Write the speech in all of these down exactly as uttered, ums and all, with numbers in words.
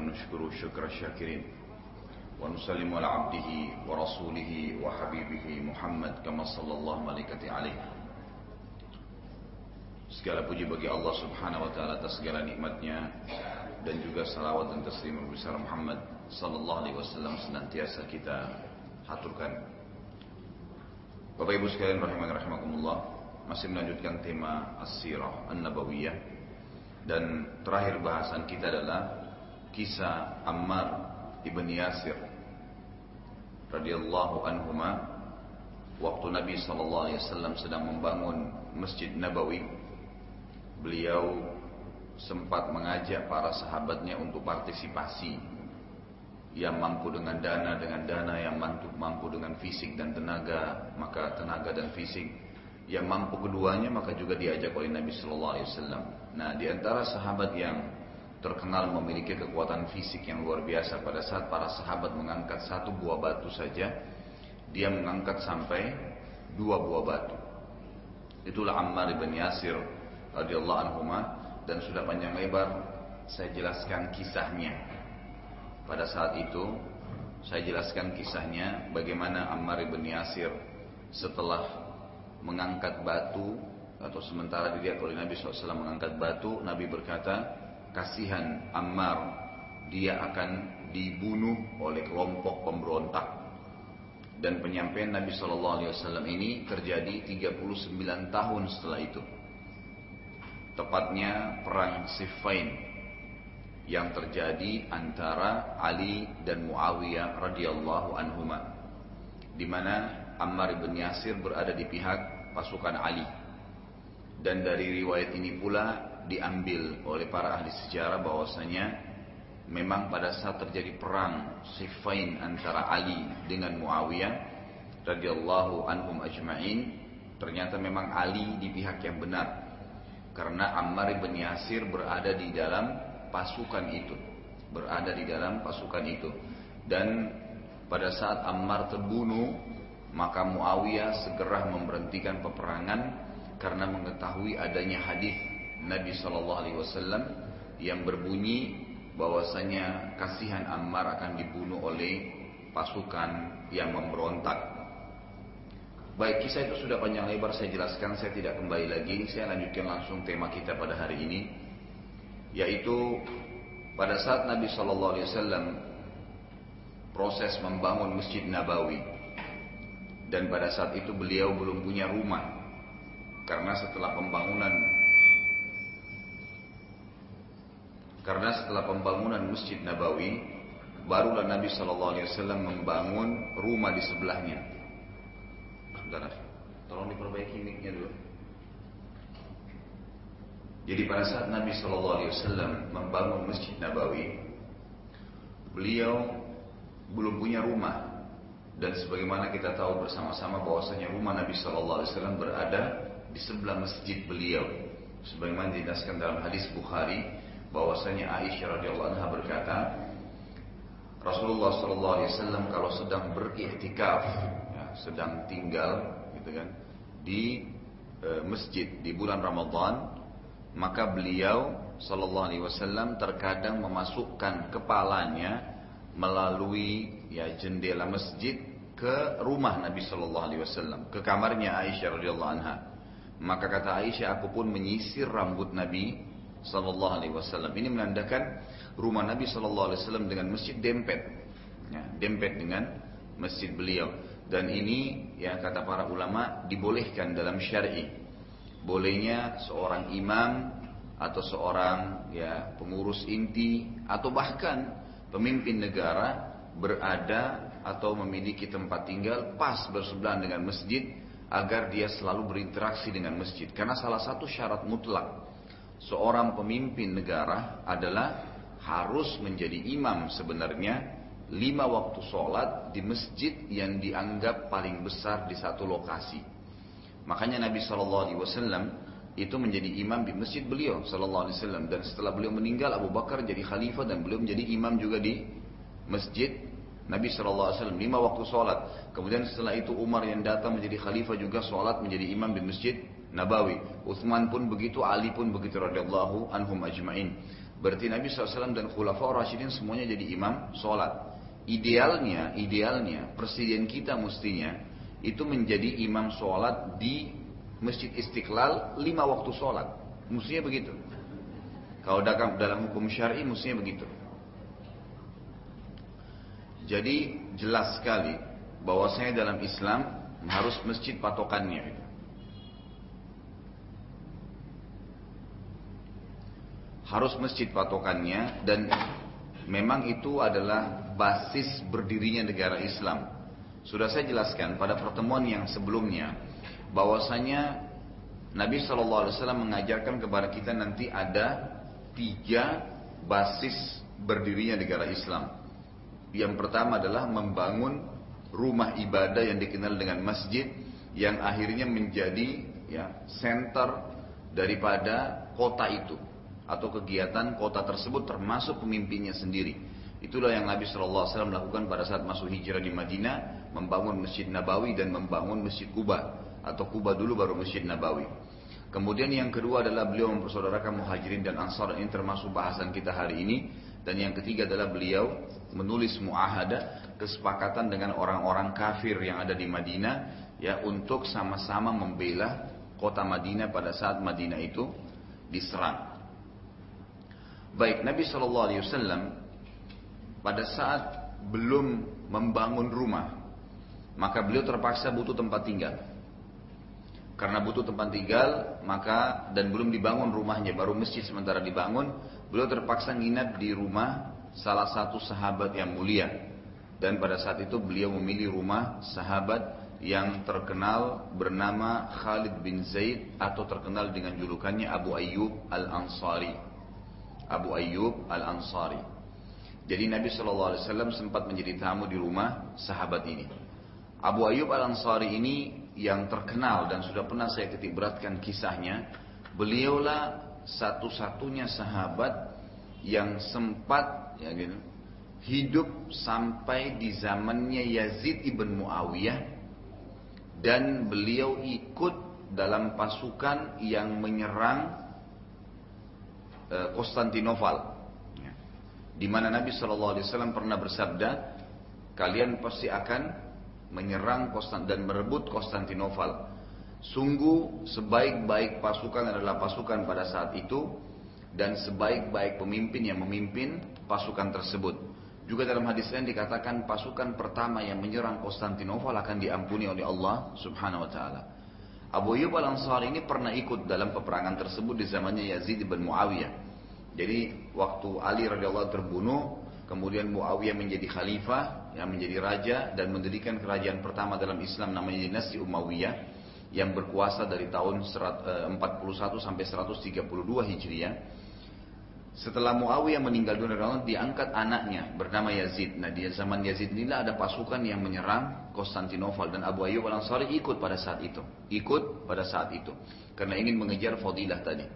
ونشكر شكر الشاكرين ونسلم على عبده ورسوله وحبيبه Muhammad كما صلى الله عليه. Segala puji bagi Allah Subhanahu wa taala atas segala nikmatnya dan juga salawat dan taslim besar Muhammad sallallahu alaihi wasallam senantiasa kita haturkan. Bapak Ibu sekalian rahiman rahimakumullah, masih melanjutkan tema As-Sirah An-Nabawiyah dan terakhir bahasan kita adalah kisah Ammar ibn Yasir radhiyallahu anhuma waktu Nabi sallallahu alaihi wasallam sedang membangun Masjid Nabawi. Beliau sempat mengajak para sahabatnya untuk partisipasi yang mampu dengan dana, dengan dana yang mampu, mampu dengan fisik dan tenaga, maka tenaga dan fisik yang mampu keduanya, maka juga diajak oleh Nabi Sallallahu Alaihi Wasallam. Nah, di antara sahabat yang terkenal memiliki kekuatan fisik yang luar biasa, pada saat para sahabat mengangkat satu buah batu saja, dia mengangkat sampai dua buah batu. Itulah Ammar ibn Yasir radhiyallahu anhuma, dan sudah panjang lebar saya jelaskan kisahnya. Pada saat itu saya jelaskan kisahnya bagaimana Ammar ibn Yasir setelah mengangkat batu atau sementara dilihat oleh Nabi sallallahu alaihi wasallam mengangkat batu, Nabi berkata, "Kasihan Ammar, dia akan dibunuh oleh kelompok pemberontak." Dan penyampaian Nabi sallallahu alaihi wasallam ini terjadi tiga puluh sembilan tahun setelah itu. Tepatnya perang Siffain yang terjadi antara Ali dan Muawiyah radhiyallahu anhuma, di mana Ammar ibn Yasir berada di pihak pasukan Ali. Dan dari riwayat ini pula diambil oleh para ahli sejarah bahwasanya memang pada saat terjadi perang Siffain antara Ali dengan Muawiyah radhiyallahu anhum ajma'in, ternyata memang Ali di pihak yang benar. Karena Ammar ibn Yasir berada di dalam pasukan itu. Berada di dalam pasukan itu. Dan pada saat Ammar terbunuh, maka Muawiyah segera memberhentikan peperangan karena mengetahui adanya hadis Nabi sallallahu alaihi wasallam yang berbunyi bahwasanya kasihan Ammar akan dibunuh oleh pasukan yang memberontak. Baik, kisah itu sudah panjang lebar saya jelaskan, saya tidak kembali lagi, saya lanjutkan langsung tema kita pada hari ini, yaitu pada saat Nabi Shallallahu Alaihi Wasallam proses membangun Masjid Nabawi, dan pada saat itu beliau belum punya rumah, karena setelah pembangunan karena setelah pembangunan Masjid Nabawi, barulah Nabi Shallallahu Alaihi Wasallam membangun rumah di sebelahnya. Bentar, tolong diperbaiki mic-nya dulu. Jadi pada saat Nabi sallallahu alaihi wasallam membangun Masjid Nabawi, beliau belum punya rumah. Dan sebagaimana kita tahu bersama-sama bahwasanya rumah Nabi sallallahu alaihi wasallam berada di sebelah masjid beliau. Sebagaimana dijelaskan dalam hadis Bukhari, bahwasanya Aisyah radhiyallahu anha berkata, Rasulullah sallallahu alaihi wasallam kalau sedang beriktikaf, sedang tinggal gitu kan di e, masjid di bulan Ramadan, maka beliau sallallahu alaihi wasallam terkadang memasukkan kepalanya melalui ya jendela masjid ke rumah Nabi sallallahu alaihi wasallam, ke kamarnya Aisyah radhiyallahu anha. Maka kata Aisyah, aku pun menyisir rambut Nabi sallallahu alaihi wasallam. Ini menandakan rumah Nabi sallallahu alaihi wasallam dengan masjid dempet, ya, dempet dengan masjid beliau. Dan ini ya kata para ulama dibolehkan dalam syar'i. Bolehnya seorang imam atau seorang ya pengurus inti atau bahkan pemimpin negara berada atau memiliki tempat tinggal pas bersebelahan dengan masjid agar dia selalu berinteraksi dengan masjid. Karena salah satu syarat mutlak seorang pemimpin negara adalah harus menjadi imam sebenarnya lima waktu sholat di masjid yang dianggap paling besar di satu lokasi. Makanya Nabi sallallahu alaihi wasallam itu menjadi imam di masjid beliau sallallahu alaihi wasallam. Dan setelah beliau meninggal, Abu Bakar jadi khalifah dan beliau menjadi imam juga di masjid Nabi sallallahu alaihi wasallam lima waktu sholat. Kemudian setelah itu Umar yang datang menjadi khalifah juga sholat menjadi imam di Masjid Nabawi. Utsman pun begitu, Ali pun begitu radhiyallahu anhum ajma'in. Berarti Nabi shallallahu alaihi wasallam dan Khulafaur Rasyidin semuanya jadi imam sholat. Idealnya, idealnya presiden kita mestinya itu menjadi imam sholat di Masjid Istiqlal lima waktu sholat. Mestinya begitu. Kalau dalam hukum syar'i mestinya begitu. Jadi jelas sekali bahwasanya dalam Islam harus masjid patokannya. Harus masjid patokannya dan memang itu adalah basis berdirinya negara Islam. Sudah saya jelaskan pada pertemuan yang sebelumnya bahwasanya Nabi shallallahu alaihi wasallam mengajarkan kepada kita nanti ada tiga basis berdirinya negara Islam. Yang pertama adalah membangun rumah ibadah yang dikenal dengan masjid, yang akhirnya menjadi ya center daripada kota itu atau kegiatan kota tersebut, termasuk pemimpinnya sendiri. Itulah yang Nabi shallallahu alaihi wasallam lakukan pada saat masuk hijrah di Madinah, membangun Masjid Nabawi dan membangun Masjid Kuba, atau Kuba dulu baru Masjid Nabawi. Kemudian yang kedua adalah beliau mempersaudarakan Muhajirin dan Ansar, ini termasuk bahasan kita hari ini. Dan yang ketiga adalah beliau menulis mu'ahada, kesepakatan dengan orang-orang kafir yang ada di Madinah, ya, untuk sama-sama membela kota Madinah pada saat Madinah itu diserang. Baik, Nabi shallallahu alaihi wasallam pada saat belum membangun rumah, maka beliau terpaksa butuh tempat tinggal. Karena butuh tempat tinggal, maka dan belum dibangun rumahnya, baru masjid sementara dibangun, beliau terpaksa nginap di rumah salah satu sahabat yang mulia. Dan pada saat itu beliau memilih rumah sahabat yang terkenal bernama Khalid bin Zaid, atau terkenal dengan julukannya Abu Ayyub Al-Ansari. Abu Ayyub Al-Ansari. Jadi Nabi shallallahu alaihi wasallam sempat menjadi tamu di rumah sahabat ini. Abu Ayyub Al-Ansari ini yang terkenal dan sudah pernah saya ketiberatkan kisahnya. Beliaulah satu-satunya sahabat yang sempat ya gitu, hidup sampai di zamannya Yazid ibn Muawiyah. Dan beliau ikut dalam pasukan yang menyerang e, Konstantinopel. Di mana Nabi shallallahu alaihi wasallam pernah bersabda, kalian pasti akan menyerang dan merebut Konstantinopel. Sungguh sebaik-baik pasukan adalah pasukan pada saat itu, dan sebaik-baik pemimpin yang memimpin pasukan tersebut. Juga dalam hadis lain dikatakan pasukan pertama yang menyerang Konstantinopel akan diampuni oleh Allah Subhanahu Wa Taala. Abu Ayyub Al-Ansari ini pernah ikut dalam peperangan tersebut di zamannya Yazid bin Muawiyah. Jadi waktu Ali radhiyallahu anhu terbunuh, kemudian Muawiyah menjadi khalifah, yang menjadi raja dan mendirikan kerajaan pertama dalam Islam namanya Dinasti Umayyah, yang berkuasa dari tahun empat puluh satu sampai seratus tiga puluh dua Hijriah. Setelah Muawiyah meninggal dunia, diangkat anaknya bernama Yazid. Nah, di zaman Yazid inilah ada pasukan yang menyerang Konstantinopel, dan Abu Ayyub Al-Ansari ikut pada saat itu. Ikut pada saat itu karena ingin mengejar fadilah tadi.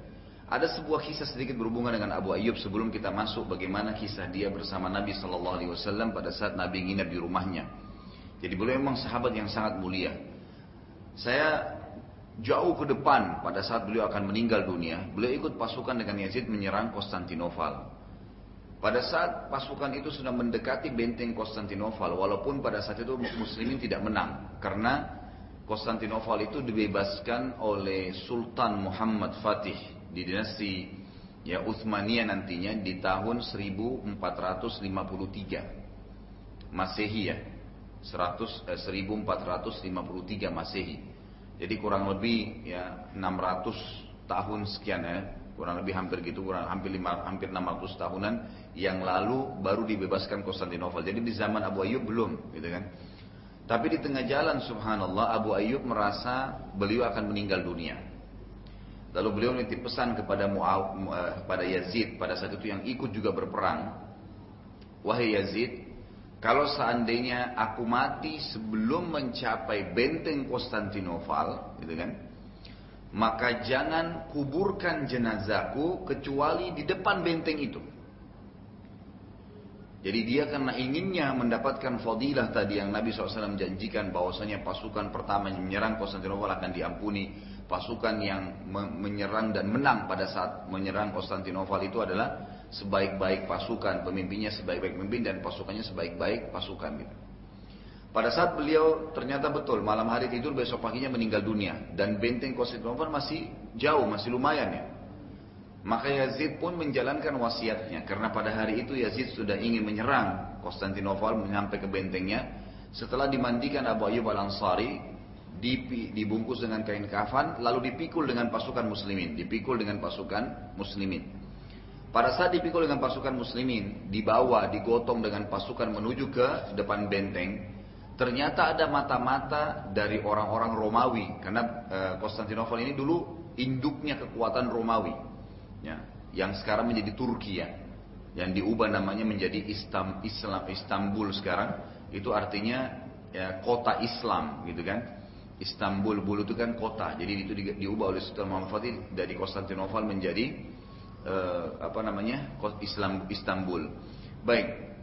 Ada sebuah kisah sedikit berhubungan dengan Abu Ayyub sebelum kita masuk bagaimana kisah dia bersama Nabi shallallahu alaihi wasallam pada saat Nabi nginap di rumahnya. Jadi beliau memang sahabat yang sangat mulia. Saya jauh ke depan pada saat beliau akan meninggal dunia, beliau ikut pasukan dengan Yazid menyerang Konstantinopel. Pada saat pasukan itu sudah mendekati benteng Konstantinopel, walaupun pada saat itu muslimin tidak menang, karena Konstantinopel itu dibebaskan oleh Sultan Muhammad Fatih di dinasti ya Utsmaniyah nantinya di tahun seribu empat ratus lima puluh tiga Masehi, ya seribu empat ratus lima puluh tiga Masehi. Jadi kurang lebih ya enam ratus tahun sekian, ya kurang lebih hampir gitu, kurang hampir lima, hampir enam ratus tahunan yang lalu baru dibebaskan Konstantinopel. Jadi di zaman Abu Ayyub belum, gitu kan. Tapi di tengah jalan subhanallah Abu Ayyub merasa beliau akan meninggal dunia. Lalu beliau menitip pesan kepada Muaw, kepada Yazid pada saat itu yang ikut juga berperang. Wahai Yazid, kalau seandainya aku mati sebelum mencapai benteng Konstantinopel, gitu kan, maka jangan kuburkan jenazahku kecuali di depan benteng itu. Jadi dia karena inginnya mendapatkan fadilah tadi yang Nabi shallallahu alaihi wasallam janjikan, bahwasanya pasukan pertama yang menyerang Konstantinopel akan diampuni. Pasukan yang menyerang dan menang pada saat menyerang Konstantinopel itu adalah sebaik-baik pasukan, pemimpinnya sebaik-baik pemimpin dan pasukannya sebaik-baik pasukan. Pada saat beliau ternyata betul malam hari tidur, besok paginya meninggal dunia dan benteng Konstantinopel masih jauh, masih lumayan ya. Maka Yazid pun menjalankan wasiatnya, karena pada hari itu Yazid sudah ingin menyerang Konstantinopel, sampai ke bentengnya. Setelah dimandikan Abu Ayyub Al-Ansari, dibungkus dengan kain kafan, lalu dipikul dengan pasukan muslimin. Dipikul dengan pasukan muslimin. Pada saat dipikul dengan pasukan muslimin, dibawa, digotong dengan pasukan menuju ke depan benteng. Ternyata ada mata-mata dari orang-orang Romawi, karena Konstantinopel ini dulu induknya kekuatan Romawi, ya, yang sekarang menjadi Turki ya, yang diubah namanya menjadi Islam, Islam Istanbul sekarang. Itu artinya ya, kota Islam gitu kan. Istanbul dulu itu kan kota, jadi itu di, diubah oleh Sultan Muhammad Fatih dari Konstantinopel menjadi eh, apa namanya Islam Istanbul. Baik,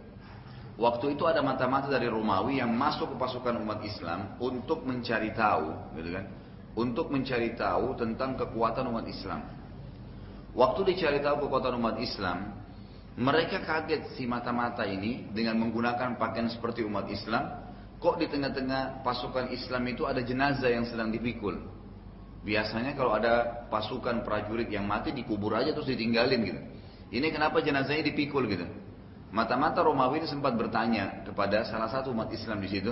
waktu itu ada mata-mata dari Romawi yang masuk ke pasukan umat Islam untuk mencari tahu, gitu kan? Untuk mencari tahu tentang kekuatan umat Islam. Waktu dicari tahu kekuatan umat Islam, mereka kaget si mata-mata ini dengan menggunakan pakaian seperti umat Islam. Kok di tengah-tengah pasukan Islam itu ada jenazah yang sedang dipikul? Biasanya kalau ada pasukan prajurit yang mati dikubur aja terus ditinggalin gitu. Ini kenapa jenazahnya dipikul gitu? Mata-mata Romawi ini sempat bertanya kepada salah satu umat Islam di situ,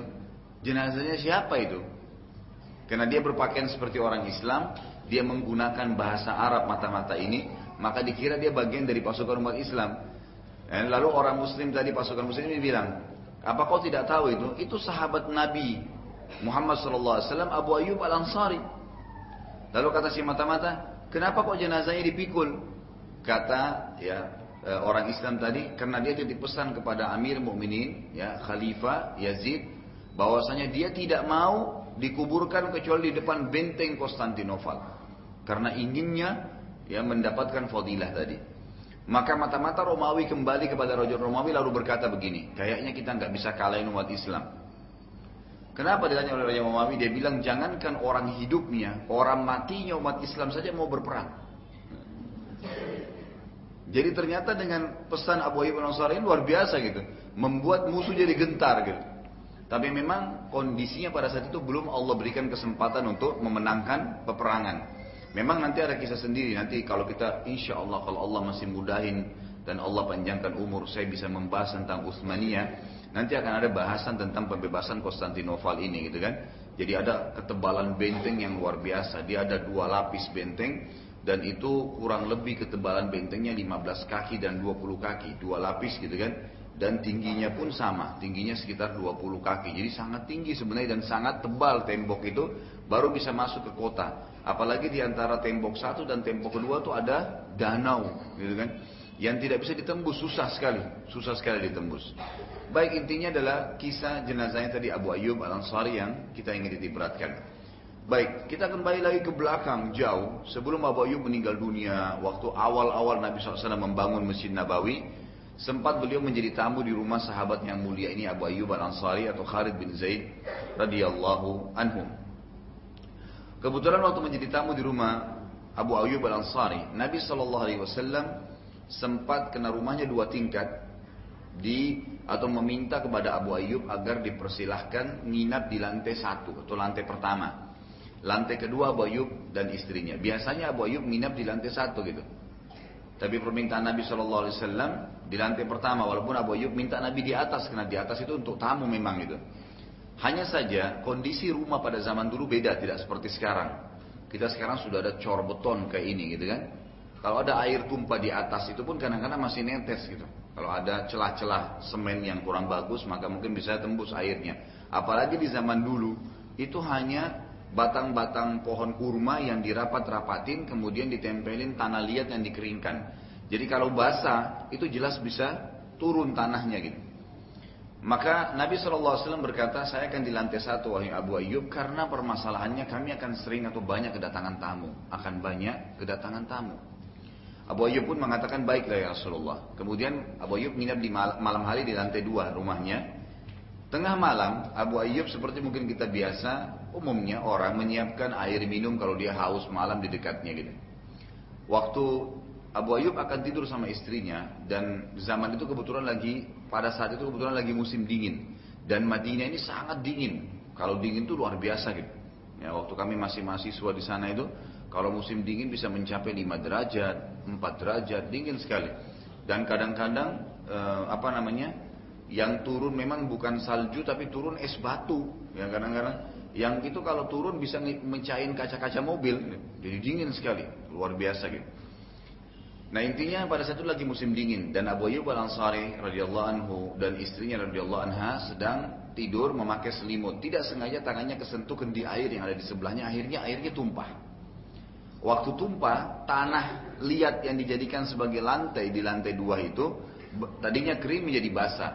jenazahnya siapa itu? Karena dia berpakaian seperti orang Islam, dia menggunakan bahasa Arab mata-mata ini, maka dikira dia bagian dari pasukan umat Islam. Lalu orang Muslim tadi pasukan Muslim ini bilang, apa kau tidak tahu itu? Itu sahabat Nabi Muhammad sallallahu alaihi wasallam, Abu Ayyub Al-Ansari. Lalu kata si mata-mata, kenapa kok jenazahnya dipikul? Kata ya orang Islam tadi, karena dia titip pesan kepada Amir Mukminin, ya Khalifah Yazid, bahwasanya dia tidak mau dikuburkan kecuali di depan benteng Konstantinopel, karena inginnya ya mendapatkan fadilah tadi. Maka mata-mata Romawi kembali kepada Raja Romawi lalu berkata begini, kayaknya kita nggak bisa kalahin umat Islam. Kenapa ditanya oleh Raja Romawi? Dia bilang, jangankan orang hidupnya, orang matinya umat Islam saja mau berperang. Jadi ternyata dengan pesan Abu Ayyub Al-Ansari luar biasa gitu, membuat musuh jadi gentar gitu. Tapi memang kondisinya pada saat itu belum Allah berikan kesempatan untuk memenangkan peperangan. Memang nanti ada kisah sendiri, nanti kalau kita insya Allah, kalau Allah masih mudahin dan Allah panjangkan umur, saya bisa membahas tentang Utsmaniyah. Nanti akan ada bahasan tentang pembebasan Konstantinopel ini gitu kan. Jadi ada ketebalan benteng yang luar biasa, dia ada dua lapis benteng, dan itu kurang lebih ketebalan bentengnya lima belas kaki dan dua puluh kaki, dua lapis gitu kan. Dan tingginya pun sama, tingginya sekitar dua puluh kaki, jadi sangat tinggi sebenarnya dan sangat tebal tembok itu, baru bisa masuk ke kota. Apalagi di antara tembok satu dan tembok kedua tuh ada danau, gitu kan? Yang tidak bisa ditembus, susah sekali, susah sekali ditembus. Baik, intinya adalah kisah jenazahnya tadi Abu Ayyub Al-Ansari yang kita ingin diperhatikan. Baik, kita kembali lagi ke belakang jauh sebelum Abu Ayyub meninggal dunia. Waktu awal-awal Nabi Shallallahu Alaihi Wasallam membangun Masjid Nabawi, sempat beliau menjadi tamu di rumah sahabat yang mulia ini Abu Ayyub Al-Ansari atau Khalid bin Zaid radhiyallahu anhum. Kebetulan waktu menjadi tamu di rumah Abu Ayyub Al-Ansari, Nabi shallallahu alaihi wasallam sempat kena rumahnya dua tingkat di atau meminta kepada Abu Ayyub agar dipersilahkan nginap di lantai satu atau lantai pertama. Lantai kedua Abu Ayyub dan istrinya. Biasanya Abu Ayyub nginap di lantai satu gitu. Tapi permintaan Nabi shallallahu alaihi wasallam di lantai pertama, walaupun Abu Ayyub minta Nabi di atas, karena di atas itu untuk tamu memang gitu. Hanya saja kondisi rumah pada zaman dulu beda, tidak seperti sekarang. Kita sekarang sudah ada cor beton kayak ini gitu kan. Kalau ada air tumpah di atas itu pun kadang-kadang masih netes gitu. Kalau ada celah-celah semen yang kurang bagus maka mungkin bisa tembus airnya. Apalagi di zaman dulu itu hanya batang-batang pohon kurma yang dirapat-rapatin kemudian ditempelin tanah liat yang dikeringkan. Jadi kalau basah itu jelas bisa turun tanahnya gitu. Maka Nabi shallallahu alaihi wasallam berkata, saya akan di lantai satu wahai Abu Ayyub, karena permasalahannya kami akan sering atau banyak kedatangan tamu. Akan banyak kedatangan tamu. Abu Ayyub pun mengatakan, baiklah ya Rasulullah. Kemudian Abu Ayyub nginap di malam hari di lantai dua rumahnya. Tengah malam, Abu Ayyub seperti mungkin kita biasa, umumnya orang menyiapkan air minum kalau dia haus malam di dekatnya gitu. Waktu Abu Ayyub akan tidur sama istrinya, dan zaman itu kebetulan lagi, pada saat itu kebetulan lagi musim dingin, dan Madinah ini sangat dingin. Kalau dingin itu luar biasa gitu. Ya, waktu kami masih mahasiswa di sana itu, kalau musim dingin bisa mencapai lima derajat, empat derajat, dingin sekali. Dan kadang-kadang eh, apa namanya, yang turun memang bukan salju tapi turun es batu. Ya, kadang-kadang yang itu kalau turun bisa mencahin kaca-kaca mobil, jadi dingin sekali, luar biasa gitu. Nah intinya pada saat itu lagi musim dingin, dan Abu Ayyub Al-Ansari radhiyallahu anhu dan istrinya radhiyallahu anha sedang tidur memakai selimut. Tidak sengaja tangannya kesentuh kendi air yang ada di sebelahnya, akhirnya airnya tumpah. Waktu tumpah, tanah liat yang dijadikan sebagai lantai di lantai dua itu tadinya kering menjadi basah.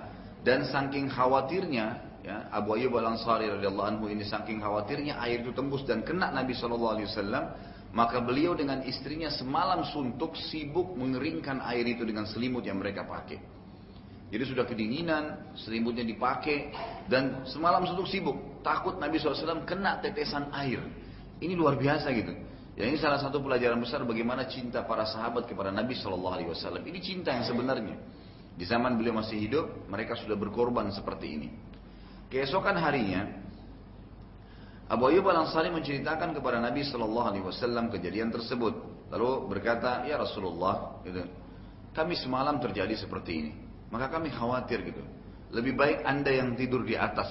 Dan saking khawatirnya ya, Abu Ayyub Al-Ansari radhiyallahu anhu ini saking khawatirnya air itu tembus dan kena Nabi shallallahu alaihi wasallam. Maka beliau dengan istrinya semalam suntuk sibuk mengeringkan air itu dengan selimut yang mereka pakai. Jadi sudah kedinginan, selimutnya dipakai, dan semalam suntuk sibuk, takut Nabi shallallahu alaihi wasallam kena tetesan air. Ini luar biasa gitu. Ya, ini salah satu pelajaran besar bagaimana cinta para sahabat kepada Nabi shallallahu alaihi wasallam. Ini cinta yang sebenarnya. Di zaman beliau masih hidup, mereka sudah berkorban seperti ini. Keesokan harinya, Abu Ayyub Al-Ansari menceritakan kepada Nabi Shallallahu Alaihi Wasallam kejadian tersebut, lalu berkata, ya Rasulullah, gitu, kami semalam terjadi seperti ini, maka kami khawatir gitu. Lebih baik anda yang tidur di atas,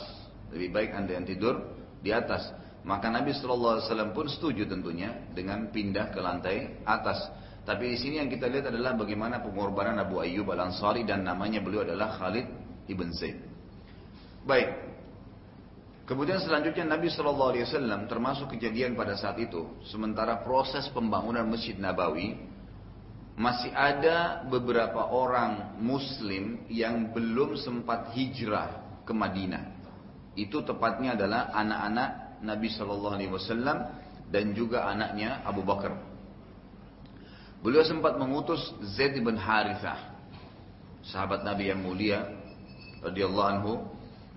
lebih baik anda yang tidur di atas. Maka Nabi Shallallahu Alaihi Wasallam pun setuju tentunya dengan pindah ke lantai atas. Tapi di sini yang kita lihat adalah bagaimana pengorbanan Abu Ayyub Al-Ansari, dan namanya beliau adalah Khalid ibn Zaid. Baik. Kemudian selanjutnya Nabi shallallahu alaihi wasallam termasuk kejadian pada saat itu, sementara proses pembangunan Masjid Nabawi, masih ada beberapa orang Muslim yang belum sempat hijrah ke Madinah. Itu tepatnya adalah anak-anak Nabi shallallahu alaihi wasallam dan juga anaknya Abu Bakar. Beliau sempat mengutus Zaid bin Harithah, sahabat Nabi yang mulia radhiyallahu anhu,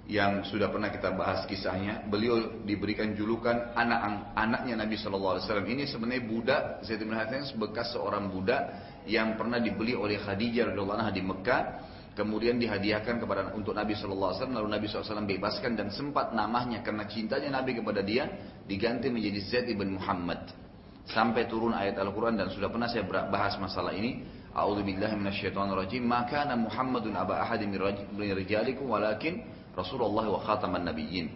yang sudah pernah kita bahas kisahnya. Beliau diberikan julukan anak anaknya Nabi shallallahu alaihi wasallam. Ini sebenarnya budak, Zaid bin Harithah bekas seorang budak yang pernah dibeli oleh Khadijah radhiyallahu anha di Mekah, kemudian dihadiahkan kepada untuk Nabi shallallahu alaihi wasallam, lalu Nabi shallallahu alaihi wasallam bebaskan, dan sempat namanya karena cintanya Nabi kepada dia diganti menjadi Zaid bin Muhammad, sampai turun ayat Al-Quran, dan sudah pernah saya bahas masalah ini. A'udzubillahi minasyaitonirrajim. Maka kana Muhammadun aba ahadin min rijalikum walakin Rasulullah wa khataman nabiyyin.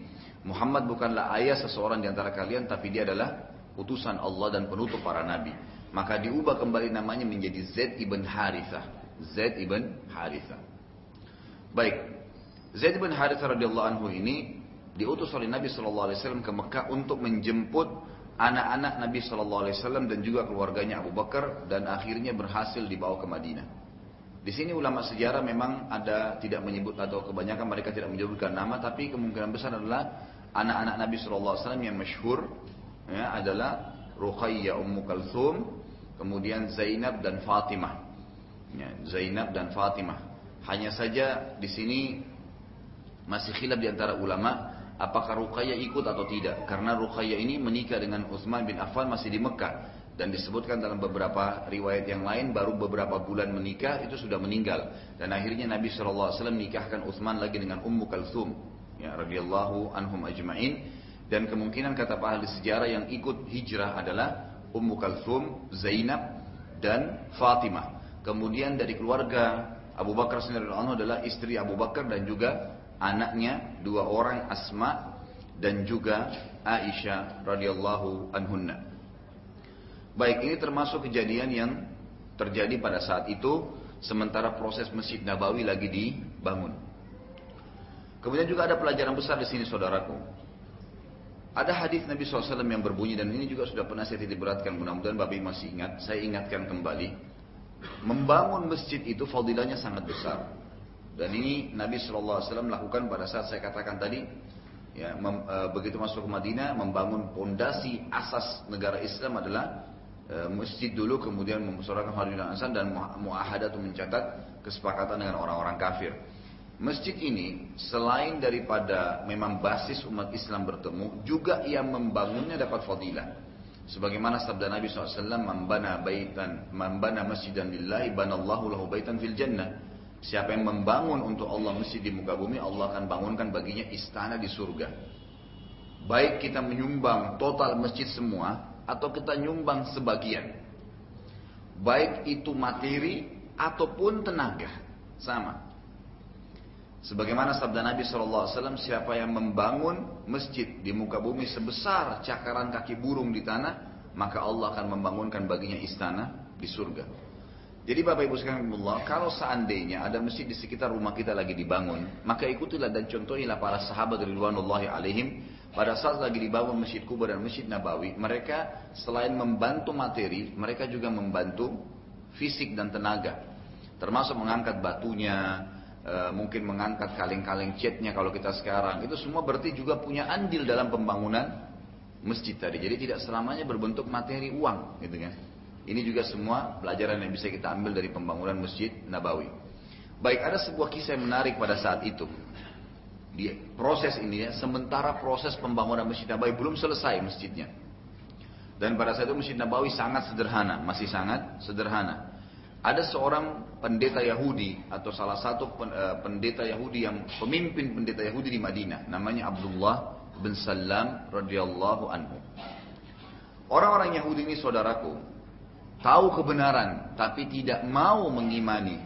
Muhammad bukanlah ayah seseorang di antara kalian, tapi dia adalah utusan Allah dan penutup para nabi. Maka diubah kembali namanya menjadi Zaid ibn Harithah. Zaid ibn Harithah. Baik. Zaid ibn Harithah radhiyallahu anhu ini diutus oleh Nabi shallallahu alaihi wasallam ke Mekah untuk menjemput anak-anak Nabi shallallahu alaihi wasallam dan juga keluarganya Abu Bakar, dan akhirnya berhasil dibawa ke Madinah. Di sini ulama sejarah memang ada tidak menyebut, atau kebanyakan mereka tidak menyebutkan nama, tapi kemungkinan besar adalah anak-anak Nabi shallallahu alaihi wasallam yang masyhur ya, adalah Ruqayyah Ummu Kalthum, kemudian Zainab dan Fatimah. Ya, Zainab dan Fatimah. Hanya saja di sini masih khilaf di antara ulama apakah Ruqayyah ikut atau tidak, karena Ruqayyah ini menikah dengan Utsman bin Affan masih di Mekah. Dan disebutkan dalam beberapa riwayat yang lain baru beberapa bulan menikah itu sudah meninggal, dan akhirnya Nabi shallallahu alaihi wasallam nikahkan Utsman lagi dengan Ummu Kalthum ya, radhiyallahu anhum ajma'in. Dan kemungkinan kata para ahli sejarah yang ikut hijrah adalah Ummu Kalthum, Zainab dan Fatimah. Kemudian dari keluarga Abu Bakar sendiri adalah istri Abu Bakar dan juga anaknya dua orang, Asma dan juga Aisyah radhiyallahu anhunna. Baik, ini termasuk kejadian yang terjadi pada saat itu, sementara proses Masjid Nabawi lagi dibangun. Kemudian juga ada pelajaran besar di sini, saudaraku. Ada hadis Nabi shallallahu alaihi wasallam yang berbunyi, dan ini juga sudah pernah saya titik beratkan, mudah-mudahan Bapak masih ingat. Saya ingatkan kembali, membangun masjid itu fadilahnya sangat besar. Dan ini Nabi shallallahu alaihi wasallam lakukan pada saat saya katakan tadi. Ya, mem, e, begitu masuk ke Madinah, membangun pondasi asas negara Islam adalah masjid dulu, kemudian memusyawarahkan hal dan asal, dan muahadah itu mencatat kesepakatan dengan orang-orang kafir. Masjid ini selain daripada memang basis umat Islam bertemu, juga yang membangunnya dapat fadilah. Sebagaimana sabda Nabi sallallahu alaihi wasallam, "Man bana baitan, man bana masjidan lillahi banallahu lahu baitan fil jannah." Siapa yang membangun untuk Allah masjid di muka bumi, Allah akan bangunkan baginya istana di surga. Baik kita menyumbang total masjid semua atau kita nyumbang sebagian. Baik itu materi ataupun tenaga, sama. Sebagaimana sabda Nabi sallallahu alaihi wasallam, siapa yang membangun masjid di muka bumi sebesar cakaran kaki burung di tanah, maka Allah akan membangunkan baginya istana di surga. Jadi Bapak Ibu sekalian, kalau seandainya ada masjid di sekitar rumah kita lagi dibangun, maka ikutilah dan contohilah para sahabat ridwanullahi alaihim. Pada saat lagi dibangun Masjid Quba dan Masjid Nabawi, mereka selain membantu materi, mereka juga membantu fisik dan tenaga. Termasuk mengangkat batunya, E, mungkin mengangkat kaleng-kaleng catnya kalau kita sekarang, itu semua berarti juga punya andil dalam pembangunan masjid tadi. Jadi tidak selamanya berbentuk materi uang, gitu kan. Ini juga semua pelajaran yang bisa kita ambil dari pembangunan Masjid Nabawi. Baik, ada sebuah kisah yang menarik pada saat itu. Di proses ini ya, sementara proses pembangunan Masjid Nabawi belum selesai masjidnya. Dan pada saat itu Masjid Nabawi sangat sederhana, masih sangat sederhana. Ada seorang pendeta Yahudi atau salah satu pendeta Yahudi yang pemimpin pendeta Yahudi di Madinah, namanya Abdullah bin Salam radhiyallahu anhu. Orang-orang Yahudi ini, saudaraku, tahu kebenaran tapi tidak mau mengimani.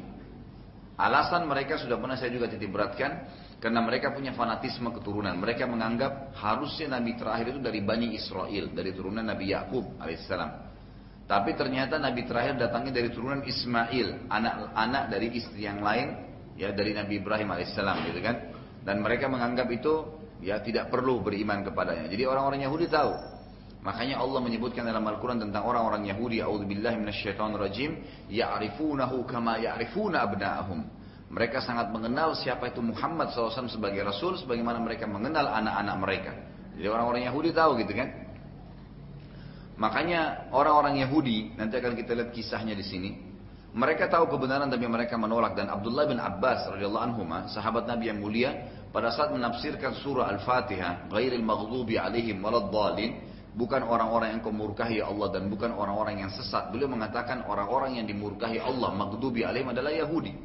Alasan mereka sudah pernah saya juga titik beratkan, karena mereka punya fanatisme keturunan. Mereka menganggap harusnya nabi terakhir itu dari Bani Israel, dari turunan Nabi Yakub alaihissalam. Tapi ternyata Nabi terakhir datangnya dari turunan Ismail, anak-anak dari istri yang lain, ya dari Nabi Ibrahim alaihissalam, gitu kan? Dan mereka menganggap itu ya tidak perlu beriman kepadanya. Jadi orang-orang Yahudi tahu. Makanya Allah menyebutkan dalam Al-Quran tentang orang-orang Yahudi, "A'udzubillahi minasyaitonirrajim, ya'rifunahu kama ya'rifuna abna'ahum." Mereka sangat mengenal siapa itu Muhammad shallallahu alaihi wasallam sebagai Rasul, sebagaimana mereka mengenal anak-anak mereka. Jadi orang-orang Yahudi tahu, gitu kan? Makanya orang-orang Yahudi, nanti akan kita lihat kisahnya di sini, mereka tahu kebenaran tapi mereka menolak. Dan Abdullah bin Abbas radhiyallahu anhu, sahabat Nabi yang mulia, pada saat menafsirkan surah Al-Fatihah, "Ghairil maghdubi alaihim waladdallin," bukan orang-orang yang kau murkahi Allah dan bukan orang-orang yang sesat. Beliau mengatakan orang-orang yang dimurkahi Allah, maghdubi alaihim adalah Yahudi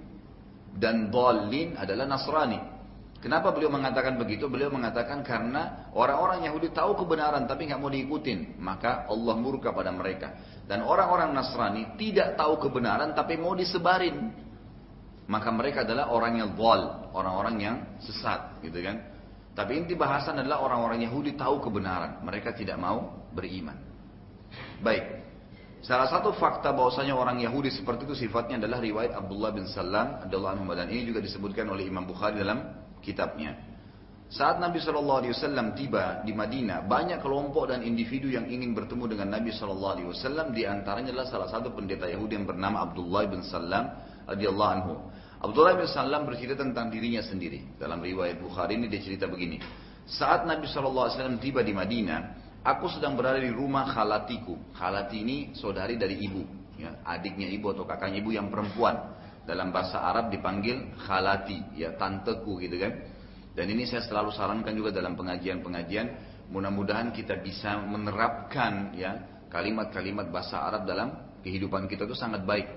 dan dallin adalah Nasrani. Kenapa beliau mengatakan begitu? Beliau mengatakan karena orang-orang Yahudi tahu kebenaran tapi nggak mau diikutin, maka Allah murka pada mereka. Dan orang-orang Nasrani tidak tahu kebenaran tapi mau disebarin, maka mereka adalah orang yang dhal, orang-orang yang sesat, gitu kan? Tapi inti bahasan adalah orang-orang Yahudi tahu kebenaran, mereka tidak mau beriman. Baik. Salah satu fakta bahwasanya orang Yahudi seperti itu sifatnya adalah riwayat Abdullah bin Salam radhiyallahu anhu, dan ini juga disebutkan oleh Imam Bukhari dalam kitabnya. Saat Nabi shallallahu alaihi wasallam tiba di Madinah, banyak kelompok dan individu yang ingin bertemu dengan Nabi shallallahu alaihi wasallam. Di antaranya adalah salah satu pendeta Yahudi yang bernama Abdullah bin Salam radhiyallahu anhu. Abdullah bin Salam bercerita tentang dirinya sendiri. Dalam riwayat Bukhari ini dia cerita begini. Saat Nabi shallallahu alaihi wasallam tiba di Madinah, aku sedang berada di rumah khalatiku. Khalati ini saudari dari ibu, ya, adiknya ibu atau kakaknya ibu yang perempuan. Dalam bahasa Arab dipanggil khalati, ya tanteku, gitu kan. Dan ini saya selalu sarankan juga dalam pengajian-pengajian. Mudah-mudahan kita bisa menerapkan ya kalimat-kalimat bahasa Arab dalam kehidupan kita, itu sangat baik.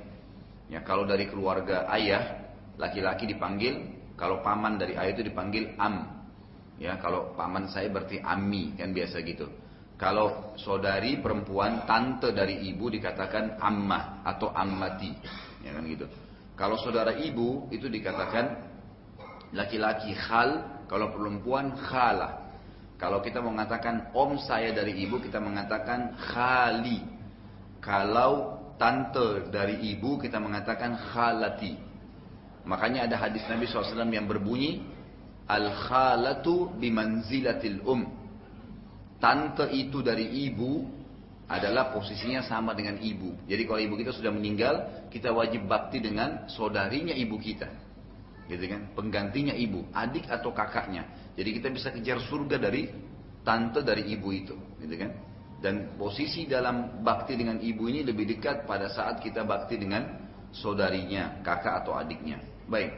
Ya, kalau dari keluarga ayah, laki-laki dipanggil, kalau paman dari ayah itu dipanggil am. Ya, kalau paman saya berarti ammi, kan biasa gitu. Kalau saudari perempuan, tante dari ibu dikatakan ammah atau ammati, ya kan gitu. Kalau saudara ibu itu dikatakan laki-laki khal, kalau perempuan khala. Kalau kita mengatakan om saya dari ibu, kita mengatakan khali. Kalau tante dari ibu, kita mengatakan khalati. Makanya ada hadis Nabi shallallahu alaihi wasallam yang berbunyi, "Al-khalatu bimanzilatil um." Tante itu dari ibu adalah posisinya sama dengan ibu. Jadi kalau ibu kita sudah meninggal, kita wajib bakti dengan saudarinya ibu kita, gitu kan? Penggantinya ibu, adik atau kakaknya. Jadi kita bisa kejar surga dari tante dari ibu itu, gitu kan? Dan posisi dalam bakti dengan ibu ini lebih dekat pada saat kita bakti dengan saudarinya, kakak atau adiknya. Baik.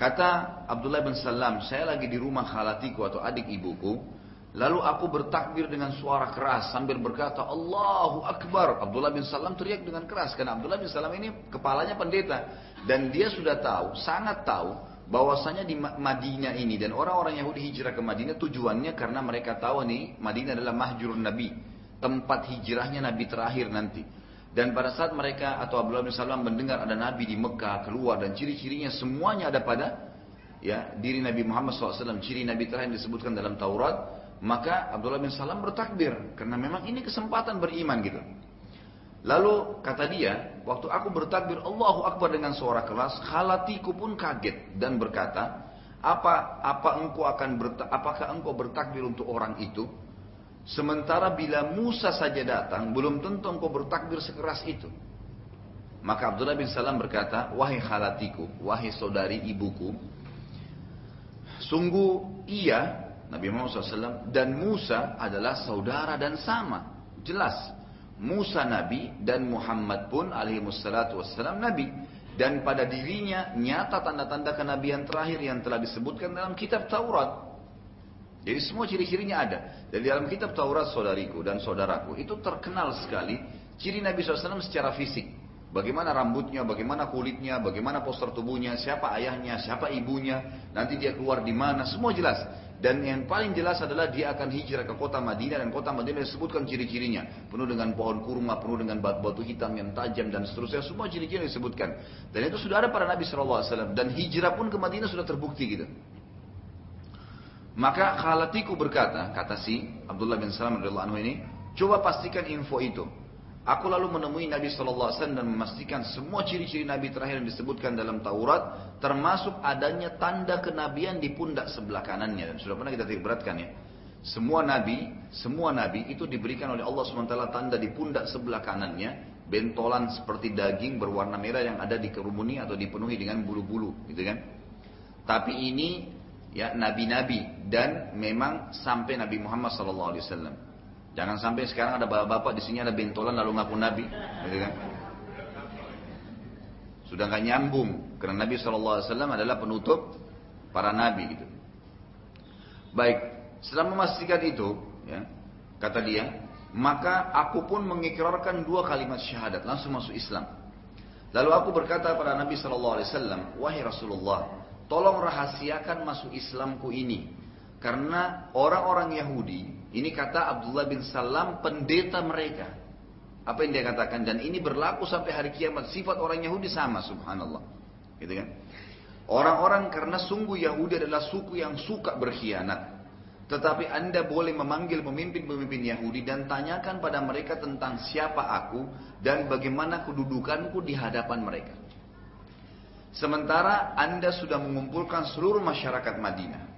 Kata Abdullah bin Salam, saya lagi di rumah khalatiku atau adik ibuku. Lalu aku bertakbir dengan suara keras sambil berkata, Allahu Akbar. Abdullah bin Salam teriak dengan keras. Karena Abdullah bin Salam ini kepalanya pendeta. Dan dia sudah tahu, sangat tahu, bahwasanya di Madinah ini. Dan orang-orang Yahudi hijrah ke Madinah tujuannya karena mereka tahu nih, Madinah adalah mahjurun Nabi. Tempat hijrahnya Nabi terakhir nanti. Dan pada saat mereka atau Abdullah bin Salam mendengar ada Nabi di Mekah keluar. Dan ciri-cirinya semuanya ada pada ya diri Nabi Muhammad shallallahu alaihi wasallam. Ciri Nabi terakhir disebutkan dalam Taurat. Maka Abdullah bin Salam bertakbir. Karena memang ini kesempatan beriman gitu. Lalu kata dia, waktu aku bertakbir Allahu Akbar dengan suara keras, khalatiku pun kaget dan berkata, apa, apa engkau akan berta, apakah engkau bertakbir untuk orang itu? Sementara bila Musa saja datang, belum tentu engkau bertakbir sekeras itu. Maka Abdullah bin Salam berkata, wahai khalatiku, wahai saudari ibuku, sungguh ia Nabi Muhammad shallallahu alaihi wasallam dan Musa adalah saudara dan sama. Jelas. Musa Nabi dan Muhammad pun alaihi wassalatu wassalam Nabi. Dan pada dirinya nyata tanda-tanda kenabian terakhir yang telah disebutkan dalam kitab Taurat. Jadi semua ciri-cirinya ada. Dari dalam kitab Taurat, saudariku dan saudaraku, itu terkenal sekali ciri Nabi shallallahu alaihi wasallam secara fisik. Bagaimana rambutnya, bagaimana kulitnya, bagaimana postur tubuhnya, siapa ayahnya, siapa ibunya, nanti dia keluar di mana, semua jelas. Dan yang paling jelas adalah dia akan hijrah ke kota Madinah. Dan kota Madinah disebutkan ciri-cirinya. Penuh dengan pohon kurma, penuh dengan batu hitam yang tajam dan seterusnya. Semua ciri-ciri disebutkan. Dan itu sudah ada pada Nabi shallallahu alaihi wasallam. Dan hijrah pun ke Madinah sudah terbukti gitu. Maka khalatiku berkata, kata si Abdullah bin Salam radhiyallahu anhu ini, coba pastikan info itu. Aku lalu menemui Nabi shallallahu alaihi wasallam dan memastikan semua ciri-ciri Nabi terakhir yang disebutkan dalam Taurat, termasuk adanya tanda kenabian di pundak sebelah kanannya. Dan sudah pernah kita titik beratkan ya. Semua Nabi, semua Nabi itu diberikan oleh Allah subhanahu wa taala tanda di pundak sebelah kanannya, bentolan seperti daging berwarna merah yang ada dikerumuni atau dipenuhi dengan bulu-bulu, gitu kan? Tapi ini ya Nabi-Nabi dan memang sampai Nabi Muhammad shallallahu alaihi wasallam. Jangan sampai sekarang ada bapak-bapak di sini ada bentolan lalu ngaku Nabi, gitu kan? Sudah nggak nyambung, karena Nabi shallallahu alaihi wasallam adalah penutup para Nabi gitu. Baik, setelah memastikan itu, ya, kata dia, maka aku pun mengikrarkan dua kalimat syahadat, langsung masuk Islam. Lalu aku berkata pada Nabi shallallahu alaihi wasallam, wahai Rasulullah, tolong rahasiakan masuk Islamku ini, karena orang-orang Yahudi. Ini kata Abdullah bin Salam, pendeta mereka. Apa yang dia katakan? Dan ini berlaku sampai hari kiamat. Sifat orang Yahudi sama, subhanallah. Gitu kan? Orang-orang karena sungguh Yahudi adalah suku yang suka berkhianat. Tetapi anda boleh memanggil pemimpin-pemimpin Yahudi dan tanyakan pada mereka tentang siapa aku dan bagaimana kedudukanku di hadapan mereka. Sementara anda sudah mengumpulkan seluruh masyarakat Madinah.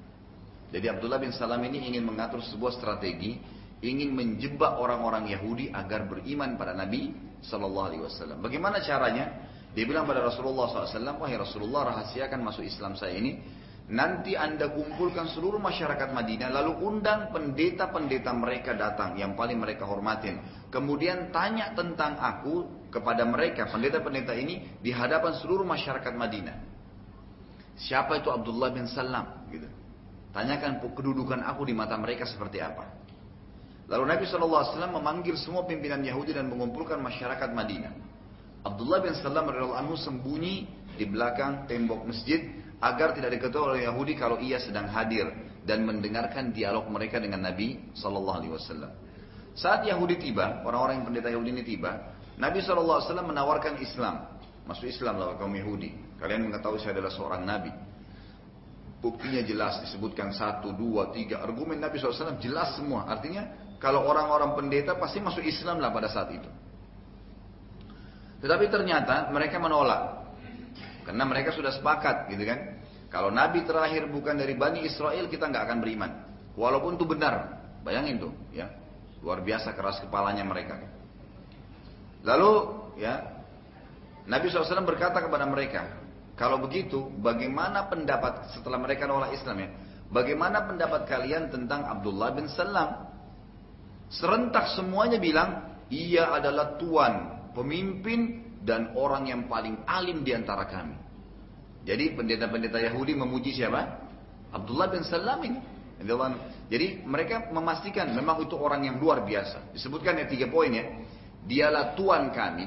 Jadi Abdullah bin Salam ini ingin mengatur sebuah strategi, ingin menjebak orang-orang Yahudi agar beriman pada Nabi shallallahu alaihi wasallam. Bagaimana caranya? Dia bilang pada Rasulullah shallallahu alaihi wasallam, wahai Rasulullah, rahasiakan masuk Islam saya ini. Nanti anda kumpulkan seluruh masyarakat Madinah, lalu undang pendeta-pendeta mereka datang, yang paling mereka hormatin. Kemudian tanya tentang aku kepada mereka, pendeta-pendeta ini, di hadapan seluruh masyarakat Madinah. Siapa itu Abdullah bin Salam? Gitu. Tanyakan kedudukan aku di mata mereka seperti apa. Lalu Nabi shallallahu alaihi wasallam memanggil semua pimpinan Yahudi dan mengumpulkan masyarakat Madinah. Abdullah bin Salam radhiyallahu anhu sembunyi di belakang tembok masjid agar tidak diketahui oleh Yahudi kalau ia sedang hadir dan mendengarkan dialog mereka dengan Nabi shallallahu alaihi wasallam. Saat Yahudi tiba, orang-orang yang pendeta Yahudi ini tiba, Nabi shallallahu alaihi wasallam menawarkan Islam. Masuk Islam lah kaum Yahudi. Kalian mengetahui saya adalah seorang Nabi. Buktinya jelas disebutkan satu, dua, tiga. Argumen Nabi shallallahu alaihi wasallam jelas semua. Artinya kalau orang-orang pendeta pasti masuk Islam lah pada saat itu. Tetapi ternyata mereka menolak. Karena mereka sudah sepakat gitu kan. Kalau Nabi terakhir bukan dari Bani Israel kita nggak akan beriman. Walaupun itu benar. Bayangin tuh ya. Luar biasa keras kepalanya mereka. Lalu ya Nabi shallallahu alaihi wasallam berkata kepada mereka. Kalau begitu, bagaimana pendapat setelah mereka nolak Islam ya? Bagaimana pendapat kalian tentang Abdullah bin Salam? Serentak semuanya bilang, ia adalah tuan, pemimpin, dan orang yang paling alim di antara kami. Jadi pendeta-pendeta Yahudi memuji siapa? Abdullah bin Salam ini. Jadi mereka memastikan memang itu orang yang luar biasa. Disebutkan ya tiga poin ya. Dialah Tuhan kami,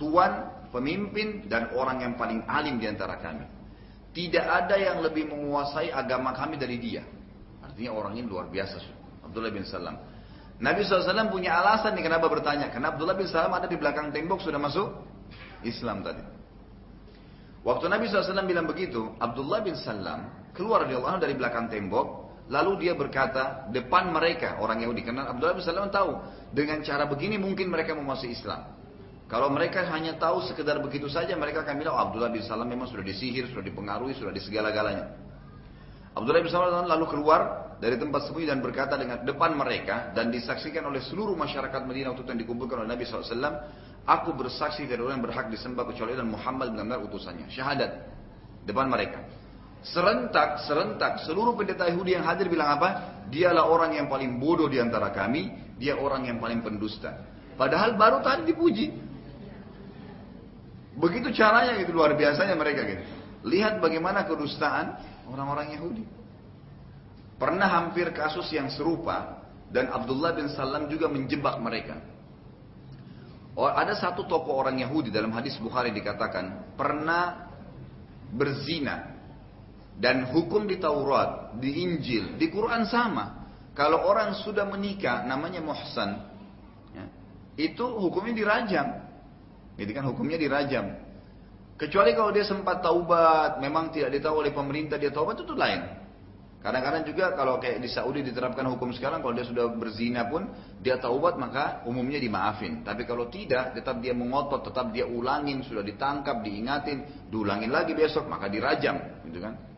Tuhan, pemimpin, dan orang yang paling alim di antara kami. Tidak ada yang lebih menguasai agama kami dari dia. Artinya orang ini luar biasa. Abdullah bin Salam. Nabi shallallahu alaihi wasallam punya alasan nih kenapa bertanya. Karena Abdullah bin Salam ada di belakang tembok sudah masuk Islam tadi. Waktu Nabi shallallahu alaihi wasallam bilang begitu, Abdullah bin Salam keluar dari belakang tembok. Lalu dia berkata, depan mereka orang Yahudi. Karena Abdullah bin Salam tahu, dengan cara begini mungkin mereka mau masuk Islam. Kalau mereka hanya tahu sekedar begitu saja, mereka akan bilang, oh, Abdullah bin Salam memang sudah disihir, sudah dipengaruhi, sudah di segala-galanya. Abdullah bin Salam lalu keluar dari tempat sembunyi dan berkata dengan depan mereka, dan disaksikan oleh seluruh masyarakat Madinah waktu itu yang dikumpulkan oleh Nabi shallallahu alaihi wasallam, aku bersaksi dari orang yang berhak disembah kecuali dan Muhammad benar-benar utusannya. Syahadat, depan mereka. Serentak, serentak, seluruh pendeta Yahudi yang hadir bilang apa? Dialah orang yang paling bodoh di antara kami, dia orang yang paling pendusta. Padahal baru tadi dipuji. Begitu caranya gitu, luar biasanya mereka gitu. Lihat bagaimana kedustaan orang-orang Yahudi. Pernah hampir kasus yang serupa, dan Abdullah bin Salam juga menjebak mereka. Ada satu tokoh orang Yahudi dalam hadis Bukhari dikatakan, pernah berzina. Dan hukum di Taurat, di Injil, di Quran sama. Kalau orang sudah menikah, namanya muhsan, ya, itu hukumnya dirajam. Jadi kan hukumnya dirajam. Kecuali kalau dia sempat taubat, memang tidak ditahu oleh pemerintah dia taubat itu, itu lain. Kadang-kadang juga kalau kayak di Saudi diterapkan hukum sekarang, kalau dia sudah berzina pun dia taubat maka umumnya dimaafin. Tapi kalau tidak, tetap dia mengotot, tetap dia ulangin, sudah ditangkap, diingatin, diulangin lagi besok maka dirajam, gitu kan?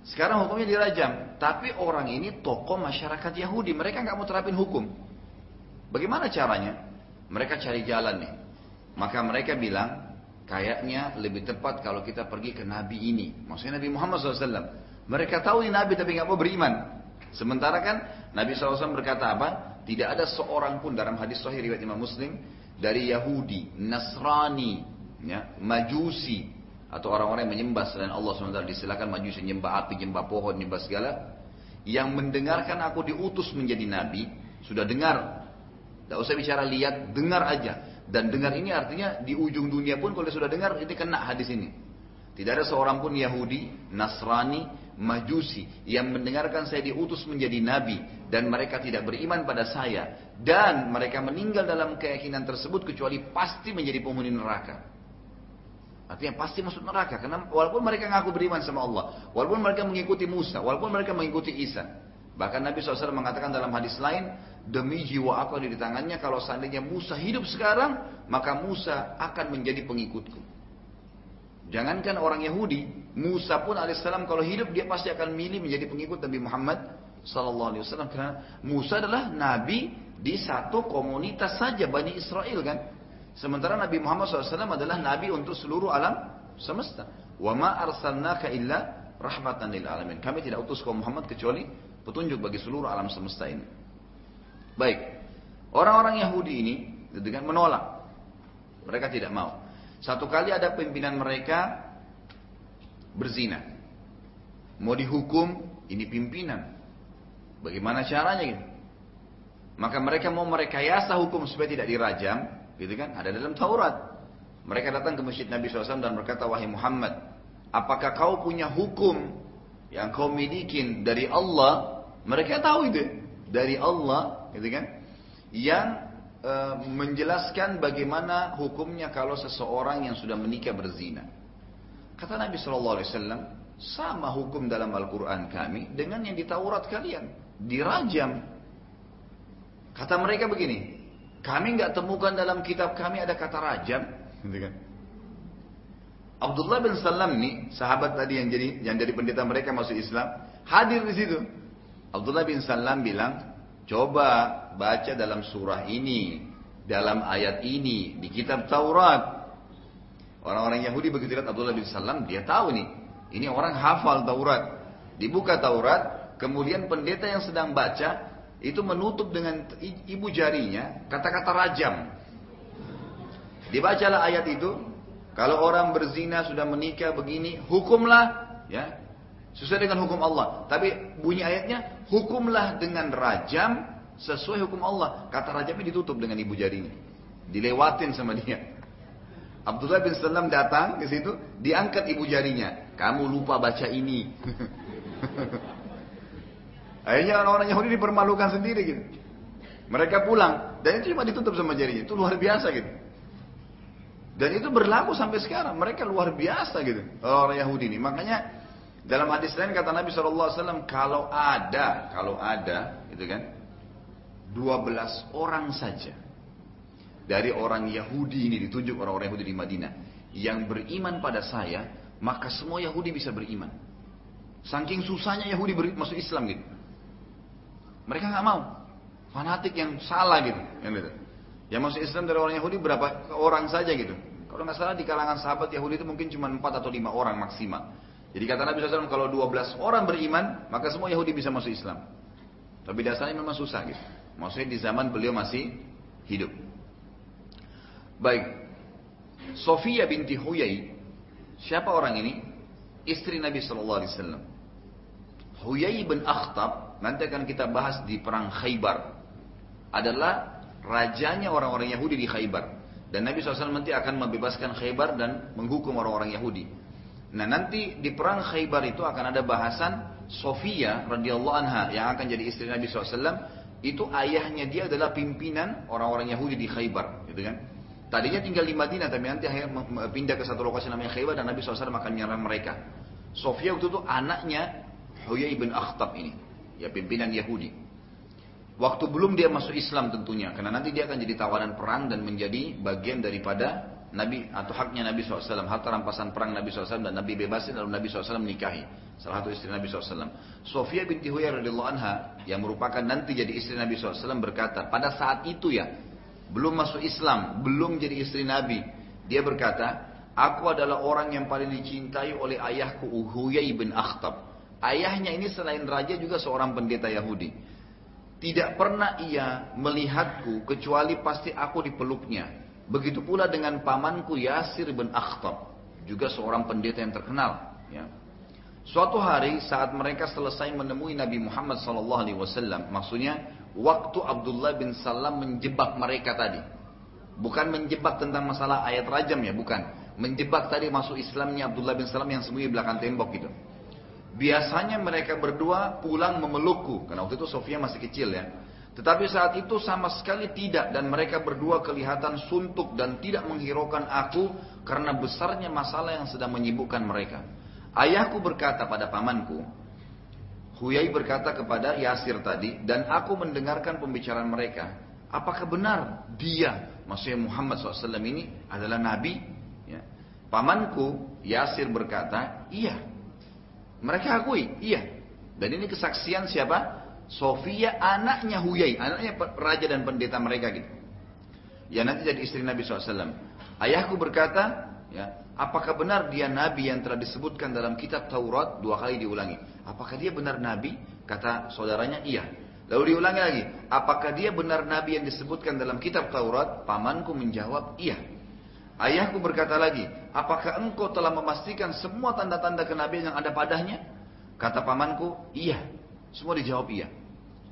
Sekarang hukumnya dirajam, tapi orang ini tokoh masyarakat Yahudi, mereka nggak mau terapin hukum. Bagaimana caranya? Mereka cari jalan nih. Maka mereka bilang, kayaknya lebih tepat kalau kita pergi ke Nabi ini, maksudnya Nabi Muhammad shallallahu alaihi wasallam. Mereka tahu ini Nabi tapi nggak mau beriman. Sementara kan Nabi shallallahu alaihi wasallam berkata apa? Tidak ada seorang pun dalam hadis Sahih riwayat Imam Muslim dari Yahudi, Nasrani, ya, Majusi. Atau orang-orang yang menyembah selain Allah subhanahu wa taala, disilakan maju menyembah api, menyembah pohon, menyembah segala. Yang mendengarkan aku diutus menjadi nabi, sudah dengar. Tidak usah bicara lihat, dengar aja. Dan dengar ini artinya di ujung dunia pun kalau dia sudah dengar, itu kena hadis ini. Tidak ada seorang pun Yahudi, Nasrani, Majusi yang mendengarkan saya diutus menjadi nabi dan mereka tidak beriman pada saya. Dan mereka meninggal dalam keyakinan tersebut kecuali pasti menjadi penghuni neraka. Artinya pasti masuk neraka, karena walaupun mereka ngaku beriman sama Allah, walaupun mereka mengikuti Musa, walaupun mereka mengikuti Isa. Bahkan Nabi shallallahu alaihi wasallam mengatakan dalam hadis lain, demi jiwa aku di tangannya, kalau seandainya Musa hidup sekarang, maka Musa akan menjadi pengikutku. Jangankan orang Yahudi, Musa pun alaihissalam kalau hidup dia pasti akan milih menjadi pengikut Nabi Muhammad shallallahu alaihi wasallam. Karena Musa adalah nabi di satu komunitas saja, Bani Israel kan. Sementara Nabi Muhammad shallallahu alaihi wasallam adalah nabi untuk seluruh alam semesta. Wa ma arsalnaka illa rahmatan lil alamin. Kami tidak utus kau Muhammad kecuali petunjuk bagi seluruh alam semesta ini. Baik, orang-orang Yahudi ini dengan menolak, mereka tidak mau. Satu kali ada pimpinan mereka berzina, mau dihukum, ini pimpinan. Bagaimana caranya? Gitu? Maka mereka mau merekayasa hukum supaya tidak dirajam. Gitu kan? Ada dalam Taurat. Mereka datang ke masjid Nabi shallallahu alaihi wasallam dan berkata, wahai Muhammad, apakah kau punya hukum yang kau milikin dari Allah? Mereka tahu itu dari Allah, gitu kan? Yang e, menjelaskan bagaimana hukumnya kalau seseorang yang sudah menikah berzina. Kata Nabi shallallahu alaihi wasallam, sama hukum dalam Al-Quran kami dengan yang di Taurat kalian, dirajam. Kata mereka begini. Kami enggak temukan dalam kitab kami ada kata rajam. Abdullah bin Salam nih, sahabat tadi yang jadi yang jadi pendeta mereka masuk Islam, hadir di situ. Abdullah bin Salam bilang, coba baca dalam surah ini, dalam ayat ini, di kitab Taurat. Orang-orang Yahudi begitu lihat Abdullah bin Salam, dia tahu nih, ini orang hafal Taurat. Dibuka Taurat, kemudian pendeta yang sedang baca itu menutup dengan ibu jarinya kata-kata rajam. Dibacalah ayat itu, kalau orang berzina sudah menikah begini, hukumlah, ya. Sesuai dengan hukum Allah. Tapi bunyi ayatnya, hukumlah dengan rajam sesuai hukum Allah. Kata rajamnya ditutup dengan ibu jarinya. Dilewatin sama dia. Abdullah bin Salam datang ke situ, diangkat ibu jarinya. Kamu lupa baca ini. Akhirnya orang-orang Yahudi dipermalukan sendiri gitu. Mereka pulang. Dan itu cuma ditutup sama jarinya. Itu luar biasa gitu. Dan itu berlaku sampai sekarang. Mereka luar biasa gitu. Orang Yahudi ini. Makanya dalam hadis lain kata Nabi shallallahu alaihi wasallam, kalau ada, kalau ada, itu kan, dua belas orang saja dari orang Yahudi ini, ditunjuk orang-orang Yahudi di Madinah, yang beriman pada saya, maka semua Yahudi bisa beriman. Saking susahnya Yahudi ber- masuk Islam gitu. Mereka nggak mau, fanatik yang salah gitu, yang gitu. Yang masuk Islam dari orang Yahudi berapa orang saja gitu. Kalau nggak salah di kalangan sahabat Yahudi itu mungkin cuma empat atau lima orang maksimal. Jadi kata Nabi shallallahu alaihi wasallam, kalau dua belas orang beriman, maka semua Yahudi bisa masuk Islam. Tapi dasarnya memang susah gitu. Maksudnya di zaman beliau masih hidup. Baik. Sofiyah binti Huyai. Siapa orang ini? Istri Nabi shallallahu alaihi wasallam. Huyai bin Akhtab, nanti akan kita bahas di perang Khaybar. Adalah rajanya orang-orang Yahudi di Khaybar. Dan Nabi shallallahu alaihi wasallam nanti akan membebaskan Khaybar dan menghukum orang-orang Yahudi. Nah nanti di perang Khaybar itu akan ada bahasan Sofiyah radhiyallahu anha yang akan jadi istri Nabi shallallahu alaihi wasallam. Itu ayahnya dia adalah pimpinan orang-orang Yahudi di Khaybar, gitu kan? Tadinya tinggal di Madinah, tapi nanti pindah ke satu lokasi namanya Khaybar dan Nabi shallallahu alaihi wasallam akan menyerang mereka. Sofiyah itu tuh anaknya Huyai bin Akhtab ini, ya pimpinan Yahudi. Waktu belum dia masuk Islam tentunya, karena nanti dia akan jadi tawanan perang dan menjadi bagian daripada Nabi atau haknya Nabi shallallahu alaihi wasallam, harta rampasan perang Nabi shallallahu alaihi wasallam, dan Nabi bebasin lalu Nabi shallallahu alaihi wasallam menikahi salah satu istri Nabi shallallahu alaihi wasallam. Sofiyah binti Huyai radhiyallahu anha yang merupakan nanti jadi istri Nabi shallallahu alaihi wasallam berkata, pada saat itu ya, belum masuk Islam, belum jadi istri Nabi, dia berkata, aku adalah orang yang paling dicintai oleh ayahku Huyai bin Akhtab. Ayahnya ini selain raja juga seorang pendeta Yahudi. Tidak pernah ia melihatku kecuali pasti aku dipeluknya. Begitu pula dengan pamanku Yasir bin Akhtab, juga seorang pendeta yang terkenal. Ya. Suatu hari saat mereka selesai menemui Nabi Muhammad shallallahu alaihi wasallam, maksudnya waktu Abdullah bin Salam menjebak mereka tadi. Bukan menjebak tentang masalah ayat rajam ya, bukan. Menjebak tadi masuk Islamnya Abdullah bin Salam yang sembunyi belakang tembok gitu. Biasanya mereka berdua pulang memelukku, karena waktu itu Sofia masih kecil ya. Tetapi saat itu sama sekali tidak, dan mereka berdua kelihatan suntuk dan tidak menghiraukan aku karena besarnya masalah yang sedang menyibukkan mereka. Ayahku berkata pada pamanku, Huyai berkata kepada Yasir tadi, dan aku mendengarkan pembicaraan mereka. Apakah benar dia, maksudnya Muhammad shallallahu alaihi wasallam ini adalah Nabi? Ya. Pamanku Yasir berkata, iya. Mereka akui, iya. Dan ini kesaksian siapa? Sofiyah anaknya Huyai, anaknya raja dan pendeta mereka gitu. Ya nanti jadi istri Nabi shallallahu alaihi wasallam. Ayahku berkata, ya, apakah benar dia Nabi yang telah disebutkan dalam kitab Taurat? Dua kali diulangi. Apakah dia benar Nabi? Kata saudaranya, iya. Lalu diulangi lagi. Apakah dia benar Nabi yang disebutkan dalam kitab Taurat? Pamanku menjawab, iya. Ayahku berkata lagi, apakah engkau telah memastikan semua tanda-tanda kenabian yang ada padanya? Kata pamanku, iya. Semua dijawab iya.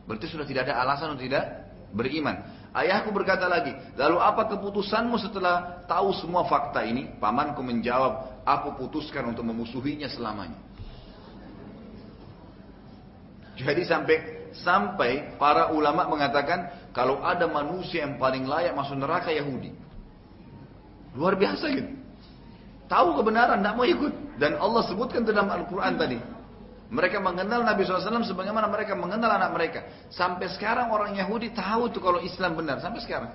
Berarti sudah tidak ada alasan untuk tidak beriman. Ayahku berkata lagi, lalu apa keputusanmu setelah tahu semua fakta ini? Pamanku menjawab, aku putuskan untuk memusuhinya selamanya. Jadi sampai sampai para ulama mengatakan, kalau ada manusia yang paling layak masuk neraka Yahudi. Luar biasa gitu. Tahu kebenaran, tidak mau ikut. Dan Allah sebutkan dalam Al-Quran tadi. Mereka mengenal Nabi shallallahu alaihi wasallam sebagaimana mereka mengenal anak mereka. Sampai sekarang orang Yahudi tahu tuh kalau Islam benar. Sampai sekarang.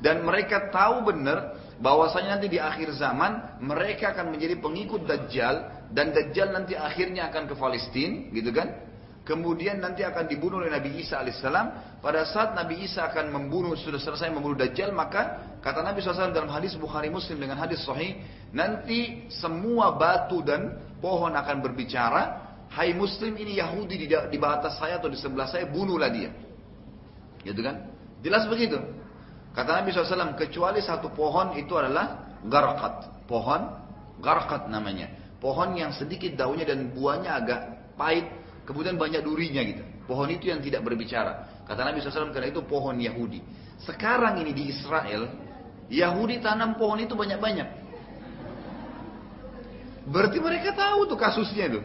Dan mereka tahu benar bahwasanya nanti di akhir zaman mereka akan menjadi pengikut Dajjal. Dan Dajjal nanti akhirnya akan ke Palestina, gitu kan. Kemudian nanti akan dibunuh oleh Nabi Isa alaihissalam. Pada saat Nabi Isa akan membunuh, sudah selesai membunuh Dajjal, maka kata Nabi shallallahu alaihi wasallam dalam hadis Bukhari Muslim dengan hadis Sahih, nanti semua batu dan pohon akan berbicara, hai muslim, ini Yahudi di, di atas saya atau di sebelah saya, bunuhlah dia. Gitu kan? Jelas begitu. Kata Nabi shallallahu alaihi wasallam, kecuali satu pohon itu adalah garqat. Pohon garqat namanya. pohon yang sedikit daunnya dan buahnya agak pahit, kemudian banyak durinya gitu. Pohon itu yang tidak berbicara. Kata Nabi shallallahu alaihi wasallam, karena itu pohon Yahudi. Sekarang ini di Israel, Yahudi tanam pohon itu banyak-banyak. Berarti mereka tahu tuh kasusnya tuh.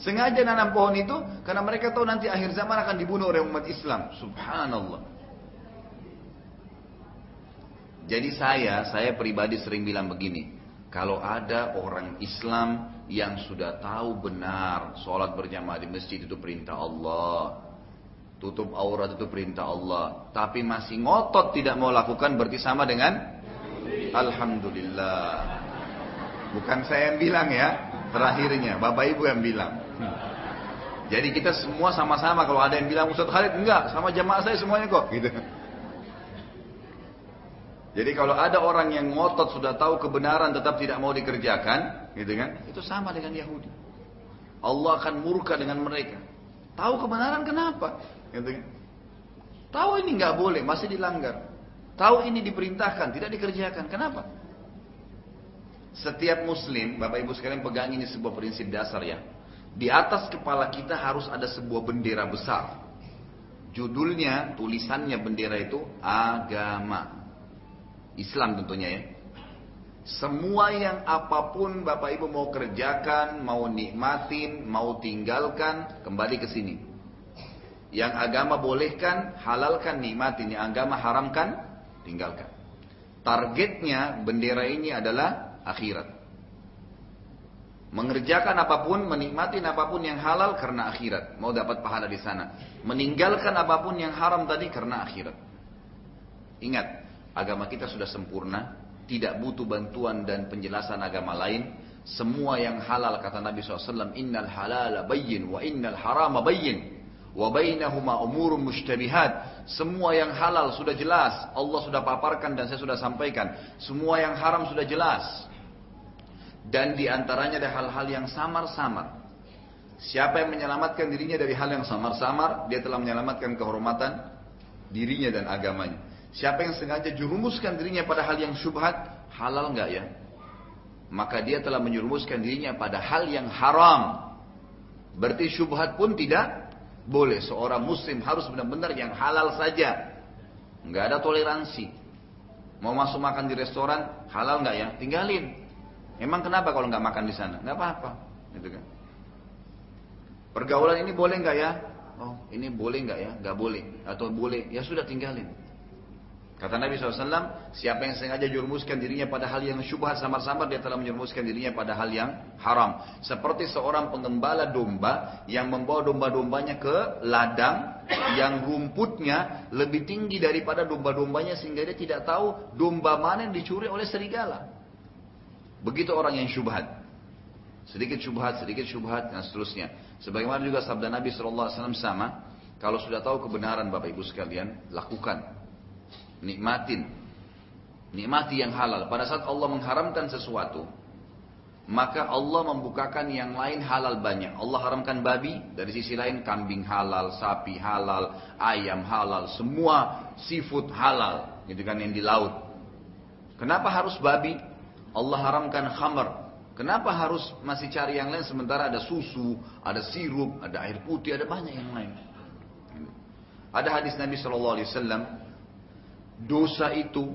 Sengaja nanam pohon itu karena mereka tahu nanti akhir zaman akan dibunuh oleh umat Islam. Subhanallah. Jadi saya, saya pribadi sering bilang begini. Kalau ada orang Islam yang sudah tahu benar sholat berjamaah di masjid itu perintah Allah, tutup aurat itu perintah Allah, tapi masih ngotot tidak mau lakukan, berarti sama dengan Alhamdulillah. Bukan saya yang bilang ya, terakhirnya Bapak Ibu yang bilang. Jadi kita semua sama-sama, kalau ada yang bilang Ustaz Khalid enggak, sama jamaah saya semuanya kok gitu. Jadi kalau ada orang yang ngotot sudah tahu kebenaran tetap tidak mau dikerjakan, gitu kan? Itu sama dengan Yahudi. Allah akan murka dengan mereka. Tahu kebenaran kenapa? Gitu kan? Tahu ini nggak boleh, masih dilanggar. Tahu ini diperintahkan, tidak dikerjakan. Kenapa? Setiap Muslim, Bapak Ibu sekalian pegang ini sebuah prinsip dasar ya. Di atas kepala kita harus ada sebuah bendera besar. Judulnya, tulisannya bendera itu agama. Islam tentunya ya. Semua yang apapun Bapak Ibu mau kerjakan, mau nikmatin, mau tinggalkan, kembali ke sini. Yang agama bolehkan, halalkan, nikmatin. Yang agama haramkan, tinggalkan. Targetnya bendera ini adalah akhirat. Mengerjakan apapun, menikmati apapun yang halal karena akhirat. Mau dapat pahala di sana. Meninggalkan apapun yang haram tadi karena akhirat. Ingat. Agama kita sudah sempurna, tidak butuh bantuan dan penjelasan agama lain. Semua yang halal, kata Nabi shallallahu alaihi wasallam, innal halala bayyin wa innal harama bayyin wa bainahuma umurun mushtabihat. Semua yang halal sudah jelas, Allah sudah paparkan dan saya sudah sampaikan. Semua yang haram sudah jelas. Dan diantaranya ada hal-hal yang samar-samar. Siapa yang menyelamatkan dirinya dari hal yang samar-samar, dia telah menyelamatkan kehormatan dirinya dan agamanya. Siapa yang sengaja jurumuskan dirinya pada hal yang syubhat, halal enggak ya? Maka dia telah menjurumuskan dirinya pada hal yang haram. Berarti syubhat pun tidak boleh. Seorang muslim harus benar-benar yang halal saja. Enggak ada toleransi. Mau masuk makan di restoran, halal enggak ya? Tinggalin. Emang kenapa kalau enggak makan di sana? Enggak apa-apa. Gitu kan. Pergaulan ini boleh enggak ya? Oh, ini boleh enggak ya? Enggak boleh. Atau boleh. Ya sudah tinggalin. Kata Nabi shallallahu alaihi wasallam, siapa yang sengaja jurumuskan dirinya pada hal yang syubhat samar-samar, dia telah menjurumuskan dirinya pada hal yang haram. Seperti seorang pengembala domba yang membawa domba-dombanya ke ladang yang rumputnya lebih tinggi daripada domba-dombanya sehingga dia tidak tahu domba mana yang dicuri oleh serigala. Begitu orang yang syubhat. Sedikit syubhat, sedikit syubhat, dan seterusnya. Sebagaimana juga sabda Nabi shallallahu alaihi wasallam sama, kalau sudah tahu kebenaran Bapak Ibu sekalian, lakukan. Nikmatin, nikmati yang halal. Pada saat Allah mengharamkan sesuatu, maka Allah membukakan yang lain halal banyak. Allah haramkan babi, dari sisi lain kambing halal, sapi halal, ayam halal, semua seafood halal, gitu kan, yang di laut. Kenapa harus babi? Allah haramkan khamar. Kenapa harus masih cari yang lain sementara ada susu, ada sirup, ada air putih, ada banyak yang lain. Ada hadis Nabi shallallahu alaihi wasallam. Dosa itu,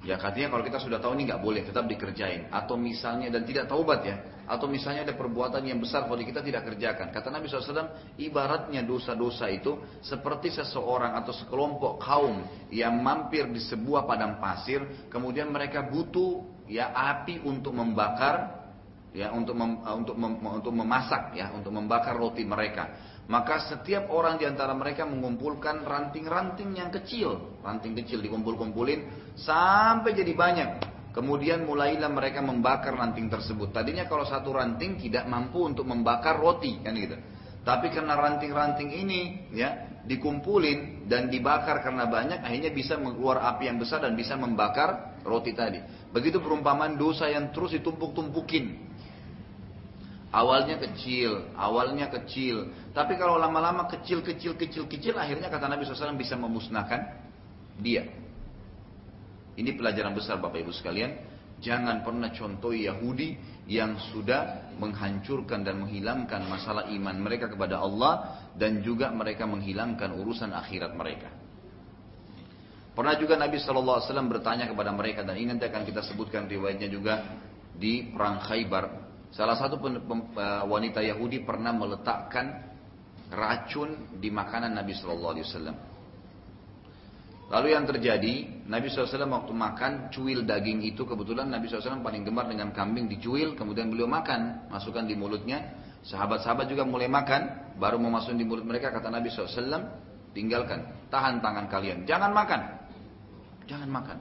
ya katanya kalau kita sudah tahu ini nggak boleh, tetap dikerjain. Atau misalnya, dan tidak taubat ya. Atau misalnya ada perbuatan yang besar, kalau kita tidak kerjakan. Kata Nabi shallallahu alaihi wasallam, ibaratnya dosa-dosa itu seperti seseorang atau sekelompok kaum yang mampir di sebuah padang pasir, kemudian mereka butuh ya api untuk membakar, ya untuk mem, untuk mem, untuk memasak, ya untuk membakar roti mereka. Maka setiap orang di antara mereka mengumpulkan ranting-ranting yang kecil. Ranting kecil dikumpul-kumpulin sampai jadi banyak. Kemudian mulailah mereka membakar ranting tersebut. Tadinya kalau satu ranting tidak mampu untuk membakar roti, kan gitu. Tapi karena ranting-ranting ini ya dikumpulin dan dibakar karena banyak, akhirnya bisa keluar api yang besar dan bisa membakar roti tadi. Begitu perumpamaan dosa yang terus ditumpuk-tumpukin. Awalnya kecil, awalnya kecil. Tapi kalau lama-lama kecil, kecil, kecil, kecil, akhirnya kata Nabi shallallahu alaihi wasallam bisa memusnahkan dia. Ini pelajaran besar Bapak Ibu sekalian. Jangan pernah contohi Yahudi yang sudah menghancurkan dan menghilangkan masalah iman mereka kepada Allah dan juga mereka menghilangkan urusan akhirat mereka. Pernah juga Nabi sallallahu alaihi wasallam bertanya kepada mereka, dan ini nanti akan kita sebutkan riwayatnya juga di perang Khaybar. Salah satu wanita Yahudi pernah meletakkan racun di makanan Nabi sallallahu alaihi wasallam. Lalu yang terjadi, Nabi shallallahu alaihi wasallam waktu makan cuil daging itu, kebetulan Nabi shallallahu alaihi wasallam paling gemar dengan kambing dicuil, kemudian beliau makan, masukkan di mulutnya. Sahabat-sahabat juga mulai makan, baru mau masukkan di mulut mereka, kata Nabi shallallahu alaihi wasallam, tinggalkan, tahan tangan kalian, jangan makan, jangan makan.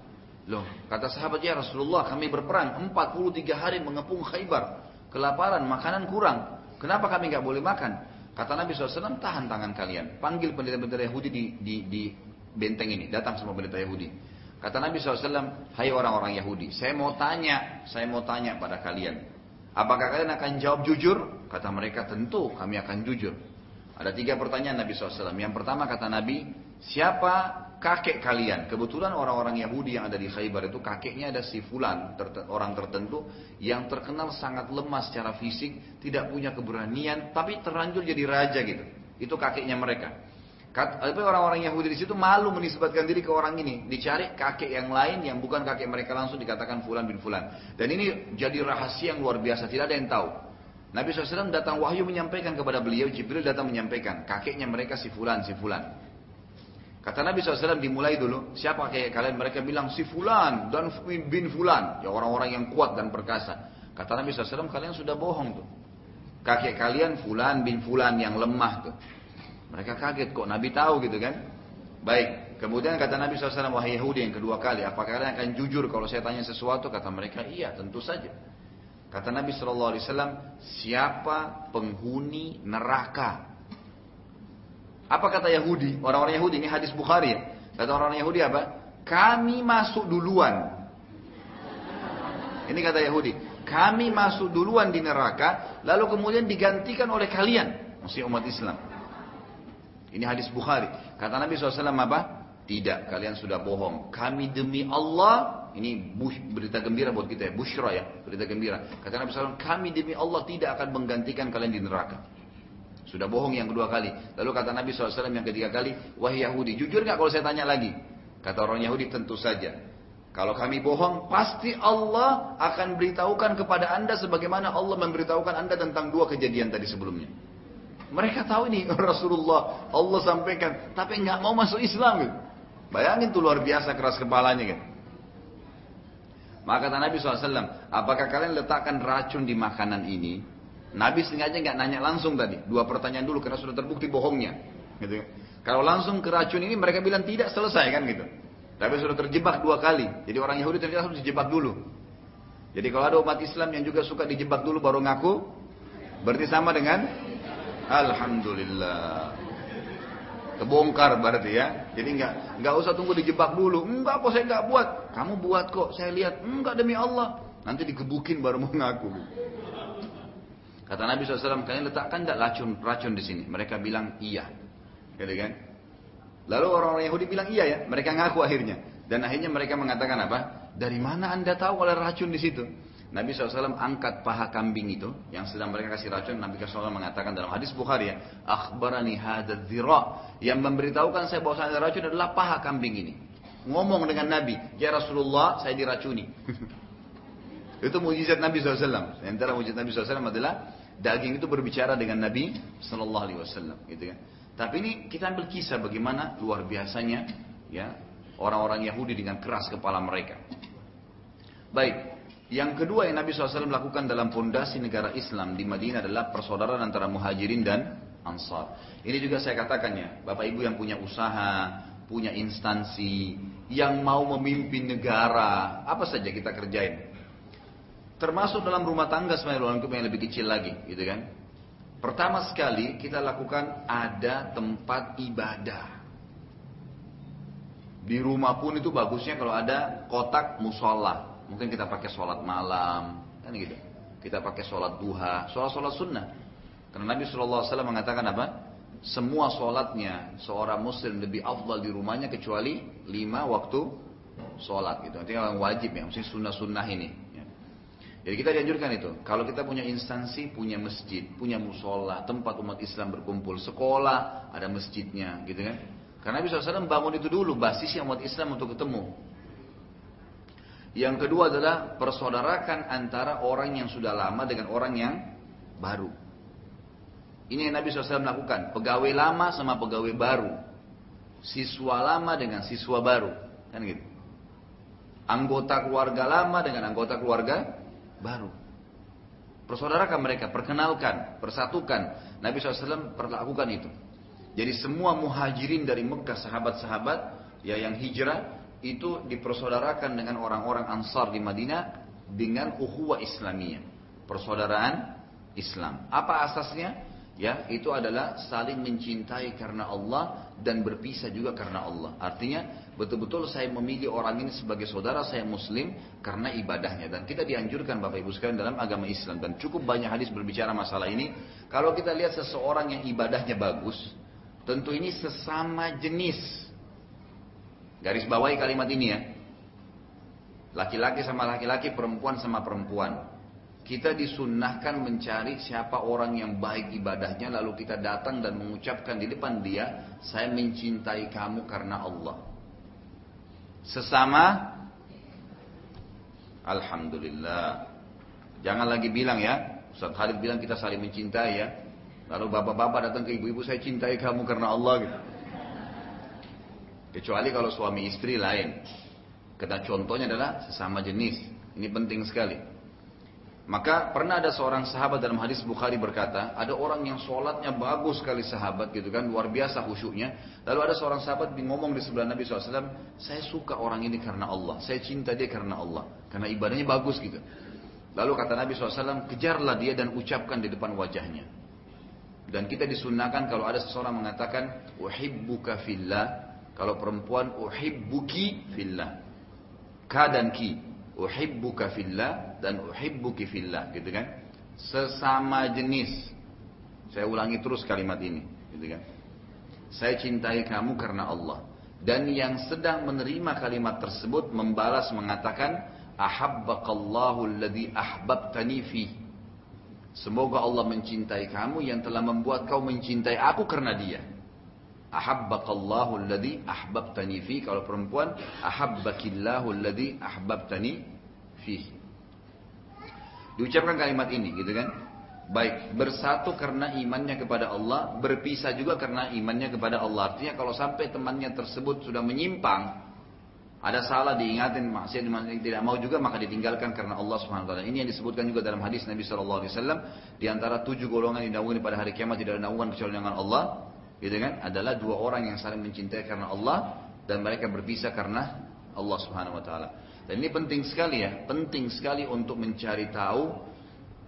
Loh, kata sahabat, ya Rasulullah, kami berperang empat puluh tiga hari mengepung Khaybar, kelaparan, makanan kurang, kenapa kami nggak boleh makan? Kata Nabi shallallahu alaihi wasallam, tahan tangan kalian, panggil pendeta-pendeta Yahudi di, di, di benteng ini, datang semua pendeta Yahudi. Kata Nabi shallallahu alaihi wasallam, hai orang-orang Yahudi, saya mau tanya, saya mau tanya pada kalian, apakah kalian akan jawab jujur? Kata mereka, tentu kami akan jujur. Ada tiga pertanyaan Nabi shallallahu alaihi wasallam. Yang pertama kata Nabi, siapa kakek kalian? Kebetulan orang-orang Yahudi yang ada di Khaybar itu kakeknya ada si fulan, ter- orang tertentu yang terkenal sangat lemah secara fisik, tidak punya keberanian, tapi terlanjur jadi raja gitu. Itu kakeknya mereka. Tapi orang-orang Yahudi di situ malu menisbatkan diri ke orang ini. Dicari kakek yang lain yang bukan kakek mereka, langsung dikatakan fulan bin fulan. Dan ini jadi rahasia yang luar biasa, tidak ada yang tahu. Nabi shallallahu alaihi wasallam datang wahyu menyampaikan kepada beliau, Jibril datang menyampaikan, kakeknya mereka si fulan, si fulan. Kata Nabi shallallahu alaihi wasallam, dimulai dulu, siapa kakek kalian? Mereka bilang si fulan dan bin fulan, ya orang-orang yang kuat dan perkasa. Kata Nabi shallallahu alaihi wasallam, kalian sudah bohong tuh. Kakek kalian fulan bin fulan yang lemah tuh. Mereka kaget, kok Nabi tahu gitu kan. Baik, kemudian kata Nabi shallallahu alaihi wasallam, wahai Yahudi yang kedua kali, apakah kalian akan jujur kalau saya tanya sesuatu? Kata mereka, iya tentu saja. Kata Nabi shallallahu alaihi wasallam, siapa penghuni neraka? Apa kata Yahudi? Orang-orang Yahudi, ini hadis Bukhari ya. Kata orang-orang Yahudi apa? Kami masuk duluan. Ini kata Yahudi, kami masuk duluan di neraka, lalu kemudian digantikan oleh kalian, maksudnya umat Islam. Ini hadis Bukhari. Kata Nabi shallallahu alaihi wasallam apa? Tidak, kalian sudah bohong. Kami demi Allah, ini berita gembira buat kita ya, busyra ya, berita gembira. Kata Nabi shallallahu alaihi wasallam, kami demi Allah tidak akan menggantikan kalian di neraka. Sudah bohong yang kedua kali. Lalu kata Nabi shallallahu alaihi wasallam yang ketiga kali, wahai Yahudi, jujur gak kalau saya tanya lagi? Kata orang Yahudi, tentu saja. Kalau kami bohong, pasti Allah akan beritahukan kepada anda sebagaimana Allah memberitahukan anda tentang dua kejadian tadi sebelumnya. Mereka tahu ini Rasulullah, Allah sampaikan, tapi nggak mau masuk Islam gitu. Bayangin tuh, luar biasa keras kepalanya kan. Maka kata Nabi shallallahu alaihi wasallam, apakah kalian letakkan racun di makanan ini? Nabi sengaja nggak nanya langsung tadi, dua pertanyaan dulu karena sudah terbukti bohongnya. Gitu. Kalau langsung ke racun ini, mereka bilang tidak, selesai kan gitu. Tapi sudah terjebak dua kali. Jadi orang Yahudi ternyata harus dijebak dulu. Jadi kalau ada umat Islam yang juga suka dijebak dulu baru ngaku, berarti sama dengan alhamdulillah, kebongkar berarti ya. Jadi nggak nggak usah tunggu dijebak dulu. Enggak kok, saya nggak buat. Kamu buat kok, saya lihat. Enggak, demi Allah. Nanti digebukin baru mau ngaku. Kata Nabi shallallahu alaihi wasallam, kalian letakkan nggak racun racun di sini? Mereka bilang iya, gitu kan? Lalu orang-orang Yahudi bilang iya ya. Mereka ngaku akhirnya. Dan akhirnya mereka mengatakan apa? Dari mana anda tahu ada racun di situ? Nabi shallallahu alaihi wasallam angkat paha kambing itu yang sedang mereka kasih racun. Nabi shallallahu alaihi wasallam mengatakan dalam hadis Bukhari ya, akhbarani hadad zira, yang memberitahukan saya bahwa saya ada racun adalah paha kambing ini. Ngomong dengan Nabi, ya Rasulullah, saya diracuni. Itu mujizat Nabi shallallahu alaihi wasallam. Antara mujizat Nabi shallallahu alaihi wasallam adalah daging itu berbicara dengan Nabi shallallahu alaihi wasallam, gitu kan. Tapi ini kita ambil kisah bagaimana luar biasanya ya orang-orang Yahudi dengan keras kepala mereka. Baik. Yang kedua yang Nabi shallallahu alaihi wasallam lakukan dalam fondasi negara Islam di Madinah adalah persaudaraan antara muhajirin dan ansar. Ini juga saya katakannya, bapak ibu yang punya usaha, punya instansi, yang mau memimpin negara, apa saja kita kerjain. Termasuk dalam rumah tangga sebenarnya yang lebih kecil lagi, gitu kan. Pertama sekali kita lakukan ada tempat ibadah. Di rumah pun itu bagusnya kalau ada kotak musola. Mungkin kita pakai sholat malam, kan gitu. Kita pakai sholat duha, sholat-sholat sunnah. Karena Nabi shallallahu alaihi wasallam mengatakan apa? Semua sholatnya seorang muslim lebih afdal di rumahnya kecuali lima waktu sholat gitu. Artinya yang wajib ya, mesti sunnah-sunnah ini. Jadi kita dianjurkan itu. Kalau kita punya instansi, punya masjid, punya musola, tempat umat Islam berkumpul, sekolah, ada masjidnya, gitu kan? Karena Nabi shallallahu alaihi wasallam bangun itu dulu, basisnya umat Islam untuk ketemu. Yang kedua adalah persaudarakan antara orang yang sudah lama dengan orang yang baru. Ini yang Nabi shallallahu alaihi wasallam lakukan. Pegawai lama sama pegawai baru. Siswa lama dengan siswa baru, kan gitu. Anggota keluarga lama dengan anggota keluarga baru. Persaudarakan mereka, perkenalkan, persatukan. Nabi shallallahu alaihi wasallam perlakukan itu. Jadi semua muhajirin dari Mekah, sahabat-sahabat ya yang hijrah, itu dipersaudarakan dengan orang-orang Ansar di Madinah dengan ukhuwah Islamiyah, persaudaraan Islam. Apa asasnya? Ya, itu adalah saling mencintai karena Allah dan berpisah juga karena Allah. Artinya betul-betul saya memilih orang ini sebagai saudara saya muslim karena ibadahnya. Dan kita dianjurkan Bapak Ibu sekalian dalam agama Islam. Dan cukup banyak hadis berbicara masalah ini. Kalau kita lihat seseorang yang ibadahnya bagus, tentu ini sesama jenis. Garis bawahi kalimat ini ya. Laki-laki sama laki-laki, perempuan sama perempuan. Kita disunnahkan mencari siapa orang yang baik ibadahnya, lalu kita datang dan mengucapkan di depan dia, saya mencintai kamu karena Allah. Sesama, alhamdulillah. Jangan lagi bilang ya, Ustaz Khalid bilang kita saling mencintai ya. Lalu bapak-bapak datang ke ibu-ibu, saya cintai kamu karena Allah. Gitu. Kecuali kalau suami istri lain. Kita contohnya adalah sesama jenis. Ini penting sekali. Maka pernah ada seorang sahabat dalam hadis Bukhari berkata, ada orang yang sholatnya bagus sekali sahabat gitu kan, luar biasa khusyuknya. Lalu ada seorang sahabat ngomong di sebelah Nabi shallallahu alaihi wasallam, saya suka orang ini karena Allah, saya cinta dia karena Allah, karena ibadahnya bagus gitu. Lalu kata Nabi shallallahu alaihi wasallam, kejarlah dia dan ucapkan di depan wajahnya. Dan kita disunahkan kalau ada seseorang mengatakan, uhibbuka fillah, kalau perempuan uhibbuki fillah, ka dan ki. Uhibbuka fillah dan uhibbuki fillah, gitu kan? Sesama jenis. Saya ulangi terus kalimat ini, gitu kan? Saya cintai kamu karena Allah. Dan yang sedang menerima kalimat tersebut membalas mengatakan, ahabbakallahu alladhi ahbabtani fi. Semoga Allah mencintai kamu yang telah membuat kau mencintai aku karena dia. Ahabbakallahu alladhi ahbabtani fi. Kalau perempuan, ahabbakillahu alladhi ahbabtani fi. Diucapkan kalimat ini, gitu kan? Baik, bersatu karena imannya kepada Allah, berpisah juga karena imannya kepada Allah. Artinya kalau sampai temannya tersebut sudah menyimpang, ada salah diingatin, maksiat tidak mau juga, maka ditinggalkan karena Allah Subhanahu wa taala. Ini yang disebutkan juga dalam hadis Nabi sallallahu alaihi wasallam, di antara tujuh golongan yang dinaungi pada hari kiamat tidak ada naungan kecuali dengan Allah. Gitu kan? Adalah dua orang yang saling mencintai karena Allah dan mereka berpisah karena Allah Subhanahu wa taala. Dan ini penting sekali ya, penting sekali untuk mencari tahu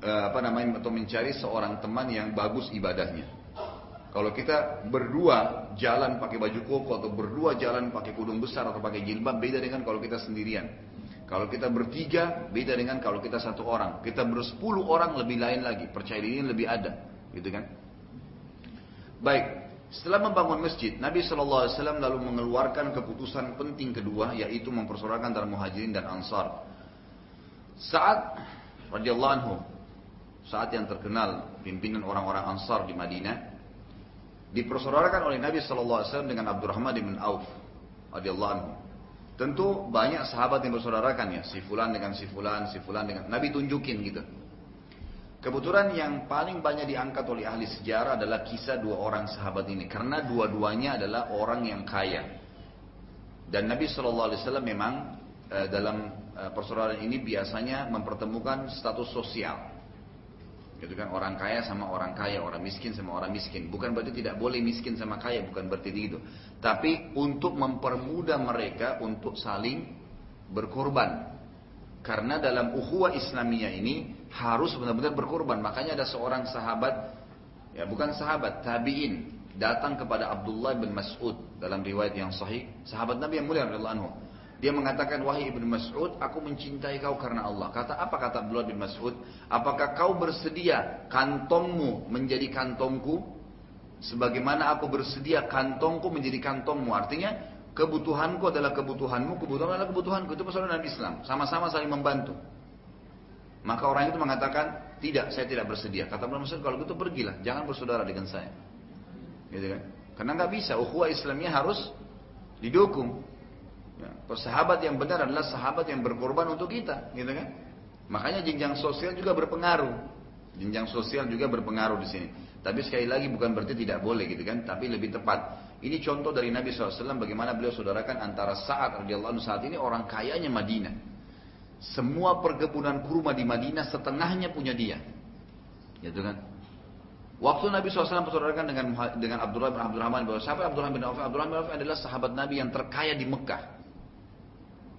eh, apa namanya atau mencari seorang teman yang bagus ibadahnya. Kalau kita berdua jalan pakai baju koko atau berdua jalan pakai kudung besar atau pakai jilbab, beda dengan kalau kita sendirian. Kalau kita bertiga beda dengan kalau kita satu orang. Kita bersepuluh orang lebih lain lagi, percaya diri lebih ada, gitu kan? Baik. Setelah membangun masjid, Nabi shallallahu alaihi wasallam lalu mengeluarkan keputusan penting kedua, yaitu mempersaudarakan antara muhajirin dan ansar. Sa'ad radhiyallahu anhu, Sa'ad yang terkenal pimpinan orang-orang ansar di Madinah, dipersaudarakan oleh Nabi shallallahu alaihi wasallam dengan Abdurrahman bin Auf radhiyallahu anhu. Tentu banyak sahabat yang bersaudarakan ya, si fulan dengan si fulan, si fulan dengan Nabi tunjukin gitu. Kebetulan yang paling banyak diangkat oleh ahli sejarah adalah kisah dua orang sahabat ini. Karena dua-duanya adalah orang yang kaya. Dan Nabi shallallahu alaihi wasallam memang e, dalam e, persaudaraan ini biasanya mempertemukan status sosial. Gitu kan, orang kaya sama orang kaya, orang miskin sama orang miskin. Bukan berarti tidak boleh miskin sama kaya, bukan berarti itu. Tapi untuk mempermudah mereka untuk saling berkorban. Karena dalam ukhuwah Islamiyah ini harus benar-benar berkorban. Makanya ada seorang sahabat, ya bukan sahabat, tabi'in, datang kepada Abdullah bin Mas'ud dalam riwayat yang sahih, sahabat Nabi yang mulia radhiyallahu anhu. Dia mengatakan, wahai Ibnu Mas'ud, aku mencintai kau karena Allah. Kata apa kata Abdullah bin Mas'ud? Apakah kau bersedia kantongmu menjadi kantongku, sebagaimana aku bersedia kantongku menjadi kantongmu? Artinya kebutuhanku adalah kebutuhanmu, kebutuhan adalah kebutuhanku. Itu persaudaraan Islam, sama-sama saling membantu. Maka orang itu mengatakan, tidak, saya tidak bersedia. Kata Abdullah Mas'ud, kalau gitu pergilah, jangan bersaudara dengan saya. Gitu kan? Karena nggak bisa, ukhuwah Islamnya harus didukung. Ya, persahabat yang benar adalah sahabat yang berkorban untuk kita, gitu kan? Makanya jenjang sosial juga berpengaruh. Jenjang sosial juga berpengaruh di sini. Tapi sekali lagi bukan berarti tidak boleh, gitu kan? Tapi lebih tepat. Ini contoh dari Nabi shallallahu alaihi wasallam bagaimana beliau saudarakan antara Sa'ad radhiyallahu anhu, saat ini orang kayanya Madinah. Semua perkebunan kurma di Madinah setengahnya punya dia, gitu kan? Waktu Nabi shallallahu alaihi wasallam bersaudarakan dengan dengan Abdullah bin Abdurrahman bin Auf. Abdullah bin Auf, Abdullah bin Auf adalah sahabat Nabi yang terkaya di Mekah,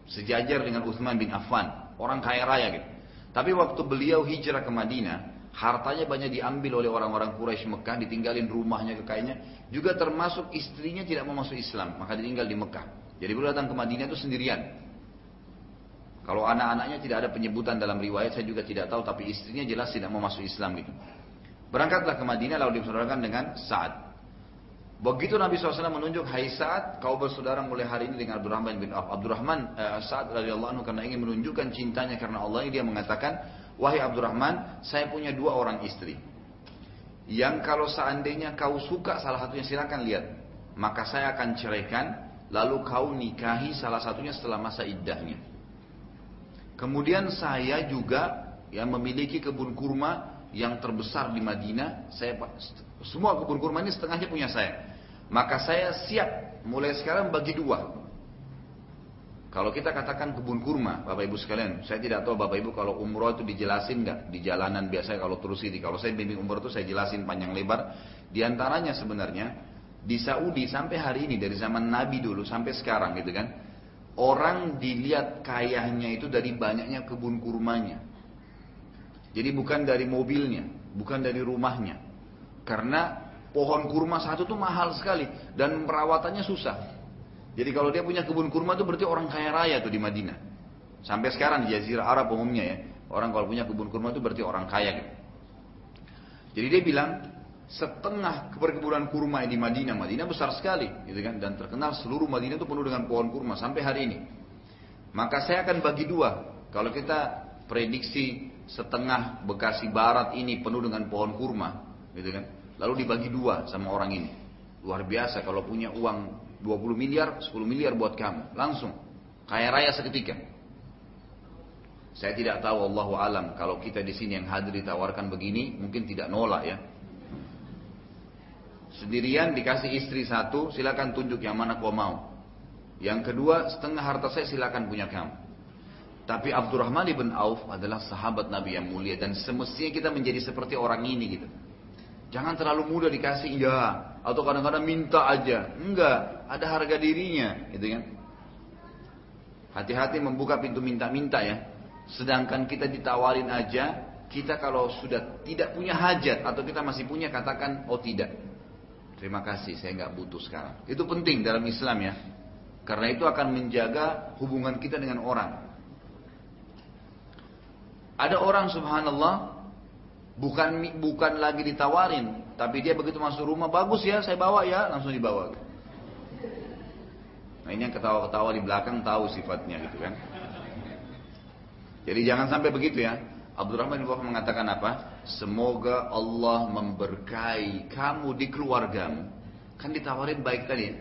sejajar dengan Utsman bin Affan, orang kaya raya, gitu. Tapi waktu beliau hijrah ke Madinah, hartanya banyak diambil oleh orang-orang Quraisy Mekah, ditinggalin rumahnya, kekayaannya, juga termasuk istrinya tidak mau masuk Islam, maka ditinggal di Mekah. Jadi beliau datang ke Madinah itu sendirian. Kalau anak-anaknya tidak ada penyebutan dalam riwayat, saya juga tidak tahu, tapi istrinya jelas tidak mau masuk Islam, gitu. Berangkatlah ke Madinah lalu dipersaudarakan dengan Sa'ad. Begitu Nabi shallallahu alaihi wasallam menunjuk, hai Sa'ad, kau bersaudara mulai hari ini dengan Abdurrahman bin Auf. Abdurrahman eh, Sa'ad radhiyallahu anhu karena ingin menunjukkan cintanya karena Allah, dia mengatakan, wahai Abdurrahman, saya punya dua orang istri. Yang kalau seandainya kau suka salah satunya, silakan lihat. Maka saya akan ceraikan, lalu kau nikahi salah satunya setelah masa iddahnya. Kemudian saya juga yang memiliki kebun kurma yang terbesar di Madinah. Saya semua kebun kurma ini setengahnya punya saya. Maka saya siap mulai sekarang bagi dua. Kalau kita katakan kebun kurma, Bapak Ibu sekalian, saya tidak tahu Bapak Ibu kalau umroh itu dijelasin nggak di jalanan biasa kalau terus ini. Kalau saya bimbing umroh itu saya jelasin panjang lebar. Di antaranya sebenarnya di Saudi sampai hari ini, dari zaman Nabi dulu sampai sekarang, gitu kan, orang dilihat kayanya itu dari banyaknya kebun kurmanya. Jadi bukan dari mobilnya, bukan dari rumahnya, karena pohon kurma satu tuh mahal sekali dan perawatannya susah. Jadi kalau dia punya kebun kurma itu berarti orang kaya raya tuh di Madinah. Sampai sekarang di Jazirah Arab umumnya ya, orang kalau punya kebun kurma itu berarti orang kaya, gitu. Jadi dia bilang setengah perkebunan kurma di Madinah, Madinah besar sekali, gitu kan, dan terkenal seluruh Madinah itu penuh dengan pohon kurma sampai hari ini. Maka saya akan bagi dua. Kalau kita prediksi setengah Bekasi Barat ini penuh dengan pohon kurma, gitu kan, lalu dibagi dua sama orang ini. Luar biasa kalau punya uang dua puluh miliar, sepuluh miliar buat kamu. Langsung kaya raya seketika. Saya tidak tahu, Allahu alam, kalau kita di sini yang hadir ditawarkan begini, mungkin tidak nolak ya. Sendirian dikasih istri satu, silakan tunjuk yang mana kau mau. Yang kedua, setengah harta saya silakan punya kamu. Tapi Abdurrahman ibn Auf adalah sahabat Nabi yang mulia, dan semestinya kita menjadi seperti orang ini, gitu. Jangan terlalu mudah dikasih ya, atau kadang-kadang minta aja. Enggak, ada harga dirinya, gitu kan. Hati-hati membuka pintu minta-minta ya. Sedangkan kita ditawarin aja, kita kalau sudah tidak punya hajat atau kita masih punya, katakan oh tidak, terima kasih, saya enggak butuh sekarang. Itu penting dalam Islam ya. Karena itu akan menjaga hubungan kita dengan orang. Ada orang subhanallah, Bukan bukan lagi ditawarin, tapi dia begitu masuk rumah, bagus ya, saya bawa ya, langsung dibawa. Nah ini yang ketawa-ketawa di belakang tahu sifatnya, gitu kan. Jadi jangan sampai begitu ya. Abdurrahman bin Auf mengatakan apa? Semoga Allah memberkahi kamu di keluargamu. Kan ditawarin baik tadi ya,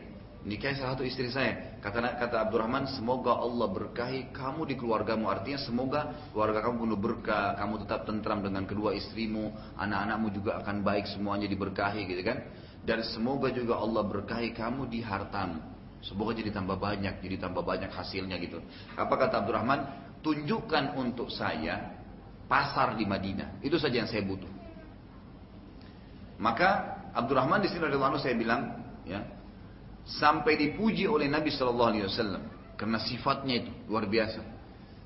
nikahi salah satu istri saya. Kata kata Abdurrahman, semoga Allah berkahi kamu di keluargamu. Artinya semoga keluarga kamu penuh berkah, kamu tetap tentram dengan kedua istrimu, anak-anakmu juga akan baik, semuanya diberkahi, gitu kan. Dan semoga juga Allah berkahi kamu di hartamu. Semoga jadi tambah banyak, jadi tambah banyak hasilnya, gitu. Apa kata Abdurrahman? Tunjukkan untuk saya pasar di Madinah. Itu saja yang saya butuh. Maka Abdurrahman di sini radhiyallahu anhu, saya bilang ya, sampai dipuji oleh Nabi Shallallahu Alaihi Wasallam karena sifatnya itu luar biasa.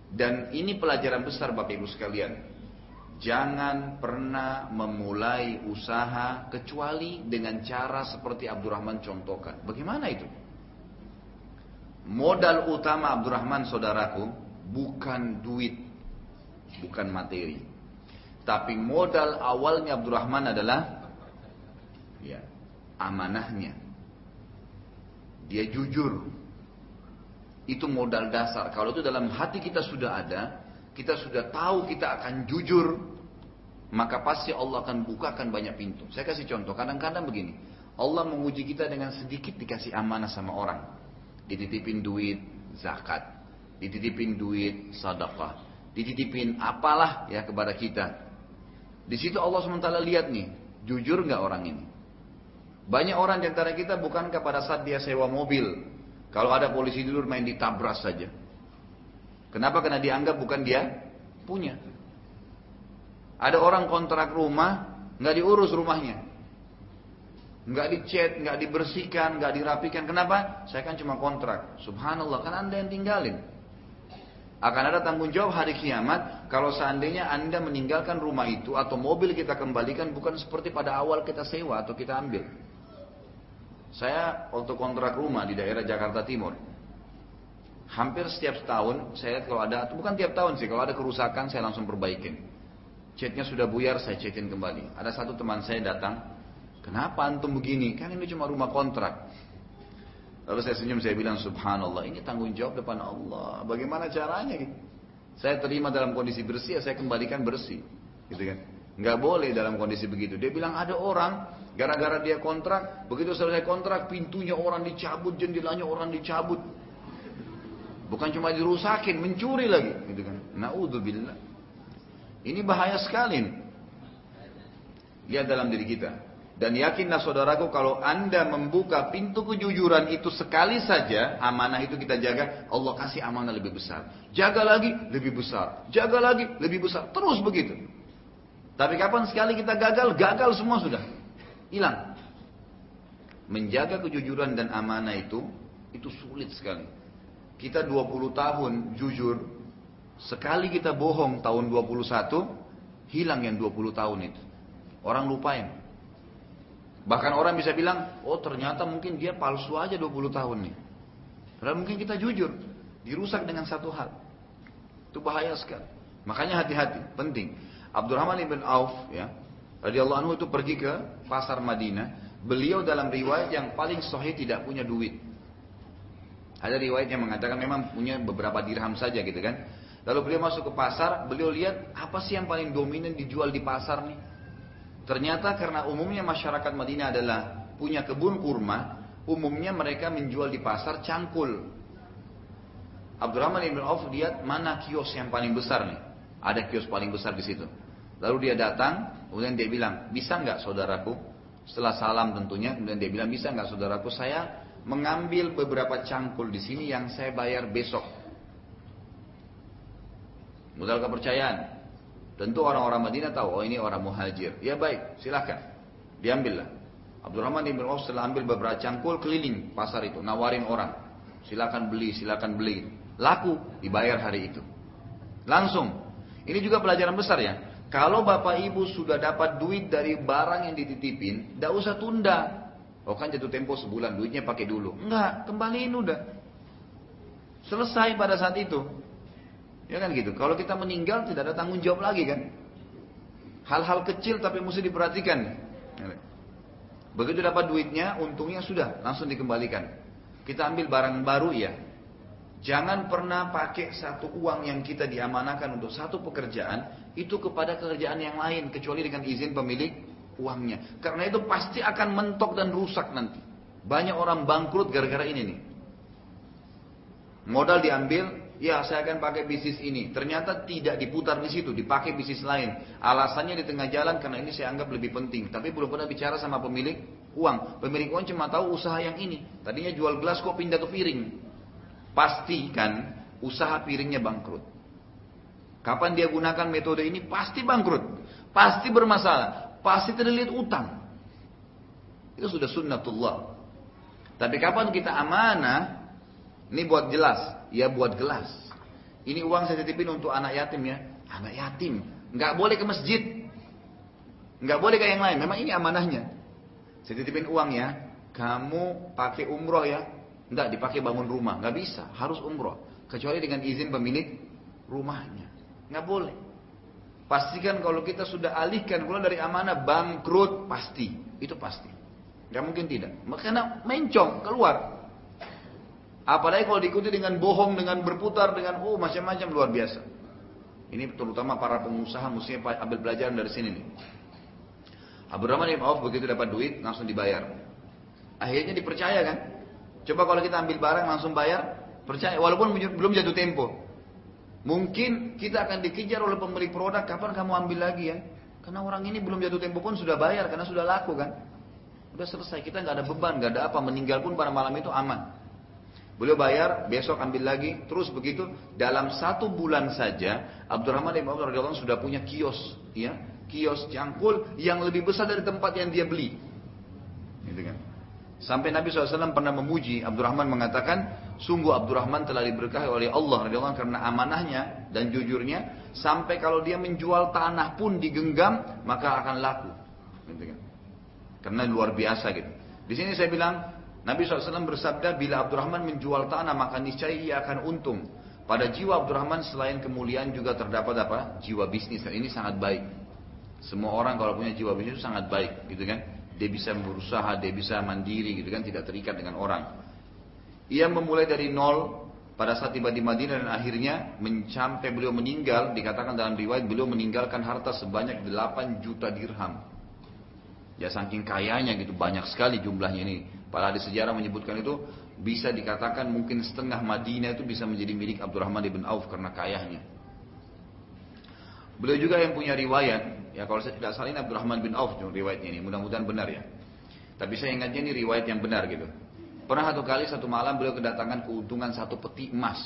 Dan ini pelajaran besar Bapak Ibu sekalian. Jangan pernah memulai usaha kecuali dengan cara seperti Abdurrahman contohkan. Bagaimana itu? Modal utama Abdurrahman, saudaraku, bukan duit, bukan materi, tapi modal awalnya Abdurrahman adalah ya, amanahnya. Dia jujur. Itu modal dasar. Kalau itu dalam hati kita sudah ada, kita sudah tahu kita akan jujur, maka pasti Allah akan bukakan banyak pintu. Saya kasih contoh, kadang-kadang begini, Allah menguji kita dengan sedikit dikasih amanah sama orang, dititipin duit zakat, dititipin duit sedekah, dititipin apalah ya kepada kita. Di situ Allah subhanahu wa taala lihat nih, jujur nggak orang ini. Banyak orang di antara kita bukankah pada saat dia sewa mobil, kalau ada polisi dulur main ditabras saja. Kenapa? Karena dianggap bukan dia punya. Ada orang kontrak rumah, nggak diurus rumahnya, nggak dicet, nggak dibersihkan, nggak dirapikan. Kenapa? Saya kan cuma kontrak. Subhanallah, kan Anda yang tinggalin. Akan ada tanggung jawab hari kiamat kalau seandainya Anda meninggalkan rumah itu atau mobil kita kembalikan bukan seperti pada awal kita sewa atau kita ambil. Saya waktu kontrak rumah di daerah Jakarta Timur, hampir setiap tahun saya lihat kalau ada, bukan tiap tahun sih, kalau ada kerusakan saya langsung perbaikin. Catnya sudah buyar, saya cekin kembali. Ada satu teman saya datang, kenapa antum begini? Kan ini cuma rumah kontrak. Lalu saya senyum, saya bilang subhanallah, ini tanggung jawab depan Allah. Bagaimana caranya? Gitu? Saya terima dalam kondisi bersih, saya kembalikan bersih, gitu kan? Nggak boleh dalam kondisi begitu. Dia bilang ada orang. Gara-gara dia kontrak, begitu selesai kontrak, pintunya orang dicabut, jendelanya orang dicabut. Bukan cuma dirusakin, mencuri lagi, gitu kan. Naudzubillah. Ini bahaya sekali. Lihat dalam diri kita. Dan yakinlah saudaraku, kalau Anda membuka pintu kejujuran itu sekali saja, amanah itu kita jaga, Allah kasih amanah lebih besar. Jaga lagi, lebih besar. Jaga lagi, lebih besar. Terus begitu. Tapi kapan sekali kita gagal, gagal semua sudah. Hilang. Menjaga kejujuran dan amanah itu, itu sulit sekali. Kita dua puluh tahun jujur, sekali kita bohong tahun dua puluh satu, hilang yang dua puluh tahun itu. Orang lupain. Bahkan orang bisa bilang, oh ternyata mungkin dia palsu aja dua puluh tahun nih. Padahal mungkin kita jujur, dirusak dengan satu hal. Itu bahaya sekali. Makanya hati-hati, penting. Abdurrahman ibn Auf, ya. Radhiyallahu anhu itu pergi ke pasar Madinah. Beliau dalam riwayat yang paling sahih tidak punya duit. Ada riwayat yang mengatakan memang punya beberapa dirham saja gitu kan. Lalu beliau masuk ke pasar, beliau lihat apa sih yang paling dominan dijual di pasar nih. Ternyata karena umumnya masyarakat Madinah adalah punya kebun kurma, umumnya mereka menjual di pasar cangkul. Abdurrahman ibn Auf lihat mana kios yang paling besar nih. Ada kios paling besar di situ. Lalu dia datang, kemudian dia bilang, bisa nggak saudaraku? Setelah salam tentunya, kemudian dia bilang, bisa nggak saudaraku? Saya mengambil beberapa cangkul di sini yang saya bayar besok. Modal kepercayaan. Tentu orang-orang Madinah tahu, oh ini orang muhajir. Ya baik, silahkan. Diambillah. Abdurrahman ibn Auf setelah ambil beberapa cangkul keliling pasar itu, nawarin orang. Silahkan beli, silahkan beli. Laku, dibayar hari itu. Langsung. Ini juga pelajaran besar ya. Kalau bapak ibu sudah dapat duit dari barang yang dititipin, tidak usah tunda. Oh kan jatuh tempo sebulan, duitnya pakai dulu. Enggak, kembaliin udah. Selesai pada saat itu. Ya kan gitu. Kalau kita meninggal tidak ada tanggung jawab lagi kan. Hal-hal kecil tapi mesti diperhatikan. Begitu dapat duitnya, untungnya sudah, langsung dikembalikan. Kita ambil barang baru ya. Jangan pernah pakai satu uang yang kita diamanakan untuk satu pekerjaan, itu kepada kerjaan yang lain, kecuali dengan izin pemilik uangnya. Karena itu pasti akan mentok dan rusak nanti. Banyak orang bangkrut gara-gara ini nih. Modal diambil, ya saya akan pakai bisnis ini. Ternyata tidak diputar di situ, dipakai bisnis lain. Alasannya di tengah jalan, karena ini saya anggap lebih penting. Tapi belum pernah bicara sama pemilik uang. Pemilik uang cuma tahu usaha yang ini. Tadinya jual gelas kok pindah ke piring. Pastikan usaha piringnya bangkrut. Kapan dia gunakan metode ini pasti bangkrut, pasti bermasalah, pasti terlilit utang. Itu sudah sunnatullah. Tapi kapan kita amanah, ini buat jelas, ya buat gelas. Ini uang saya titipin untuk anak yatim ya, anak yatim. Nggak boleh ke masjid, nggak boleh kayak yang lain. Memang ini amanahnya. Saya titipin uang ya, kamu pakai umroh ya. Tidak dipakai bangun rumah, nggak bisa, harus umroh, kecuali dengan izin pemilik rumahnya, nggak boleh. Pastikan kalau kita sudah alihkan keluar dari amanah, bangkrut pasti, itu pasti, nggak mungkin tidak. Makanya mencong keluar. Apalagi kalau diikuti dengan bohong, dengan berputar, dengan oh macam-macam luar biasa. Ini terutama para pengusaha mestinya ambil pelajaran dari sini nih. Abdurrahman bin Auf begitu dapat duit langsung dibayar. Akhirnya dipercaya kan? Coba kalau kita ambil barang langsung bayar, percaya walaupun belum jatuh tempo. Mungkin kita akan dikejar oleh pemilik produk, kapan kamu ambil lagi ya? Karena orang ini belum jatuh tempo pun sudah bayar karena sudah laku kan? Udah selesai, kita enggak ada beban, enggak ada apa, meninggal pun pada malam itu aman. Beliau bayar, besok ambil lagi, terus begitu dalam satu bulan saja Abdurrahman bin Auf radhiyallahu anhu sudah punya kios, ya, kios cangkul yang lebih besar dari tempat yang dia beli. Gitu kan? Sampai Nabi shallallahu alaihi wasallam pernah memuji Abdurrahman, mengatakan, sungguh Abdurrahman telah diberkahi oleh Allah radhiyallahu anhu karena amanahnya dan jujurnya, sampai kalau dia menjual tanah pun digenggam maka akan laku. Gitu kan? Karena luar biasa gitu. Di sini saya bilang, Nabi shallallahu alaihi wasallam bersabda, bila Abdurrahman menjual tanah maka niscaya ia akan untung. Pada jiwa Abdurrahman selain kemuliaan juga terdapat apa? Jiwa bisnis. Dan ini sangat baik. Semua orang kalau punya jiwa bisnis itu sangat baik, gitu kan? Dia bisa berusaha, dia bisa mandiri, gitu kan? Tidak terikat dengan orang. Ia memulai dari nol pada saat tiba di Madinah dan akhirnya mencapai beliau meninggal. Dikatakan dalam riwayat beliau meninggalkan harta sebanyak delapan juta dirham. Ya saking kayanya gitu, banyak sekali jumlahnya ini. Para ahli sejarah menyebutkan itu bisa dikatakan mungkin setengah Madinah itu bisa menjadi milik Abdurrahman bin Auf karena kayahnya. Beliau juga yang punya riwayat, ya kalau saya tidak salah ini Abdurrahman bin Auf riwayatnya ini, mudah-mudahan benar ya. Tapi saya ingatnya ini riwayat yang benar gitu. Pernah satu kali satu malam beliau kedatangan keuntungan satu peti emas.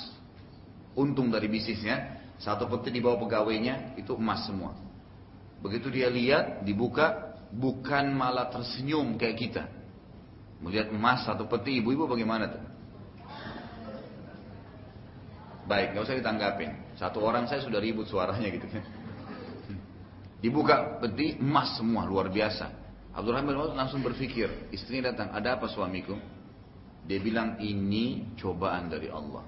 Untung dari bisnisnya, satu peti di bawah pegawainya itu emas semua. Begitu dia lihat, dibuka, bukan malah tersenyum kayak kita. Melihat emas satu peti, ibu-ibu bagaimana tuh? Baik, gak usah ditanggapin. Satu orang saya sudah ribut suaranya gitu kan. Dibuka peti, emas semua, luar biasa. Abdurrahman bin Auf langsung berpikir, istrinya datang, ada apa suamiku? Dia bilang, ini cobaan dari Allah.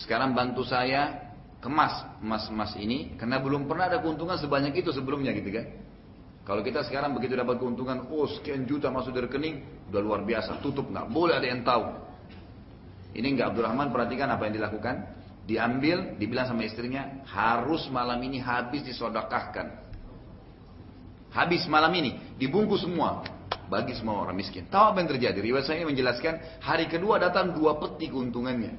Sekarang bantu saya kemas emas-emas ini, karena belum pernah ada keuntungan sebanyak itu sebelumnya gitu kan. Kalau kita sekarang begitu dapat keuntungan, oh sekian juta masuk dari rekening, udah luar biasa, tutup, nggak boleh ada yang tahu. Ini nggak Abdurrahman, perhatikan apa yang dilakukan. Diambil, dibilang sama istrinya, harus malam ini habis disodakahkan. Habis malam ini, dibungkus semua, bagi semua orang miskin. Tahu apa yang terjadi? Riwayat saya menjelaskan, hari kedua datang dua peti keuntungannya.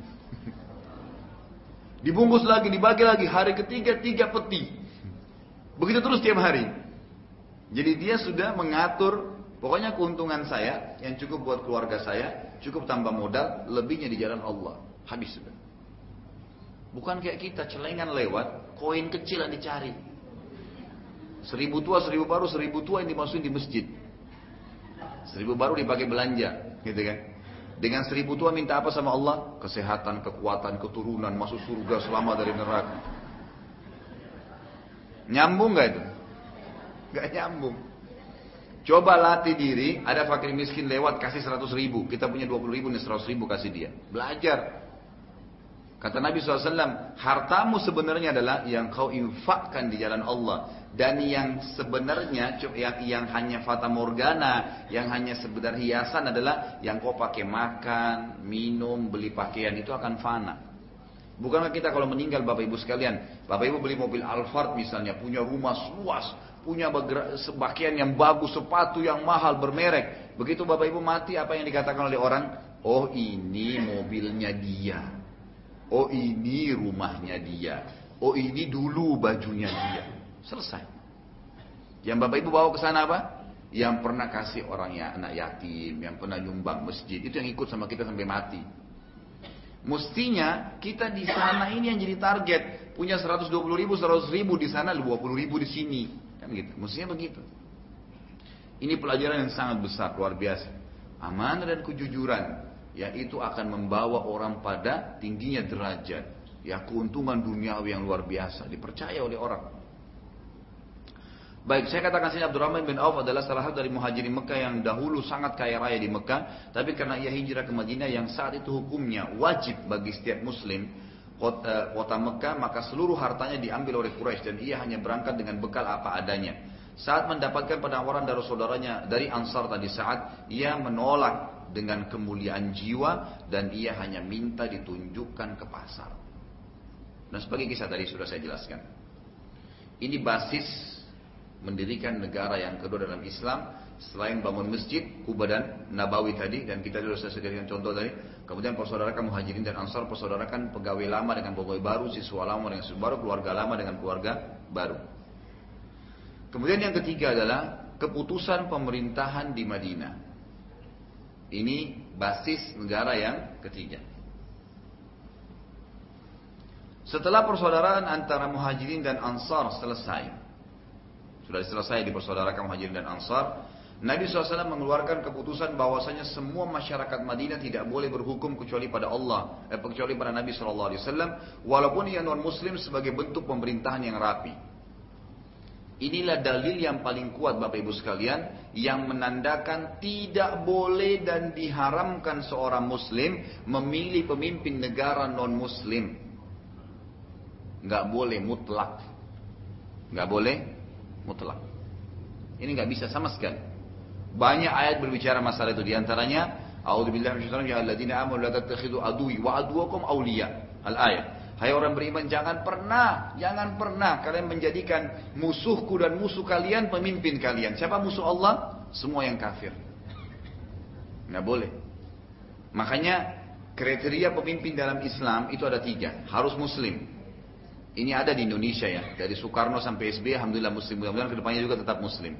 Dibungkus lagi, dibagi lagi, hari ketiga tiga peti. Begitu terus tiap hari. Jadi dia sudah mengatur, pokoknya keuntungan saya yang cukup buat keluarga saya, cukup tambah modal, lebihnya di jalan Allah. Habis sudah. Bukan kayak kita celengan lewat, koin kecil yang dicari. Seribu tua, seribu baru, seribu tua yang dimasukin di masjid. Seribu baru dipakai belanja, gitu kan? Dengan seribu tua minta apa sama Allah? Kesehatan, kekuatan, keturunan, masuk surga, selamat dari neraka. Nyambung nggak itu? Gak nyambung. Coba latih diri, ada fakir miskin lewat kasih seratus ribu, kita punya dua puluh ribu nih, seratus ribu kasih dia. Belajar. Kata Nabi shallallahu alaihi wasallam, hartamu sebenarnya adalah yang kau infakkan di jalan Allah. Dan yang sebenarnya yang, yang hanya fata morgana, yang hanya sebentar hiasan adalah yang kau pakai makan, minum, beli pakaian, itu akan fana. Bukankah kita kalau meninggal Bapak Ibu sekalian, Bapak Ibu beli mobil Alphard misalnya, punya rumah luas, punya pakaian yang bagus, sepatu yang mahal, bermerek. Begitu Bapak Ibu mati, apa yang dikatakan oleh orang? Oh ini mobilnya dia, oh ini rumahnya dia, oh ini dulu bajunya dia. Selesai. Yang Bapak Ibu bawa ke sana apa? Yang pernah kasih orang ya, anak yatim, yang pernah nyumbang masjid, itu yang ikut sama kita sampai mati. Mestinya kita di sana ini yang jadi target, punya seratus dua puluh ribu, seratus ribu di sana, dua puluh ribu di sini, kan gitu. Mestinya begitu. Ini pelajaran yang sangat besar, luar biasa. Amanah dan kejujuran, yaitu akan membawa orang pada tingginya derajat, ya keuntungan duniawi yang luar biasa, dipercaya oleh orang. Baik, saya katakan sini Abdurrahman bin Auf adalah salah satu dari muhajirin Mekah yang dahulu sangat kaya raya di Mekah. Tapi karena ia hijrah ke Madinah yang saat itu hukumnya wajib bagi setiap muslim kota, kota Mekah, maka seluruh hartanya diambil oleh Quraisy dan ia hanya berangkat dengan bekal apa adanya. Saat mendapatkan penawaran dari saudaranya dari Ansar tadi saat, ia menolak dengan kemuliaan jiwa dan ia hanya minta ditunjukkan ke pasar. Dan sebagai kisah tadi sudah saya jelaskan. Ini basis mendirikan negara yang kedua dalam Islam. Selain bangun masjid, Kuba dan Nabawi tadi, dan kita sudah sediakan contoh tadi. Kemudian persaudarakan Muhajirin dan Ansar, persaudarakan pegawai lama dengan pegawai baru, siswa lama dengan siswa baru, keluarga lama dengan keluarga baru. Kemudian yang ketiga adalah keputusan pemerintahan di Madinah. Ini basis negara yang ketiga. Setelah persaudaraan antara Muhajirin dan Ansar selesai, sudah selesai dipersaudarakan Muhajirin dan Ansar, Nabi shallallahu alaihi wasallam mengeluarkan keputusan bahwasanya semua masyarakat Madinah tidak boleh berhukum kecuali pada Allah, eh, kecuali pada Nabi shallallahu alaihi wasallam, walaupun ia non-Muslim, sebagai bentuk pemerintahan yang rapi. Inilah dalil yang paling kuat, Bapak Ibu sekalian, yang menandakan tidak boleh dan diharamkan seorang Muslim memilih pemimpin negara non-Muslim. Nggak boleh mutlak. Nggak boleh mutlak. Ini nggak bisa sama sekali. Banyak ayat berbicara masalah itu. Di antaranya, A'udzubillahi minasyaitonir rajim, alladzina amanu la tattakhidu aduwwi wa aduwwakum awliya. Al-ayat. Hai orang beriman, jangan pernah, jangan pernah kalian menjadikan musuhku dan musuh kalian pemimpin kalian. Siapa musuh Allah? Semua yang kafir. Nggak boleh. Makanya kriteria pemimpin dalam Islam itu ada tiga. Harus Muslim. Ini ada di Indonesia ya, dari Soekarno sampai S B Y, alhamdulillah Muslim, mudah-mudahan kedepannya juga tetap Muslim.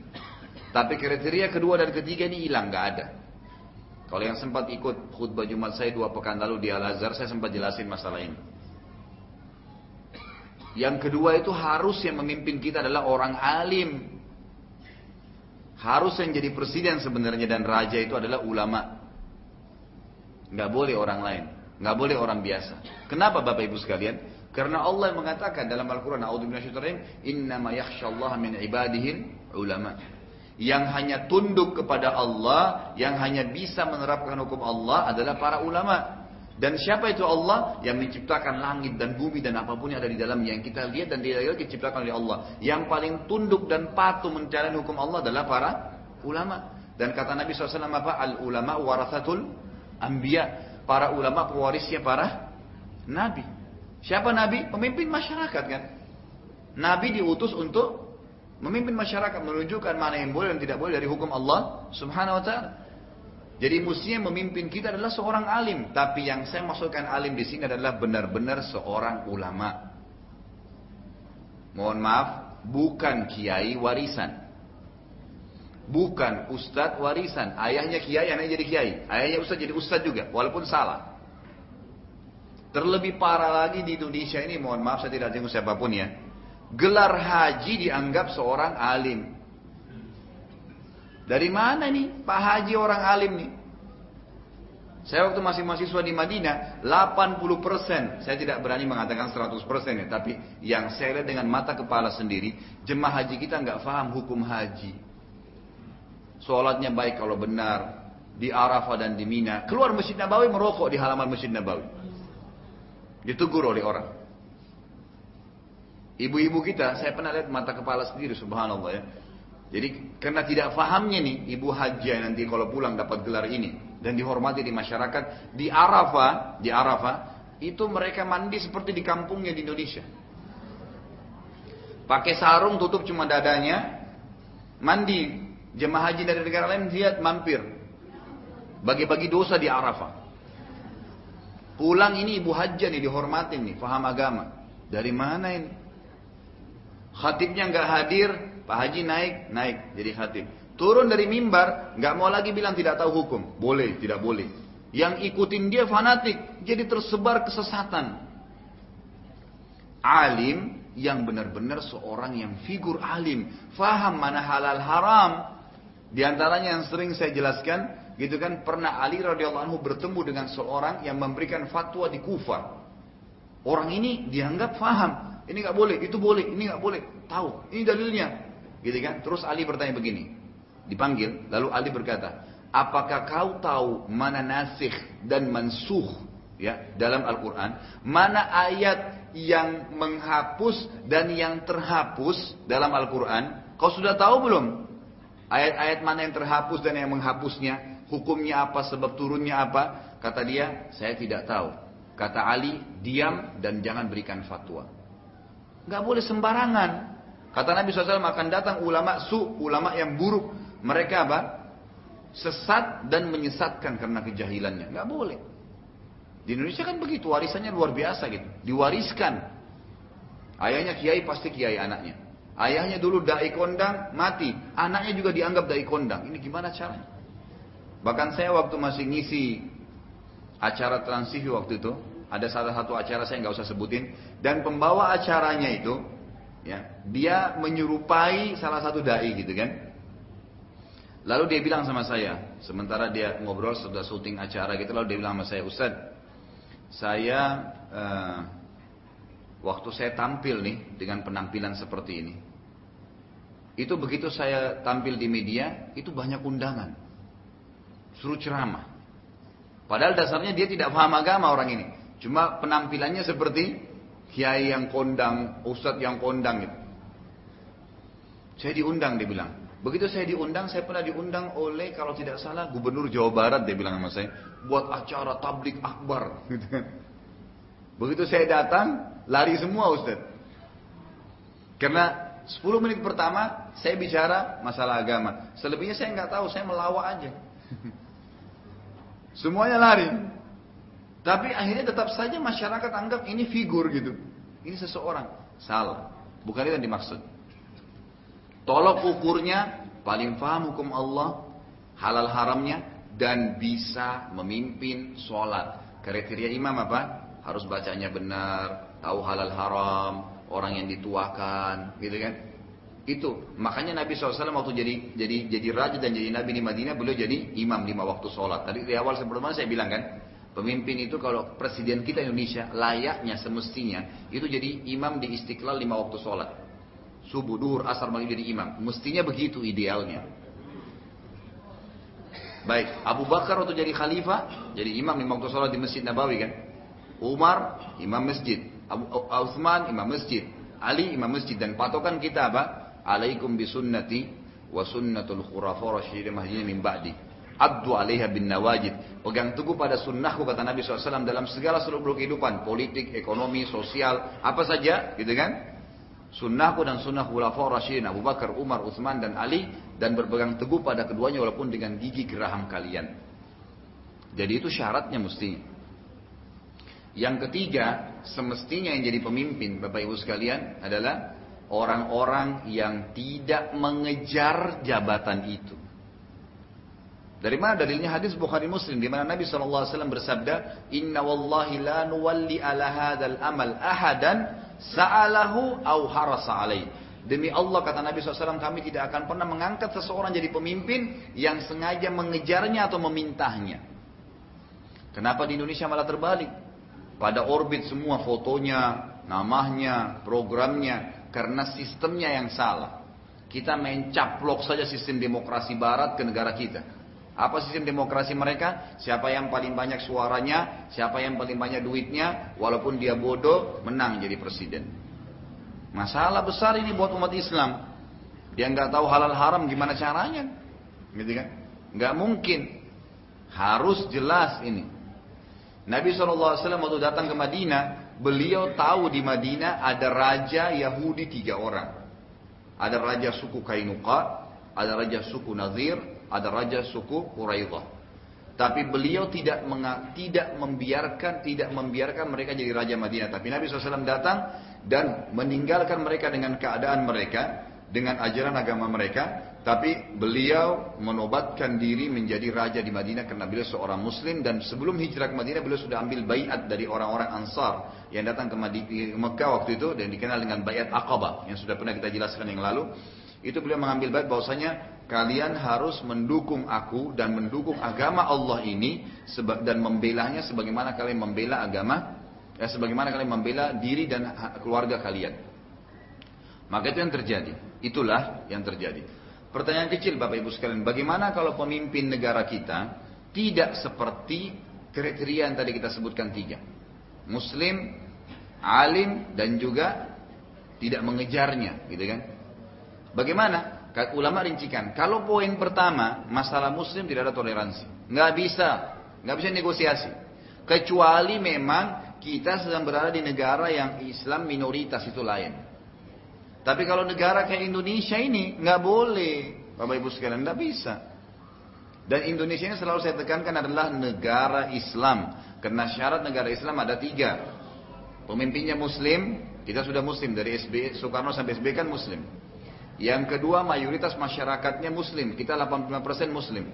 Tapi kriteria kedua dan ketiga ini hilang, nggak ada. Kalau yang sempat ikut khutbah Jumat saya dua pekan lalu di Al Azhar, saya sempat jelasin masalah ini. Yang kedua itu harus yang memimpin kita adalah orang alim. Harus yang jadi presiden sebenarnya dan raja itu adalah ulama. Nggak boleh orang lain, nggak boleh orang biasa. Kenapa Bapak Ibu sekalian? Karena Allah mengatakan dalam Al-Quran, innama yakhshallaha min ibadihil ulama. Yang hanya tunduk kepada Allah, yang hanya bisa menerapkan hukum Allah adalah para ulama. Dan siapa itu Allah? Yang menciptakan langit dan bumi dan apapun yang ada di dalamnya, yang kita lihat dan tidak lihat diciptakan oleh Allah. Yang paling tunduk dan patuh menjalani hukum Allah adalah para ulama. Dan kata Nabi shallallahu alaihi wasallam apa? Al-ulama warathatul anbiya. Para ulama pewarisnya para nabi. Siapa Nabi? Pemimpin masyarakat kan. Nabi diutus untuk memimpin masyarakat, menunjukkan mana yang boleh dan tidak boleh dari hukum Allah Subhanahu Wa Taala. Jadi mestinya memimpin kita adalah seorang alim. Tapi yang saya masukkan alim di sini adalah benar-benar seorang ulama. Mohon maaf, bukan kiai warisan, bukan ustadz warisan. Ayahnya kiai, anaknya jadi kiai. Ayahnya ustadz jadi ustadz juga, walaupun salah. Terlebih parah lagi di Indonesia ini, mohon maaf saya tidak jenguk siapapun ya. Gelar haji dianggap seorang alim. Dari mana nih Pak Haji orang alim nih? Saya waktu masih mahasiswa di Madinah, delapan puluh persen, saya tidak berani mengatakan seratus persen ya, tapi yang saya lihat dengan mata kepala sendiri, jemaah haji kita nggak paham hukum haji. Sholatnya baik kalau benar, di Arafah dan di Mina, keluar Masjid Nabawi merokok di halaman Masjid Nabawi. Ditegur oleh orang. Ibu-ibu kita, saya pernah lihat mata kepala sendiri, subhanallah ya. Jadi karena tidak fahamnya nih, ibu haji nanti kalau pulang dapat gelar ini dan dihormati di masyarakat di Arafah, di Arafah itu mereka mandi seperti di kampungnya di Indonesia. Pakai sarung tutup cuma dadanya, mandi. Jemaah haji dari negara lain lihat mampir. Bagi-bagi dosa di Arafah. Pulang ini ibu haji nih dihormatin nih, paham agama. Dari mana ini? Khatibnya nggak hadir, Pak Haji naik, naik jadi khatib. Turun dari mimbar, nggak mau lagi bilang tidak tahu hukum, boleh, tidak boleh. Yang ikutin dia fanatik, jadi tersebar kesesatan. Alim yang benar-benar seorang yang figur alim, faham mana halal haram. Di antaranya yang sering saya jelaskan. Gitu kan, pernah Ali radhiyallahu anhu bertemu dengan seorang yang memberikan fatwa di Kufah. Orang ini dianggap faham, ini nggak boleh, itu boleh, ini nggak boleh, tahu, ini dalilnya, gitu kan. Terus Ali bertanya begini, dipanggil, lalu Ali berkata, apakah kau tahu mana nasikh dan mansuh ya dalam Al-Quran, mana ayat yang menghapus dan yang terhapus dalam Al-Quran? Kau sudah tahu belum? Ayat-ayat mana yang terhapus dan yang menghapusnya? Hukumnya apa, sebab turunnya apa? Kata dia, saya tidak tahu. Kata Ali, diam dan jangan berikan fatwa. Gak boleh sembarangan. Kata Nabi shallallahu alaihi wasallam akan datang ulama su, ulama yang buruk. Mereka apa? Sesat dan menyesatkan karena kejahilannya. Gak boleh. Di Indonesia kan begitu, warisannya luar biasa gitu. Diwariskan. Ayahnya kiai pasti kiai anaknya. Ayahnya dulu dai kondang, mati. Anaknya juga dianggap dai kondang. Ini gimana caranya? Bahkan saya waktu masih ngisi acara Trans T V waktu itu, ada salah satu acara saya nggak usah sebutin. Dan pembawa acaranya itu, ya, dia menyerupai salah satu dai gitu kan. Lalu dia bilang sama saya, sementara dia ngobrol sudah syuting acara gitu, lalu dia bilang sama saya, Ustaz, saya... Uh, waktu saya tampil nih dengan penampilan seperti ini, itu begitu saya tampil di media, itu banyak undangan, suruh ceramah. Padahal dasarnya dia tidak paham agama orang ini, cuma penampilannya seperti kiai yang kondang, ustadz yang kondang gitu. Saya diundang, dia bilang. Begitu saya diundang, saya pernah diundang oleh kalau tidak salah Gubernur Jawa Barat, dia bilang sama saya, buat acara tablik akbar. Begitu saya datang, lari semua Ustaz. Karena sepuluh menit pertama saya bicara masalah agama. Selebihnya saya nggak tahu, saya melawak aja. Semuanya lari. Tapi akhirnya tetap saja masyarakat anggap ini figur gitu. Ini seseorang. Salah. Bukan itu yang dimaksud. Tolok ukurnya paling paham hukum Allah, halal haramnya, dan bisa memimpin sholat. Kriteria imam apa? Harus bacanya benar, tahu halal haram, orang yang dituakan, gitu kan? Itu makanya Nabi shallallahu alaihi wasallam waktu jadi jadi jadi raja dan jadi nabi di Madinah, beliau jadi imam lima waktu sholat. Tadi di awal sebelumnya saya bilang kan, pemimpin itu kalau presiden kita Indonesia layaknya semestinya itu jadi imam di Istiqlal lima waktu sholat, subuh, duhur, asar, maghrib jadi imam. Mestinya begitu idealnya. Baik, Abu Bakar waktu jadi khalifah jadi imam lima waktu sholat di Masjid Nabawi kan? Umar imam masjid. Utsman imam masjid, Ali imam masjid, dan patokan kita apa? Alaikum bisunnati wa sunnatul khurafa rasyidin mahdiyina min ba'di abdu 'alaiha bin nawajid. Pegang teguh pada sunnahku, kata Nabi shallallahu alaihi wasallam, dalam segala seluruh kehidupan, politik, ekonomi, sosial, apa saja gitu kan. Sunnahku dan sunnah khulafa rasyidin Abu Bakar, Umar, Utsman dan Ali, dan berpegang teguh pada keduanya walaupun dengan gigi geraham kalian. Jadi itu syaratnya mestinya. Yang ketiga, semestinya yang jadi pemimpin, Bapak Ibu sekalian, adalah orang-orang yang tidak mengejar jabatan itu. Dari mana dalilnya? Hadis Bukhari Muslim, di mana Nabi shallallahu alaihi wasallam bersabda, Inna wallahi la nuwalli ala hadal amal ahadan sa'alahu au harasa alaih. Demi Allah, kata Nabi shallallahu alaihi wasallam, kami tidak akan pernah mengangkat seseorang jadi pemimpin yang sengaja mengejarnya atau memintahnya. Kenapa di Indonesia malah terbalik? Pada orbit semua fotonya, namanya, programnya, karena sistemnya yang salah. Kita main caplok saja sistem demokrasi barat ke negara kita. Apa sistem demokrasi mereka? Siapa yang paling banyak suaranya, siapa yang paling banyak duitnya, walaupun dia bodoh, menang jadi presiden. Masalah besar ini buat umat Islam. Dia nggak tahu halal haram gimana caranya, gitu kan? Nggak mungkin. Harus jelas ini. Nabi shallallahu alaihi wasallam waktu datang ke Madinah, beliau tahu di Madinah ada raja Yahudi tiga orang. Ada raja suku Kainuqa, ada raja suku Nazir, ada raja suku Quraidah. Tapi beliau tidak menga, tidak membiarkan tidak membiarkan mereka jadi raja Madinah. Tapi Nabi shallallahu alaihi wasallam datang dan meninggalkan mereka dengan keadaan mereka, dengan ajaran agama mereka. Tapi beliau menobatkan diri menjadi raja di Madinah karena beliau seorang muslim, dan sebelum hijrah ke Madinah beliau sudah ambil baiat dari orang-orang Ansar yang datang ke Mekkah waktu itu dan dikenal dengan baiat Aqabah yang sudah pernah kita jelaskan yang lalu. Itu beliau mengambil baiat bahwasanya kalian harus mendukung aku dan mendukung agama Allah ini dan membelanya sebagaimana kalian membela agama, eh, sebagaimana kalian membela diri dan keluarga kalian. Maka itu yang terjadi. Itulah yang terjadi. Pertanyaan kecil Bapak Ibu sekalian, bagaimana kalau pemimpin negara kita tidak seperti kriteria yang tadi kita sebutkan tiga? Muslim, alim, dan juga tidak mengejarnya, gitu kan? Bagaimana? Ulama rincikan, kalau poin pertama, masalah muslim tidak ada toleransi. Nggak bisa, nggak bisa negosiasi. Kecuali memang kita sedang berada di negara yang Islam minoritas itu lain. Tapi kalau negara kayak Indonesia ini, nggak boleh. Bapak Ibu sekalian, nggak bisa. Dan Indonesia ini selalu saya tekankan adalah negara Islam. Karena syarat negara Islam ada tiga. Pemimpinnya Muslim, kita sudah Muslim. Dari S B Y, Soekarno sampai S B Y kan Muslim. Yang kedua, mayoritas masyarakatnya Muslim. Kita delapan puluh lima persen Muslim.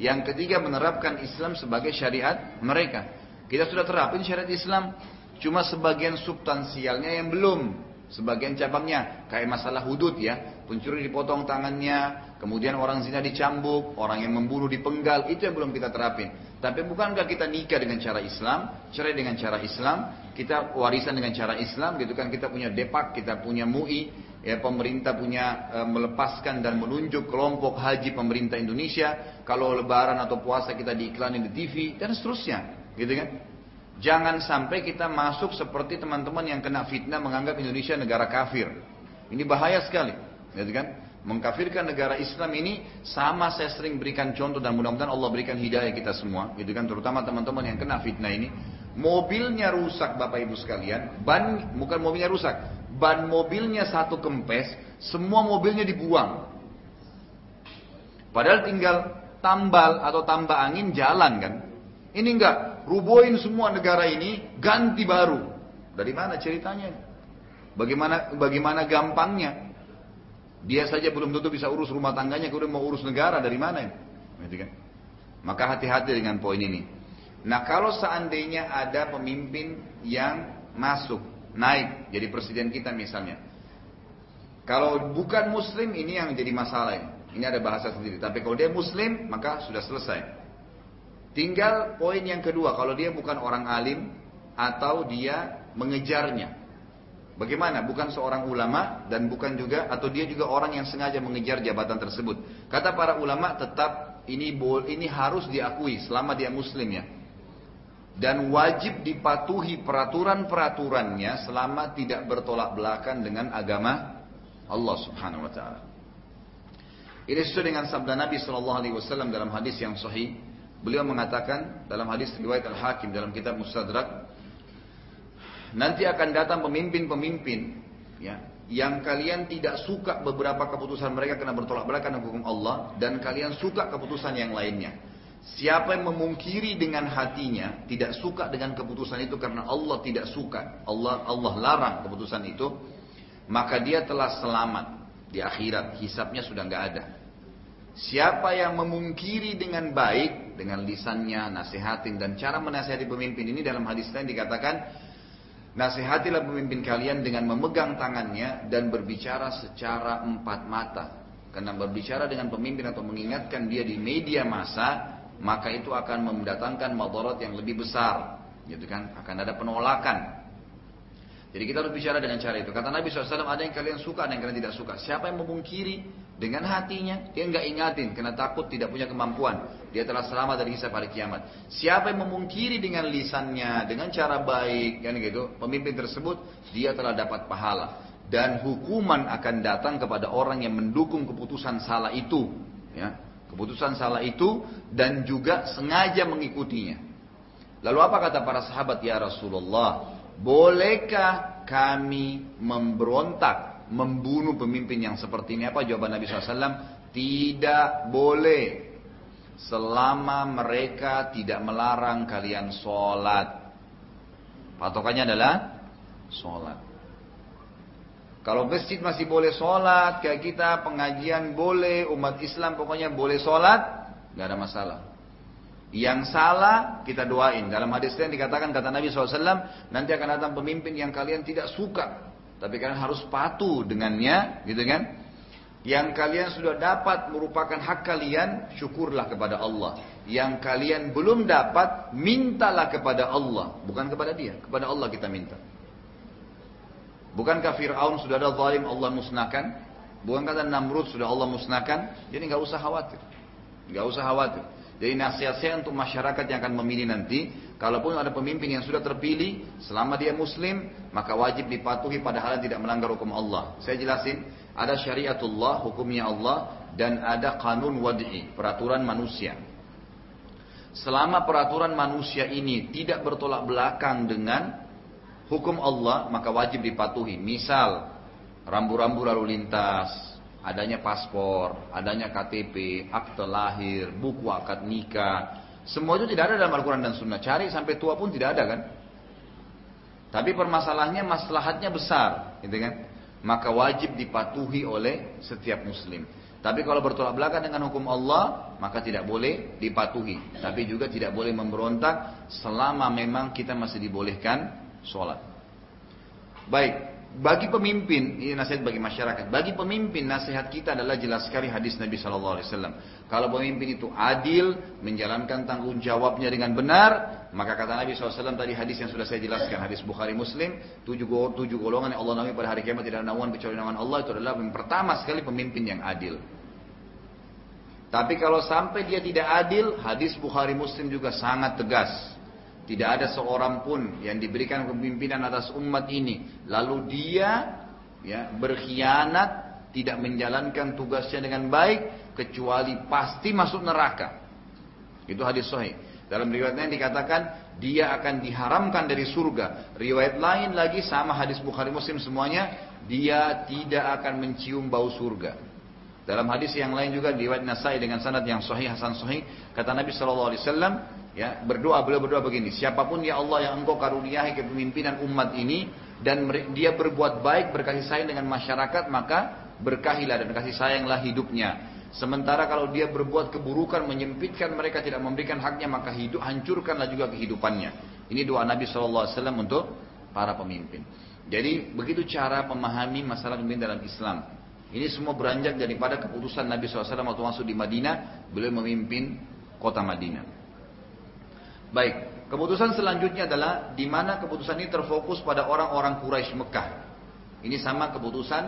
Yang ketiga, menerapkan Islam sebagai syariat mereka. Kita sudah terapin syariat Islam. Cuma sebagian substansialnya yang belum. Sebagian cabangnya, kayak masalah hudud ya. Pencuri dipotong tangannya, kemudian orang zina dicambuk, orang yang membunuh dipenggal, itu yang belum kita terapin. Tapi bukankah kita nikah dengan cara Islam, cerai dengan cara Islam, kita warisan dengan cara Islam, gitu kan, kita punya depak, kita punya M U I, ya, pemerintah punya e, melepaskan dan menunjuk kelompok haji pemerintah Indonesia, kalau lebaran atau puasa kita diiklanin di T V, dan seterusnya, gitu kan. Jangan sampai kita masuk seperti teman-teman yang kena fitnah menganggap Indonesia negara kafir. Ini bahaya sekali, gitu kan? Mengkafirkan negara Islam ini sama, saya sering berikan contoh dan mudah-mudahan Allah berikan hidayah kita semua, gitu kan? Terutama teman-teman yang kena fitnah ini, mobilnya rusak Bapak Ibu sekalian, ban bukan mobilnya rusak, ban mobilnya satu kempes, semua mobilnya dibuang. Padahal tinggal tambal atau tambah angin jalan kan? Ini enggak. Rubohin semua negara ini, ganti baru. Dari mana ceritanya? Bagaimana bagaimana gampangnya? Dia saja belum tentu bisa urus rumah tangganya, kemudian mau urus negara dari mana ya? Maka hati-hati dengan poin ini. Nah, kalau seandainya ada pemimpin yang masuk, naik jadi presiden kita misalnya. Kalau bukan Muslim, ini yang jadi masalah. Ini ada bahasa sendiri. Tapi kalau dia Muslim, maka sudah selesai. Tinggal poin yang kedua, kalau dia bukan orang alim atau dia mengejarnya. Bagaimana? Bukan seorang ulama dan bukan juga, atau dia juga orang yang sengaja mengejar jabatan tersebut. Kata para ulama, tetap ini ini harus diakui selama dia Muslim ya. Dan wajib dipatuhi peraturan-peraturannya selama tidak bertolak belakang dengan agama Allah Subhanahu wa taala. Ini sesuai dengan sabda Nabi sallallahu alaihi wasallam dalam hadis yang sahih. Beliau mengatakan dalam hadis riwayat Al-Hakim dalam kitab Mustadrak, nanti akan datang pemimpin-pemimpin ya, yang kalian tidak suka beberapa keputusan mereka karena bertolak belakang dengan hukum Allah, dan kalian suka keputusan yang lainnya. Siapa yang memungkiri dengan hatinya, tidak suka dengan keputusan itu karena Allah tidak suka, Allah Allah larang keputusan itu, maka dia telah selamat di akhirat, hisabnya sudah enggak ada. Siapa yang memungkiri dengan baik, dengan lisannya, nasihatin, dan cara menasihati pemimpin ini dalam hadis lain dikatakan, nasihatilah pemimpin kalian dengan memegang tangannya dan berbicara secara empat mata. Karena berbicara dengan pemimpin atau mengingatkan dia di media massa, maka itu akan mendatangkan madarat yang lebih besar, gitu kan? Akan ada penolakan. Jadi kita harus bicara dengan cara itu. Kata Nabi shallallahu alaihi wasallam, ada yang kalian suka, ada yang kalian tidak suka. Siapa yang memungkiri dengan hatinya, dia enggak ingatin karena takut tidak punya kemampuan, dia telah selamat dari hisab hari kiamat. Siapa yang memungkiri dengan lisannya, dengan cara baik, kan gitu, pemimpin tersebut dia telah dapat pahala, dan hukuman akan datang kepada orang yang mendukung keputusan salah itu, ya, keputusan salah itu dan juga sengaja mengikutinya. Lalu apa kata para sahabat, ya Rasulullah, bolehkah kami memberontak, membunuh pemimpin yang seperti ini? Apa jawaban Nabi shallallahu alaihi wasallam? Tidak boleh, selama mereka tidak melarang kalian sholat. Patokannya adalah sholat. Kalau masjid masih boleh sholat, kayak kita pengajian boleh, umat Islam pokoknya boleh sholat, gak ada masalah. Yang salah kita doain. Dalam hadis lain dikatakan, kata Nabi shallallahu alaihi wasallam, nanti akan datang pemimpin yang kalian tidak suka, tapi kalian harus patuh dengannya, gitu kan? Yang kalian sudah dapat merupakan hak kalian, syukurlah kepada Allah. Yang kalian belum dapat, mintalah kepada Allah, bukan kepada dia, kepada Allah kita minta. Bukankah Fir'aun sudah ada zalim Allah musnahkan? Bukan kata Namrud sudah Allah musnahkan? Jadi nggak usah khawatir, nggak usah khawatir. Jadi nasihat saya untuk masyarakat yang akan memilih nanti, kalaupun ada pemimpin yang sudah terpilih, selama dia Muslim, maka wajib dipatuhi padahal tidak melanggar hukum Allah. Saya jelasin, ada syariatullah, hukumnya Allah, dan ada kanun wad'i, peraturan manusia. Selama peraturan manusia ini tidak bertolak belakang dengan hukum Allah maka wajib dipatuhi. Misal rambu-rambu lalu lintas, adanya paspor, adanya K T P, akte lahir, buku akad nikah, semua itu tidak ada dalam Al-Quran dan Sunnah. Cari sampai tua pun tidak ada kan. Tapi permasalahannya maslahatnya besar gitu kan, maka wajib dipatuhi oleh setiap muslim. Tapi kalau bertolak belakang dengan hukum Allah, maka tidak boleh dipatuhi. Tapi juga tidak boleh memberontak selama memang kita masih dibolehkan sholat. Baik, bagi pemimpin, ini nasihat bagi masyarakat. Bagi pemimpin, nasihat kita adalah jelas sekali hadis Nabi shallallahu alaihi wasallam. Kalau pemimpin itu adil, menjalankan tanggung jawabnya dengan benar, maka kata Nabi shallallahu alaihi wasallam tadi hadis yang sudah saya jelaskan, hadis Bukhari Muslim, tujuh, tujuh golongan yang Allah naungi pada hari kiamat tidak ada naungan kecuali naungan Allah. Itu adalah pertama sekali pemimpin yang adil. Tapi kalau sampai dia tidak adil, hadis Bukhari Muslim juga sangat tegas. Tidak ada seorang pun yang diberikan kepemimpinan atas umat ini lalu dia ya, berkhianat, tidak menjalankan tugasnya dengan baik, kecuali pasti masuk neraka. Itu hadis sahih. Dalam riwayat lain dikatakan dia akan diharamkan dari surga. Riwayat lain lagi sama hadis Bukhari Muslim semuanya, dia tidak akan mencium bau surga. Dalam hadis yang lain juga riwayat Nasai dengan sanad yang sahih, hasan sahih, kata Nabi shallallahu alaihi wasallam, ya, berdoa, beliau berdoa begini, siapapun ya Allah yang engkau karuniahi kepemimpinan umat ini dan dia berbuat baik, berkasih sayang dengan masyarakat, maka berkahilah dan kasih sayanglah hidupnya. Sementara kalau dia berbuat keburukan, menyempitkan mereka, tidak memberikan haknya, maka hidup hancurkanlah juga kehidupannya. Ini doa Nabi shallallahu alaihi wasallam untuk para pemimpin. Jadi begitu cara memahami masalah pemimpin dalam Islam. Ini semua beranjak daripada keputusan Nabi shallallahu alaihi wasallam waktu masuk di Madinah, beliau memimpin kota Madinah. Baik, keputusan selanjutnya adalah di mana keputusan ini terfokus pada orang-orang Quraisy Mekah. Ini sama keputusan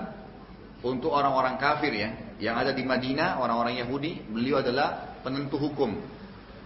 untuk orang-orang kafir ya, yang ada di Madinah, orang-orang Yahudi. Beliau adalah penentu hukum.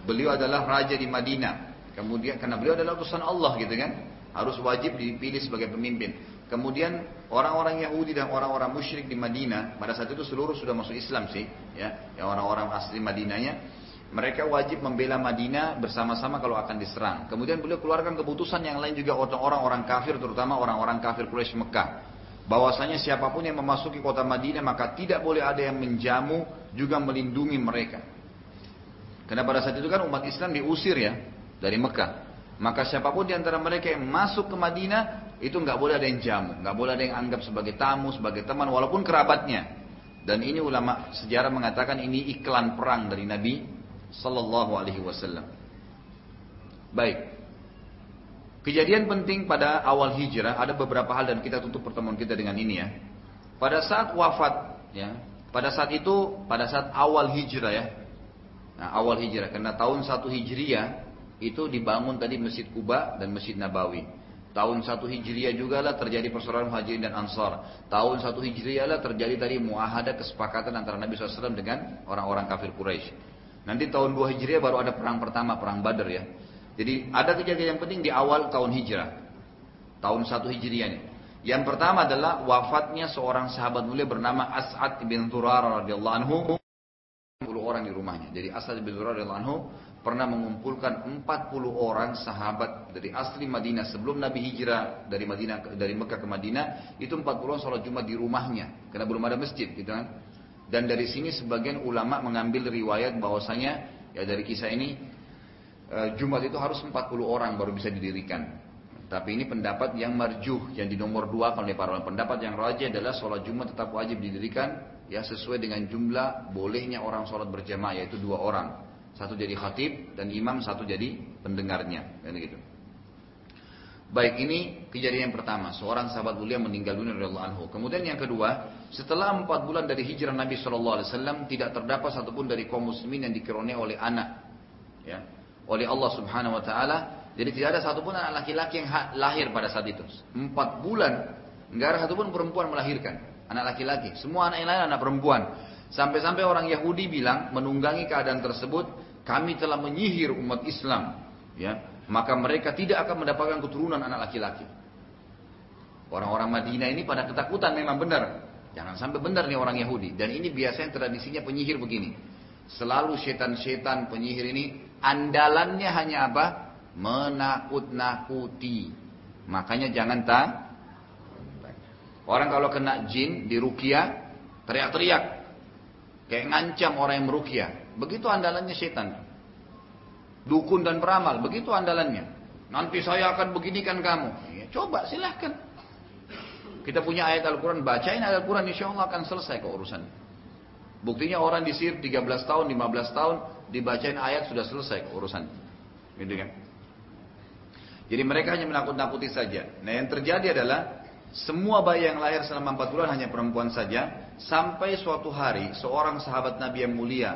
Beliau adalah raja di Madinah. Kemudian karena beliau adalah utusan Allah gitu kan, harus wajib dipilih sebagai pemimpin. Kemudian orang-orang Yahudi dan orang-orang musyrik di Madinah pada saat itu seluruh sudah masuk Islam sih, ya, ya orang-orang asli Madinahnya. Mereka wajib membela Madinah bersama-sama kalau akan diserang. Kemudian beliau keluarkan keputusan yang lain juga orang-orang kafir, terutama orang-orang kafir Quraisy Mekah. Bahwasanya siapapun yang memasuki kota Madinah maka tidak boleh ada yang menjamu juga melindungi mereka. Karena pada saat itu kan umat Islam diusir ya dari Mekah. Maka siapapun di antara mereka yang masuk ke Madinah itu nggak boleh ada yang jamu, nggak boleh ada yang anggap sebagai tamu, sebagai teman, walaupun kerabatnya. Dan ini ulama sejarah mengatakan ini iklan perang dari Nabi Sallallahu alaihi wasallam. Baik, kejadian penting pada awal hijrah. Ada beberapa hal dan kita tutup pertemuan kita dengan ini ya. Pada saat wafat ya, pada saat itu, pada saat awal hijrah ya, nah, awal hijrah, karena tahun satu hijriah itu dibangun tadi Masjid Quba dan Masjid Nabawi. Tahun satu hijriah juga lah terjadi persaudaraan Muhajirin dan Ansar. Tahun satu hijriah lah terjadi tadi muahadah, kesepakatan antara Nabi shallallahu alaihi wasallam dengan orang-orang kafir Quraisy. Nanti tahun dua Hijriah baru ada perang pertama, perang Badar ya. Jadi ada kejadian yang penting di awal tahun hijrah. Tahun satu Hijriah ini. Yang pertama adalah wafatnya seorang sahabat mulia bernama As'ad bin Zurarah radhiyallahu anhu. empat puluh orang di rumahnya. Jadi As'ad bin Zurarah radhiyallahu anhu pernah mengumpulkan empat puluh orang sahabat dari asli Madinah sebelum Nabi hijrah dari Madinah dari Mekah ke Madinah, itu empat puluh orang salat Jumat di rumahnya karena belum ada masjid gitu kan. Dan dari sini sebagian ulama mengambil riwayat bahwasanya ya dari kisah ini Jumat itu harus empat puluh orang baru bisa didirikan. Tapi ini pendapat yang marjuh, yang di nomor dua oleh para ulama. Pendapat yang rajih adalah sholat Jumat tetap wajib didirikan ya sesuai dengan jumlah bolehnya orang sholat berjamaah, yaitu dua orang. Satu jadi khatib dan imam, satu jadi pendengarnya dan gitu. Baik, ini kejadian yang pertama, seorang sahabat mulia meninggal dunia radhiyallahu anhu. Kemudian yang kedua, setelah empat bulan dari hijrah Nabi shallallahu alaihi wasallam tidak terdapat satupun dari kaum muslimin yang dikaruniai oleh anak, ya, oleh Allah Subhanahu Wa Taala. Jadi tidak ada satupun anak laki-laki yang lahir pada saat itu. Empat bulan, nggak ada satupun perempuan melahirkan anak laki-laki. Semua anak yang lain anak perempuan. Sampai-sampai orang Yahudi bilang menunggangi keadaan tersebut, kami telah menyihir umat Islam, ya. Maka mereka tidak akan mendapatkan keturunan anak laki-laki. Orang-orang Madinah ini pada ketakutan, memang benar. Jangan sampai benar nih orang Yahudi. Dan ini biasanya tradisinya penyihir begini. Selalu setan-setan penyihir ini andalannya hanya apa? Menakut-nakuti. Makanya jangan tak. Orang kalau kena jin diruqyah teriak-teriak kayak ngancam orang yang meruqyah. Begitu andalannya setan. Dukun dan peramal, begitu andalannya. Nanti saya akan beginikan kamu. Ya, coba silahkan. Kita punya ayat Al-Quran, bacain ayat Al-Quran, insya Allah akan selesai keurusan. Buktinya orang disihir tiga belas tahun, lima belas tahun, dibacain ayat sudah selesai keurusan. Gitu kan? Jadi mereka hanya menakut-nakuti saja. Nah yang terjadi adalah semua bayi yang lahir selama empat bulan hanya perempuan saja. Sampai suatu hari seorang sahabat Nabi yang mulia,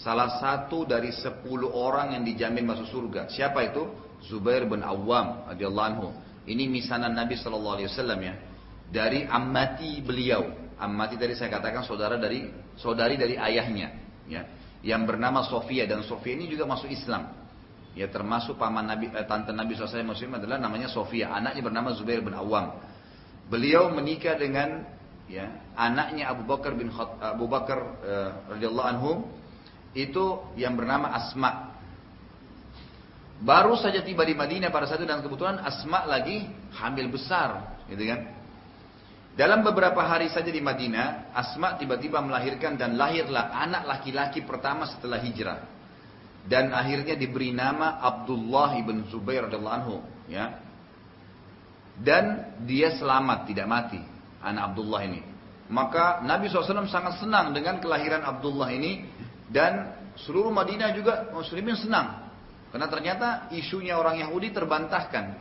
salah satu dari sepuluh orang yang dijamin masuk surga. Siapa itu? Zubair bin Awwam radhiyallahu anhu. Ini misanan Nabi sallallahu alaihi wasallam ya. Dari ammati beliau. Ammati tadi saya katakan saudara dari saudari dari ayahnya ya. Yang bernama Sofia, dan Sofia ini juga masuk Islam. Ya termasuk paman Nabi, eh, tante Nabi sallallahu alaihi wasallam muslim adalah namanya Sofia, anaknya bernama Zubair bin Awwam. Beliau menikah dengan ya anaknya Abu Bakar bin Khat, Abu Bakar eh, radhiyallahu anhu itu yang bernama Asma. Baru saja tiba di Madinah pada saat itu, dan kebetulan Asma lagi hamil besar, gitu kan? Dalam beberapa hari saja di Madinah, Asma tiba-tiba melahirkan dan lahirlah anak laki-laki pertama setelah hijrah. Dan akhirnya diberi nama Abdullah ibn Zubair radhiyallahu anhu, ya. Dan dia selamat, tidak mati, anak Abdullah ini. Maka Nabi shallallahu alaihi wasallam sangat senang dengan kelahiran Abdullah ini, dan seluruh Madinah juga muslimin senang, karena ternyata isunya orang Yahudi terbantahkan.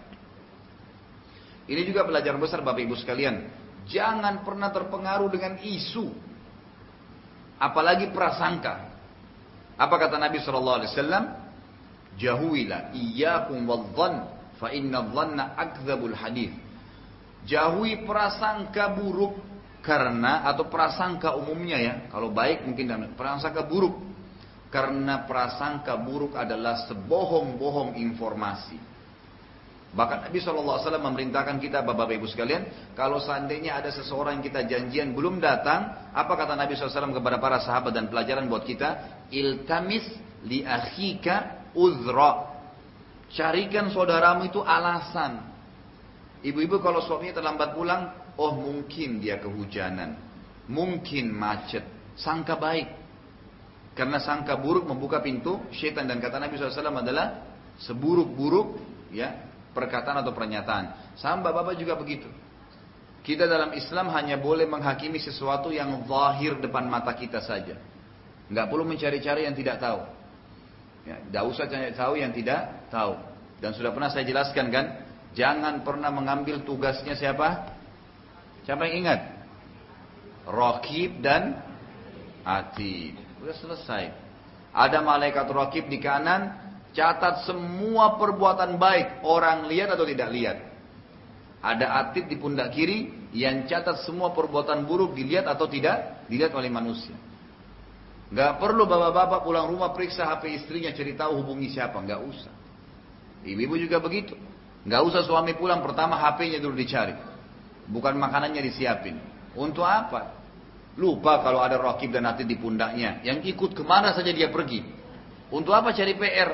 Ini juga pelajaran besar Bapak Ibu sekalian, jangan pernah terpengaruh dengan isu, apalagi prasangka. Apa kata Nabi sallallahu alaihi wasallam? Jahuila iyyakum wadh-dhann fa inna adh-dhanna akdzabul hadits. Jauhi prasangka buruk, karena atau prasangka umumnya ya. Kalau baik mungkin dalam prasangka buruk. Karena prasangka buruk adalah sebohong-bohong informasi. Bahkan Nabi sallallahu alaihi wasallam memerintahkan kita Bapak Ibu sekalian, kalau seandainya ada seseorang yang kita janjian belum datang, apa kata Nabi sallallahu alaihi wasallam kepada para sahabat, dan pelajaran buat kita? Iltamis li akhika uzra. Carikan saudaramu itu alasan. Ibu-ibu kalau suaminya terlambat pulang, oh mungkin dia kehujanan, mungkin macet, sangka baik. Karena sangka buruk membuka pintu syaitan, dan kata Nabi sallallahu alaihi wasallam adalah seburuk-buruk ya perkataan atau pernyataan. Sama Bapak juga begitu. Kita dalam Islam hanya boleh menghakimi sesuatu yang zahir depan mata kita saja. Nggak perlu mencari-cari yang tidak tahu. Ya, nggak usah cari tahu yang tidak tahu. Dan sudah pernah saya jelaskan kan, jangan pernah mengambil tugasnya siapa? Siapa yang ingat? Rakib dan Atid. Sudah selesai. Ada malaikat rakib di kanan, catat semua perbuatan baik orang lihat atau tidak lihat. Ada Atid di pundak kiri yang catat semua perbuatan buruk dilihat atau tidak dilihat oleh manusia. Gak perlu bapak-bapak pulang rumah periksa H P istrinya, cari tahu hubungi siapa, gak usah. Ibu-ibu juga begitu. Gak usah suami pulang, pertama H P-nya dulu dicari, bukan makanannya disiapin. Untuk apa? Lupa kalau ada rakib dan Atid di pundaknya, yang ikut kemana saja dia pergi. Untuk apa cari P R?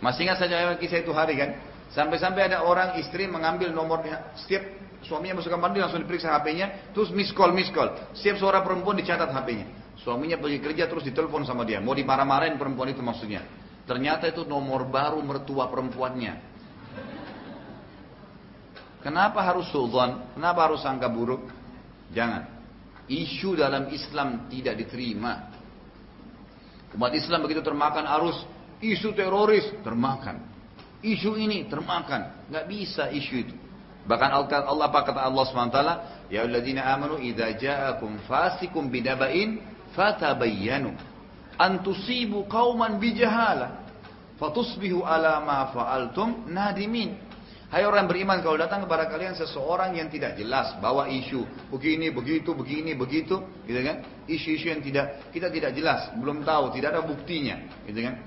Masih ingat saya kisah itu hari kan? Sampai-sampai ada orang istri mengambil nomornya, setiap suaminya masuk kamar dia langsung diperiksa H P-nya, terus miss call, miss call. Setiap suara perempuan dicatat H P-nya. Suaminya pergi kerja terus ditelepon sama dia, mau dimarah-marahin perempuan itu maksudnya. Ternyata itu nomor baru mertua perempuannya. Kenapa harus sudzon? Kenapa harus sangka buruk? Jangan. Isu dalam Islam tidak diterima. Umat Islam begitu termakan arus isu teroris, termakan. Isu ini termakan. Gak bisa isu itu. Bahkan Allah, apa kata Allah subhanahu wa taala? Ya alladzina amanu idza ja'akum fasikum binaba'in fatabayyanu an tusibu qauman bijahala fatusbihu ala ma fa'altum nadimin. Hai orang beriman, kalau datang kepada kalian seseorang yang tidak jelas bawa isu begini begitu begini begitu gitu kan, isu-isu yang tidak kita tidak jelas, belum tahu, tidak ada buktinya gitu kan,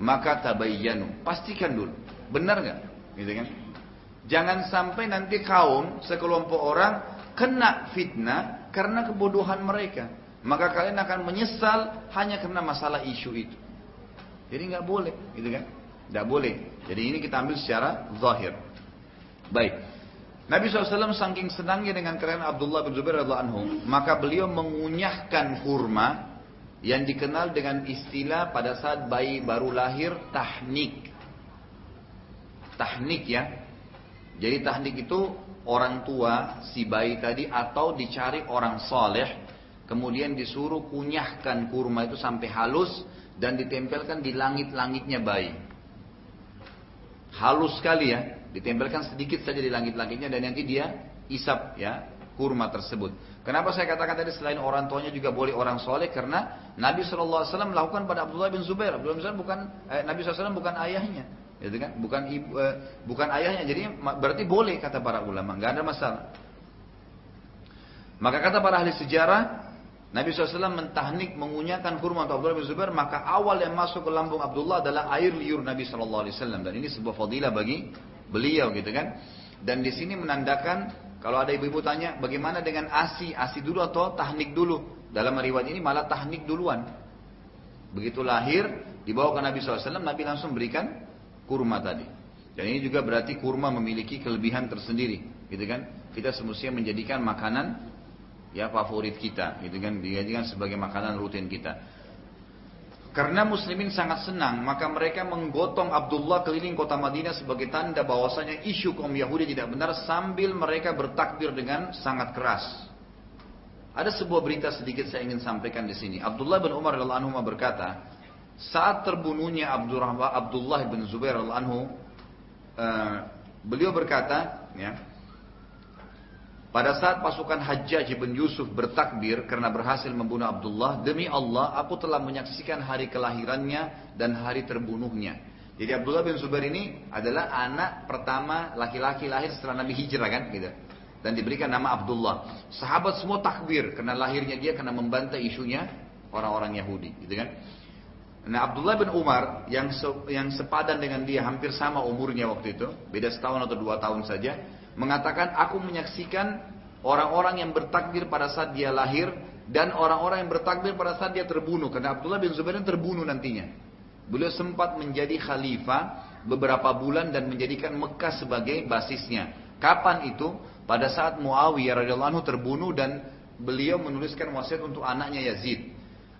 maka tabayyanu, pastikan dulu benar enggak gitu kan. Jangan sampai nanti kaum sekelompok orang kena fitnah karena kebodohan mereka. Maka kalian akan menyesal hanya karena masalah isu itu. Jadi nggak boleh, gitu kan? Nggak boleh. Jadi ini kita ambil secara zahir. Baik. Nabi shallallahu alaihi wasallam saking senangnya dengan keren Abdullah bin Zubair radhiyallahu anhu, maka beliau mengunyahkan kurma yang dikenal dengan istilah pada saat bayi baru lahir, tahnik. Tahnik ya. Jadi tahnik itu orang tua si bayi tadi atau dicari orang saleh, kemudian disuruh kunyahkan kurma itu sampai halus dan ditempelkan di langit-langitnya bayi. Halus sekali ya. Ditempelkan sedikit saja di langit-langitnya dan nanti dia isap ya kurma tersebut. Kenapa saya katakan tadi selain orang tuanya juga boleh orang soleh? Karena Nabi shallallahu alaihi wasallam melakukan pada Abdullah bin Zubair. Abdullah bin Zubair bukan eh, Nabi shallallahu alaihi wasallam bukan ayahnya, gitu kan? Bukan ibu, eh, bukan ayahnya. Jadi berarti boleh kata para ulama, nggak ada masalah. Maka kata para ahli sejarah, Nabi shallallahu alaihi wasallam mentahnik mengunyahkan kurma untuk Abdullah bin Zubair, maka awal yang masuk ke lambung Abdullah adalah air liur Nabi shallallahu alaihi wasallam, dan ini sebuah fadilah bagi beliau, gitu kan. Dan di sini menandakan kalau ada ibu-ibu tanya bagaimana dengan asi, asi dulu atau tahnik dulu? Dalam riwayat ini malah tahnik duluan. Begitu lahir dibawa ke Nabi shallallahu alaihi wasallam, Nabi langsung berikan kurma tadi. Dan ini juga berarti kurma memiliki kelebihan tersendiri, gitu kan. Kita semestinya menjadikan makanan ya favorit kita, gitu kan, dijadikan sebagai makanan rutin kita. Karena muslimin sangat senang, maka mereka menggotong Abdullah keliling kota Madinah sebagai tanda bahwasanya isu kaum Yahudi tidak benar, sambil mereka bertakbir dengan sangat keras. Ada sebuah berita sedikit saya ingin sampaikan di sini. Abdullah bin Umar radhiyallahu anhu berkata, saat terbunuhnya Abdullah bin Zubair radhiyallahu anhu, uh, beliau berkata, ya. Pada saat pasukan Hajjaj bin Yusuf bertakbir karena berhasil membunuh Abdullah, demi Allah aku telah menyaksikan hari kelahirannya dan hari terbunuhnya. Jadi Abdullah bin Zubair ini adalah anak pertama laki-laki lahir setelah Nabi hijrah kan, gitu. Dan diberikan nama Abdullah. Sahabat semua takbir karena lahirnya dia, karena membantai isunya orang-orang Yahudi, gitu kan. Nah, Abdullah bin Umar yang se yang sepadan dengan dia, hampir sama umurnya waktu itu, beda setahun atau dua tahun saja, mengatakan aku menyaksikan orang-orang yang bertakbir pada saat dia lahir dan orang-orang yang bertakbir pada saat dia terbunuh, karena Abdullah bin Zubair terbunuh nantinya. Beliau sempat menjadi khalifah beberapa bulan dan menjadikan Mekah sebagai basisnya. Kapan itu? Pada saat Muawiyah radhiyallahu anhu terbunuh dan beliau menuliskan wasiat untuk anaknya Yazid.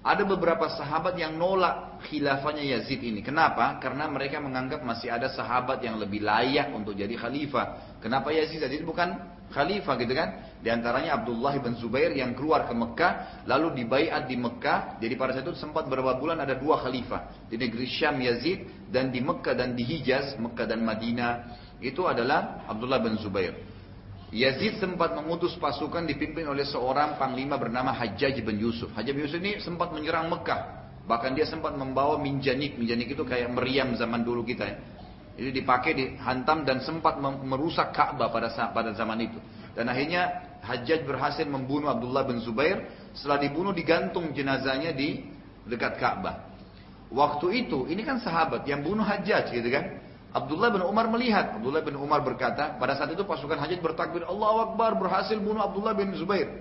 Ada beberapa sahabat yang nolak khilafahnya Yazid ini. Kenapa? Karena mereka menganggap masih ada sahabat yang lebih layak untuk jadi khalifah. Kenapa Yazid? Yazid bukan khalifah, gitu kan? Di antaranya Abdullah bin Zubair yang keluar ke Mekah, lalu dibaiat di Mekah. Jadi pada saat itu sempat beberapa bulan ada dua khalifah. Di negeri Syam Yazid, dan di Mekah dan di Hijaz, Mekah dan Madinah, itu adalah Abdullah bin Zubair. Yazid sempat mengutus pasukan dipimpin oleh seorang panglima bernama Hajjaj bin Yusuf. Hajjaj bin Yusuf ini sempat menyerang Mekah. Bahkan dia sempat membawa minjanik. Minjanik itu kayak meriam zaman dulu kita ya. Itu dipakai, dihantam dan sempat merusak Ka'bah pada pada zaman itu. Dan akhirnya Hajjaj berhasil membunuh Abdullah bin Zubair. Setelah dibunuh digantung jenazahnya di dekat Ka'bah. Waktu itu, ini kan sahabat yang bunuh Hajjaj, gitu kan. Abdullah bin Umar melihat. Abdullah bin Umar berkata, pada saat itu pasukan Hajjaj bertakbir, Allahu Akbar, berhasil bunuh Abdullah bin Zubair.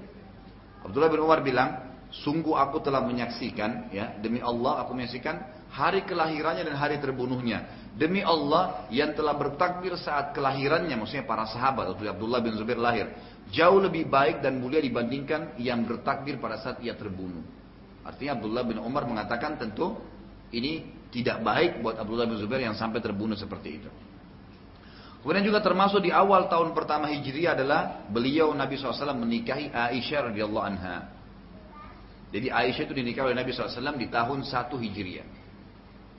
Abdullah bin Umar bilang, sungguh aku telah menyaksikan, ya, demi Allah aku menyaksikan hari kelahirannya dan hari terbunuhnya. Demi Allah yang telah bertakbir saat kelahirannya, maksudnya para sahabat, Abdullah bin Zubair lahir, jauh lebih baik dan mulia dibandingkan yang bertakbir pada saat ia terbunuh. Artinya Abdullah bin Umar mengatakan tentu ini tidak baik buat Abdullah bin Zubair yang sampai terbunuh seperti itu. Kemudian juga termasuk di awal tahun pertama Hijriah adalah beliau Nabi shallallahu alaihi wasallam menikahi Aisyah radhiyallahu anha. Jadi Aisyah itu dinikahi oleh Nabi shallallahu alaihi wasallam di tahun satu Hijriah.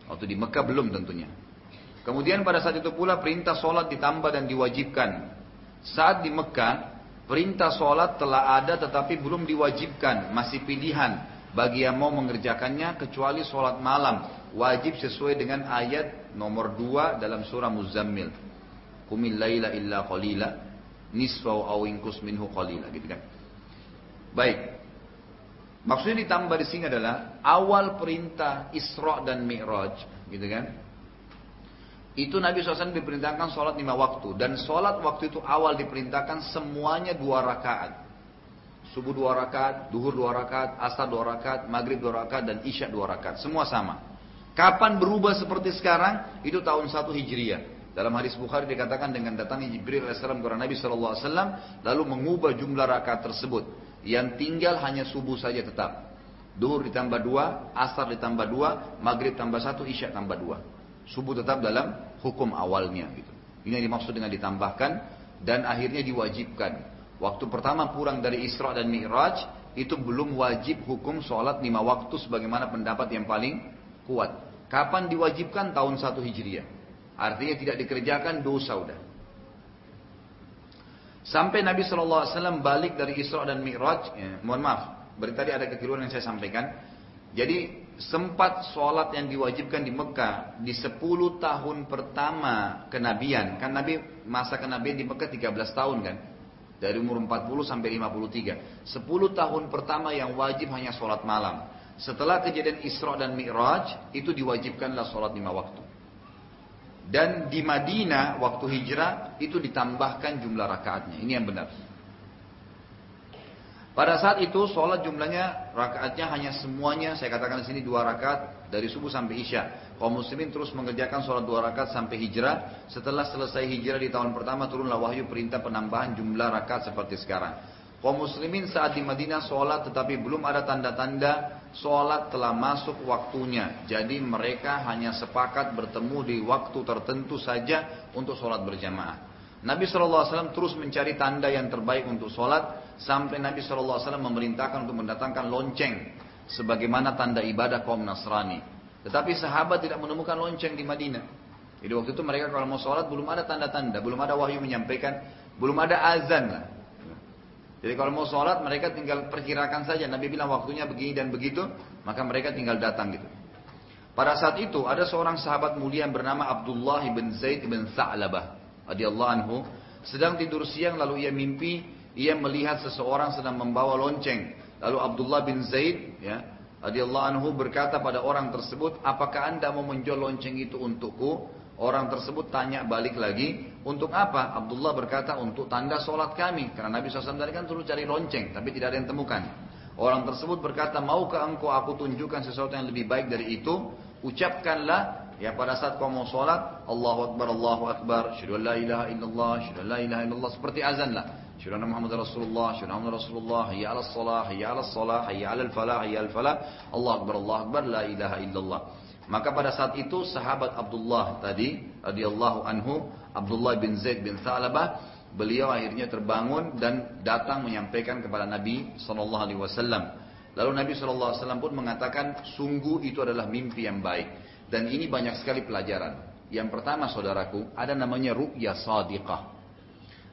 Waktu di Mekah belum tentunya. Kemudian pada saat itu pula perintah sholat ditambah dan diwajibkan. Saat di Mekah perintah sholat telah ada tetapi belum diwajibkan, masih pilihan bagi yang mau mengerjakannya, kecuali sholat malam. Wajib sesuai dengan ayat nomor dua dalam surah Muzammil. Qumil laila illa qalila nisfahu aw inqus minhu qalila, gitu kan. Baik. Maksudnya ditambah di sini adalah awal perintah Isra dan Mi'raj, gitu kan. Itu Nabi shallallahu alaihi wasallam diperintahkan salat lima waktu, dan salat waktu itu awal diperintahkan semuanya dua rakaat. Subuh dua rakaat, duhur dua rakaat, asar dua rakaat, maghrib dua rakaat dan isya dua rakaat. Semua sama. Kapan berubah seperti sekarang? Itu tahun satu Hijriah. Dalam hadis Bukhari dikatakan dengan datangnya Jibril alaihissalam kepada Nabi sallallahu alaihi wasallam lalu mengubah jumlah rakaat tersebut. Yang tinggal hanya subuh saja tetap. Duhur ditambah dua, asar ditambah dua, maghrib tambah satu, isya tambah dua. Subuh tetap dalam hukum awalnya gitu. Ini yang dimaksud dengan ditambahkan dan akhirnya diwajibkan. Waktu pertama pulang dari Isra dan Mi'raj itu belum wajib hukum sholat lima waktu sebagaimana pendapat yang paling kuat. Kapan diwajibkan? Tahun satu Hijriah. Artinya tidak dikerjakan dosa udah. Sampai Nabi sallallahu alaihi wasallam balik dari Isra dan Mi'raj. Ya, mohon maaf, berarti tadi ada kekeliruan yang saya sampaikan. Jadi sempat sholat yang diwajibkan di Mekah di sepuluh tahun pertama kenabian. Kan Nabi masa kenabian di Mekah tiga belas tahun kan. Dari umur empat puluh sampai lima puluh tiga. sepuluh tahun pertama yang wajib hanya sholat malam. Setelah kejadian Isra dan Mi'raj, itu diwajibkanlah sholat lima waktu. Dan di Madinah, waktu hijrah, itu ditambahkan jumlah rakaatnya. Ini yang benar. Pada saat itu, sholat jumlahnya, rakaatnya hanya semuanya, saya katakan di sini dua rakaat, dari subuh sampai isya. Kaum muslimin terus mengerjakan sholat dua rakaat sampai hijrah. Setelah selesai hijrah di tahun pertama, turunlah wahyu perintah penambahan jumlah rakaat seperti sekarang. Kaum muslimin saat di Madinah sholat, tetapi belum ada tanda-tanda sholat telah masuk waktunya. Jadi mereka hanya sepakat bertemu di waktu tertentu saja untuk sholat berjamaah. Nabi sallallahu alaihi wasallam terus mencari tanda yang terbaik untuk sholat. Sampai Nabi sallallahu alaihi wasallam memerintahkan untuk mendatangkan lonceng. Sebagaimana tanda ibadah kaum Nasrani. Tetapi sahabat tidak menemukan lonceng di Madinah. Jadi waktu itu mereka kalau mau sholat belum ada tanda-tanda. Belum ada wahyu menyampaikan. Belum ada azan lah. Jadi kalau mau sholat mereka tinggal perkirakan saja. Nabi bilang waktunya begini dan begitu. Maka mereka tinggal datang gitu. Pada saat itu ada seorang sahabat mulia yang bernama Abdullah bin Zaid bin Sa'labah radhiyallahu anhu, sedang tidur siang lalu ia mimpi, ia melihat seseorang sedang membawa lonceng. Lalu Abdullah bin Zaid ya, radhiyallahu anhu berkata pada orang tersebut, apakah anda mau menjual lonceng itu untukku? Orang tersebut tanya balik lagi, untuk apa? Abdullah berkata, untuk tanda solat kami. Karena Nabi sallallahu alaihi wasallam tadi kan suruh cari lonceng, tapi tidak ada yang temukan. Orang tersebut berkata, maukah engkau aku tunjukkan sesuatu yang lebih baik dari itu? Ucapkanlah. Ya pada saat kau mau sholat, Allahu Akbar, Allahu Akbar, syahadu la ilaha illallah, syahadu la ilaha illallah, seperti azan lah. Syahadu Muhammad Rasulullah, syahadu Muhammad Rasulullah, hayya ala salah, hayya ala salah, hayya ala falah, hayya ala falah, Allahu Akbar, Allahu Akbar, la ilaha illallah. Maka pada saat itu sahabat Abdullah tadi, radhiyallahu anhu, Abdullah bin Zaid bin Sa'labah, beliau akhirnya terbangun dan datang menyampaikan kepada Nabi sallallahu alaihi wasallam. Lalu Nabi sallallahu alaihi wasallam pun mengatakan, sungguh itu adalah mimpi yang baik. Dan ini banyak sekali pelajaran. Yang pertama saudaraku, ada namanya ru'ya shadiqah.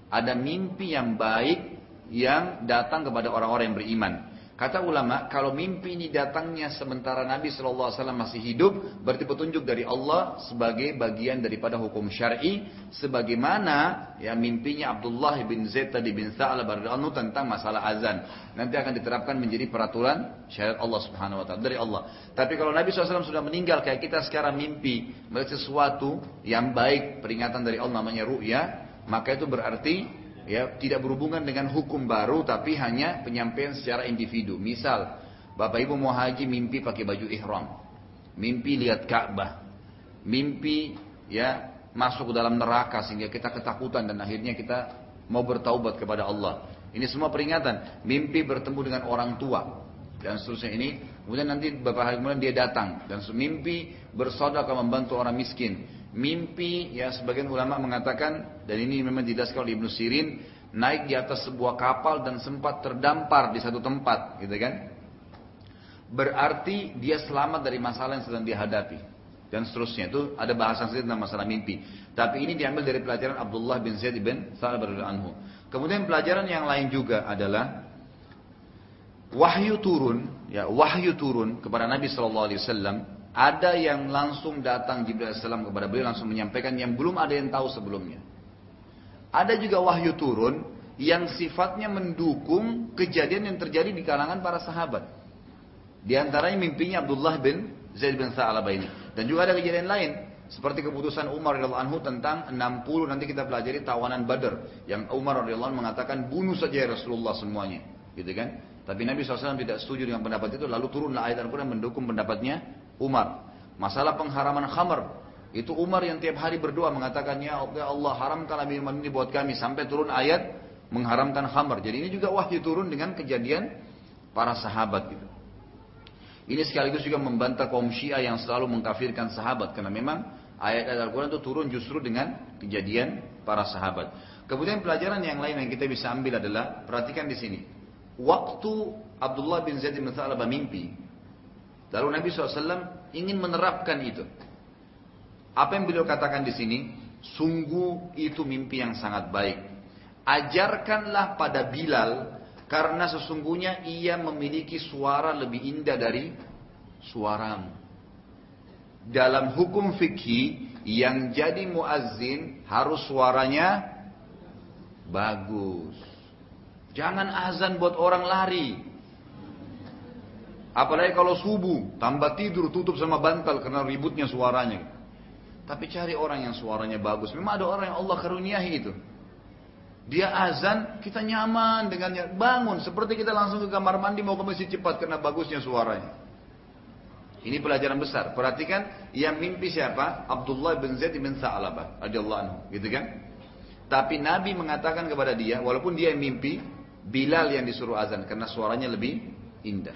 Ada mimpi yang baik yang datang kepada orang-orang yang beriman. Kata ulama, kalau mimpi ini datangnya sementara Nabi sallallahu alaihi wasallam masih hidup, berarti petunjuk dari Allah sebagai bagian daripada hukum syar'i, sebagaimana ya mimpinya Abdullah bin Zaid tadi bin Sa'labah tentang masalah azan. Nanti akan diterapkan menjadi peraturan syariat Allah Subhanahu wa taala dari Allah. Tapi kalau Nabi sallallahu alaihi wasallam sudah meninggal, kayak kita sekarang mimpi melihat sesuatu yang baik, peringatan dari Allah namanya ru'ya, maka itu berarti ya, tidak berhubungan dengan hukum baru, tapi hanya penyampaian secara individu. Misal, Bapak Ibu mau haji mimpi pakai baju ihram, mimpi lihat Ka'bah, mimpi ya masuk ke dalam neraka sehingga kita ketakutan dan akhirnya kita mau bertaubat kepada Allah. Ini semua peringatan. Mimpi bertemu dengan orang tua dan seterusnya ini. Kemudian nanti beberapa hari kemudian dia datang dan mimpi bersedekah membantu orang miskin. Mimpi, ya sebagian ulama mengatakan, dan ini memang didaskan oleh Ibnu Sirin, naik di atas sebuah kapal dan sempat terdampar di satu tempat, gitu kan? Berarti dia selamat dari masalah yang sedang dihadapi, dan seterusnya. Itu ada bahasan sedikit tentang masalah mimpi. Tapi ini diambil dari pelajaran Abdullah bin Zaid bin Sa'labah radhiyallahu anhu. Kemudian pelajaran yang lain juga adalah wahyu turun, ya wahyu turun kepada Nabi Sallallahu Alaihi Wasallam. Ada yang langsung datang Jibril alaihissalam kepada beliau langsung menyampaikan yang belum ada yang tahu sebelumnya. Ada juga wahyu turun yang sifatnya mendukung kejadian yang terjadi di kalangan para sahabat. Di antaranya mimpinya Abdullah bin Zaid bin Sa'labah ini. Dan juga ada kejadian lain. Seperti keputusan Umar radhiyallahu anhu tentang enam puluh, nanti kita pelajari tawanan Badar. Yang Umar radhiyallahu anhu mengatakan bunuh saja ya Rasulullah semuanya. Gitu kan? Tapi Nabi sallallahu alaihi wasallam tidak setuju dengan pendapat itu. Lalu turunlah ayat Al-Quran mendukung pendapatnya Umar. Masalah pengharaman khamar, Itu Umar yang tiap hari berdoa mengatakan, ya Allah haramkanlah minuman ini buat kami. Sampai turun ayat mengharamkan khamar. Jadi ini juga wahyu turun dengan kejadian para sahabat gitu. Ini sekaligus juga membantah kaum Syiah yang selalu mengkafirkan sahabat. Karena memang ayat-ayat Al-Quran itu turun justru dengan kejadian para sahabat. Kemudian pelajaran yang lain yang kita bisa ambil adalah, perhatikan di sini. Waktu Abdullah bin Zaid bin Tha'labah mimpi, lalu Nabi shallallahu alaihi wasallam ingin menerapkan itu. Apa yang beliau katakan di sini? Sungguh itu mimpi yang sangat baik. Ajarkanlah pada Bilal, karena sesungguhnya ia memiliki suara lebih indah dari suaramu. Dalam hukum fikih, yang jadi muazzin harus suaranya bagus. Jangan azan buat orang lari. Apalagi kalau subuh, tambah tidur tutup sama bantal karena ributnya suaranya. Tapi cari orang yang suaranya bagus. Memang ada orang yang Allah karuniahi itu. Dia azan, kita nyaman dengannya, bangun seperti kita langsung ke kamar mandi mau ke masjid cepat karena bagusnya suaranya. Ini pelajaran besar. Perhatikan yang mimpi siapa? Abdullah bin Zaid bin Tha'labah radhiyallahu anhu, gitu kan? Tapi Nabi mengatakan kepada dia, walaupun dia yang mimpi, Bilal yang disuruh azan karena suaranya lebih indah.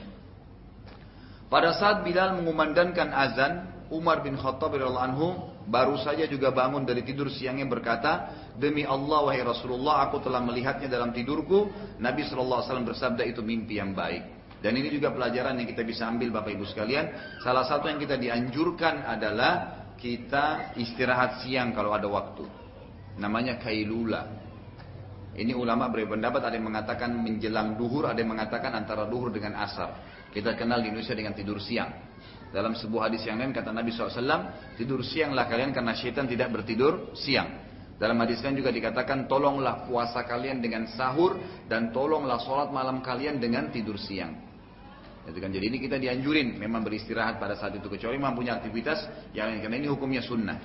Pada saat Bilal mengumandangkan azan, Umar bin Khattab radhiyallahu anhu baru saja juga bangun dari tidur siangnya berkata, demi Allah wahai Rasulullah, aku telah melihatnya dalam tidurku. Nabi shallallahu alaihi wasallam bersabda itu mimpi yang baik. Dan ini juga pelajaran yang kita bisa ambil Bapak Ibu sekalian. Salah satu yang kita dianjurkan adalah kita istirahat siang kalau ada waktu. Namanya kailula. Ini ulama berpendapat, ada yang mengatakan menjelang duhur, ada yang mengatakan antara duhur dengan asar. Kita kenal di Indonesia dengan tidur siang. Dalam sebuah hadis yang lain kata Nabi shallallahu alaihi wasallam, tidur sianglah kalian karena syaitan tidak bertidur siang. Dalam hadis lain juga dikatakan, tolonglah puasa kalian dengan sahur dan tolonglah sholat malam kalian dengan tidur siang. Jadi ini kita dianjurin memang beristirahat pada saat itu, kecuali memang punya aktivitas yang lain, karena ini hukumnya sunnah.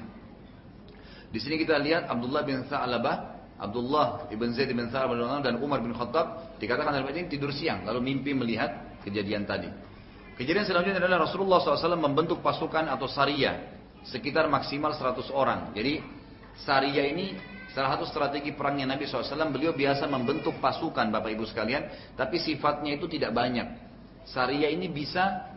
Di sini kita lihat Abdullah bin Tha'labah, Abdullah ibn Zaid bin Tha'labah dan Umar bin Khattab dikatakan dalam hadis ini tidur siang lalu mimpi melihat kejadian tadi. Kejadian selanjutnya adalah Rasulullah shallallahu alaihi wasallam membentuk pasukan atau sariyah sekitar maksimal seratus orang. Jadi sariyah ini salah satu strategi perangnya Nabi shallallahu alaihi wasallam. Beliau biasa membentuk pasukan Bapak Ibu sekalian, tapi sifatnya itu tidak banyak. Sariyah ini bisa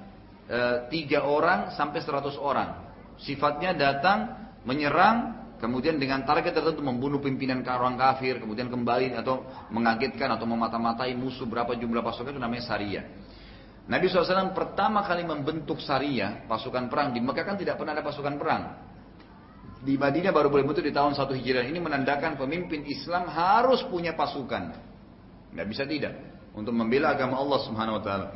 tiga e, orang sampai seratus orang. Sifatnya datang, menyerang, kemudian dengan target tertentu membunuh pimpinan orang kafir, kemudian kembali atau mengagetkan atau memata-matai musuh. Berapa jumlah pasukan itu namanya sariyah. Nabi shallallahu alaihi wasallam pertama kali membentuk sariyah, pasukan perang. Di Mekah kan tidak pernah ada pasukan perang. Di Madinah baru boleh bentuk di tahun satu Hijriah. Ini menandakan pemimpin Islam harus punya pasukan. Tidak bisa tidak. Untuk membela agama Allah Subhanahu Wa Taala.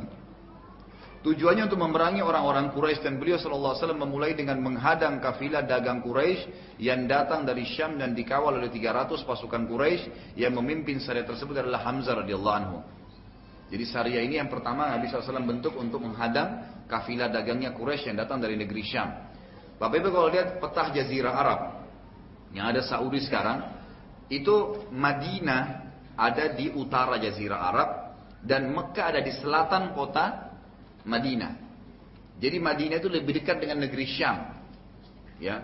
Tujuannya untuk memerangi orang-orang Quraisy, dan beliau Shallallahu Alaihi Wasallam memulai dengan menghadang kafilah dagang Quraisy yang datang dari Syam dan dikawal oleh tiga ratus pasukan Quraisy. Yang memimpin sariyah tersebut adalah Hamzah radhiyallahu anhu. Jadi sariyah ini yang pertama Nabi shallallahu alaihi wasallam bentuk untuk menghadang kafilah dagangnya Quraisy yang datang dari negeri Syam. Bapak Ibu kalau lihat peta Jazirah Arab yang ada Saudi sekarang, itu Madinah ada di utara Jazirah Arab dan Mekah ada di selatan kota Madinah. Jadi Madinah itu lebih dekat dengan negeri Syam, ya,